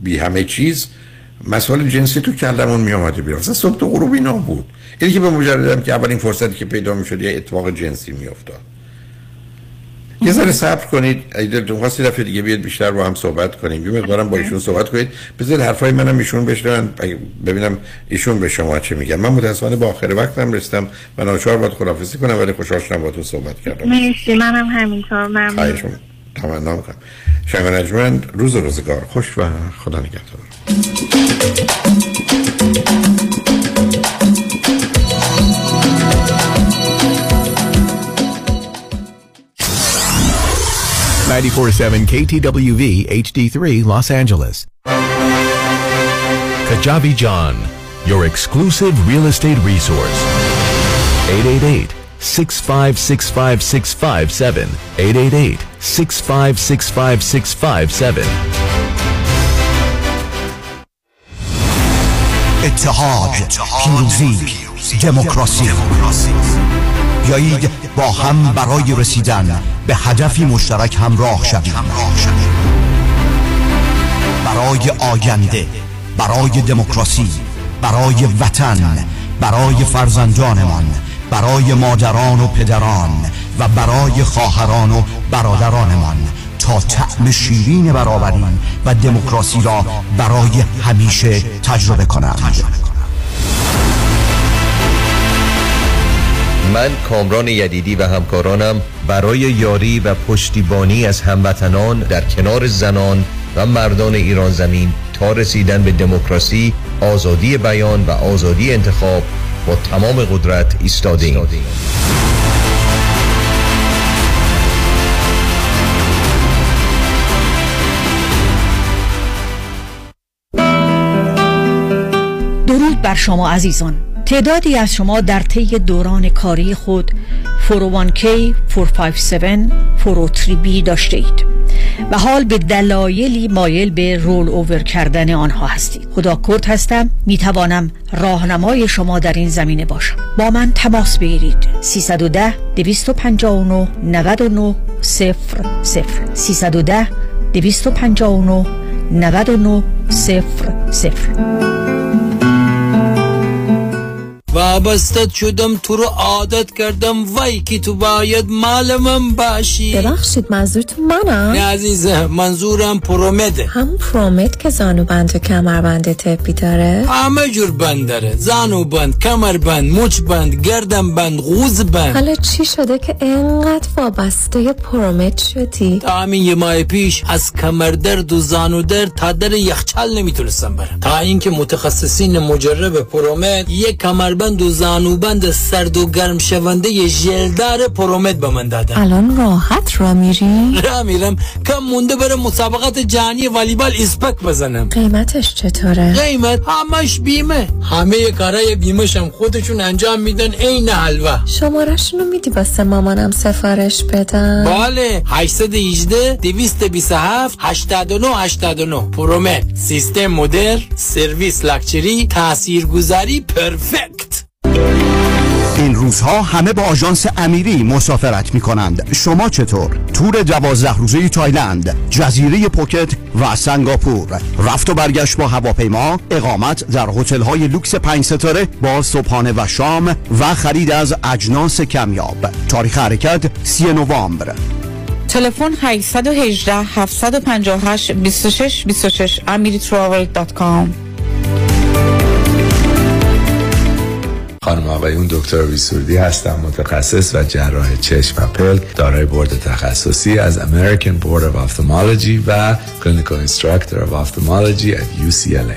بی همه چیز مسئله جنسی تو کلمون می آمده بیرون، اصلا صبح تو غروبی نبود. اینی که به مجردم که اولین فرصتی که پیدا می شد یه اتفاق جنسی می افتاد. یه ذره صبر کنید، اگه دلتون خواست یه دفعه دیگه بیاد بیشتر با هم صحبت کنیم، یه مقدارم با ایشون صحبت کنید، بذارید حرفای منم ایشون بشنون، ببینم ایشون به شما چه میگن. من متأسفانه با آخر وقتم رسیدم و ناچار باید خداحافظی کنم، ولی خوشحال شدم باهاتون صحبت کردم. مرسی، منم همینطور، ممنون. تمنا میکنم. شب رنجمند، روز روزگار خوش و خدا نگهدار. ninety-four point seven کی تی دبلیو وی اچ دی three Los Angeles. Kajabi John, your exclusive real estate resource. eight eight eight, six five six five six five seven. eight eight eight, six five six five six five seven. اتحاد، پیروزی، دموکراسی. بیایید با هم برای رسیدن به هدفی مشترک همراه شویم، برای آینده، برای دموکراسی، برای وطن، برای فرزندانمان، برای مادران و پدران و برای خواهران و برادرانمان، تا طعم شیرین برابری و دموکراسی را برای همیشه تجربه کنند. من کامران یدیدی و همکارانم برای یاری و پشتیبانی از هموطنان در کنار زنان و مردان ایران زمین تا رسیدن به دموکراسی، آزادی بیان و آزادی انتخاب با تمام قدرت ایستاده‌ایم. درود بر شما عزیزان. تعدادی از شما در طی دوران کاری خود چهار صفر یک کی، چهار پنج هفت، چهار صفر سه بی داشته اید و حال به دلایلی مایل به رول اوور کردن آنها هستید. خدا کرد هستم، می توانم راهنمای شما در این زمینه باشم. با من تماس بگیرید. سیصد و ده، دویست و پنجاه و نه، نود و نه، صفر صفر. سیصد و ده، دویست و پنجاه و نه، نود و نه، صفر صفر. وابستت شدم، تو رو عادت کردم، وای که تو باید مال من باشی. ببخشید منظورتون منم؟ نه عزیزم، منظورم پرومده. هم پرومد که زانوبند و کمربند طبی داره؟ همه جور بند داره، زانوبند، کمربند، مچ بند، گردن بند، قوز بند. حالا چی شده که انقدر وابسته پرومد شدی؟ تا همین یه ماه پیش از کمردرد و زانودرد تا در یخچال نمیتونستم برم، تا اینکه متخصصین مجرب پرومد یک کمر بند و زانوبند سرد و گرم شونده ی ژلدار پرومت به من دادن. الان راحت را میری؟ را میرم، کم مونده برم مسابقات جهانی والیبال اسپک بزنم. قیمتش چطوره؟ قیمت همش بیمه، همه کارای بیمش هم خودشون انجام میدن، عین حلوا. شماره‌شونو میدی واسه مامانم سفارش بدم؟ بله، هشت یک هشت، دو دو هفت، هشت نه هشت نه. پرومت، سیستم مدر، سرویس لاکچری، تاثیرگذاری پرفکت. این روزها همه با آژانس امیری مسافرت می کنند. شما چطور؟ تور دوازده روزه تایلند، جزیره پوکت و سنگاپور، رفت و برگشت با هواپیما، اقامت در هتل های لوکس پنج ستاره با صبحانه و شام و خرید از اجناس کمیاب. تاریخ حرکت سی نوامبر. تلفن هشت یک هشت، هفت پنج هشت، دو شش دو شش. amiri travel dot com. خانم آقایون، دکتر ویسوردی هستم، متخصص و جراح چشم و پلک، دارای بورد تخصصی از American Board of Ophthalmology و Clinical Instructor of Ophthalmology at یو سی ال ای.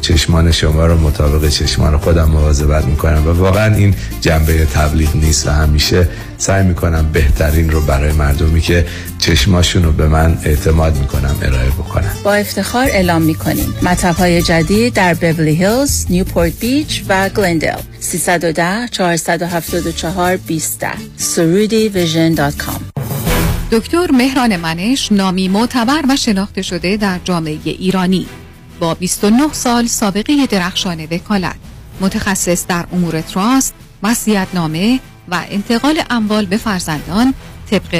چشمان شما رو مطابق چشمان خودم مواظبت میکنم و واقعا این جنبه تبلیغ نیست و همیشه سعی میکنم بهترین رو برای مردمی که چشماشون رو به من اعتماد میکنم ارائه بکنم. با افتخار اعلام میکنیم مطب‌های جدید در بیبلی هیلز، نیوپورت بیچ و گلندل. سه یک صفر چهار هفت چهار دو صفر سرودی ویژن دات کام. دکتر مهران منش نامی معتبر و شناخته شده در جامعه ایرانی با بیست و نه سال سابقه درخشان وکالت، متخصص در امور تراست، وصیت‌نامه و انتقال اموال به فرزندان طبق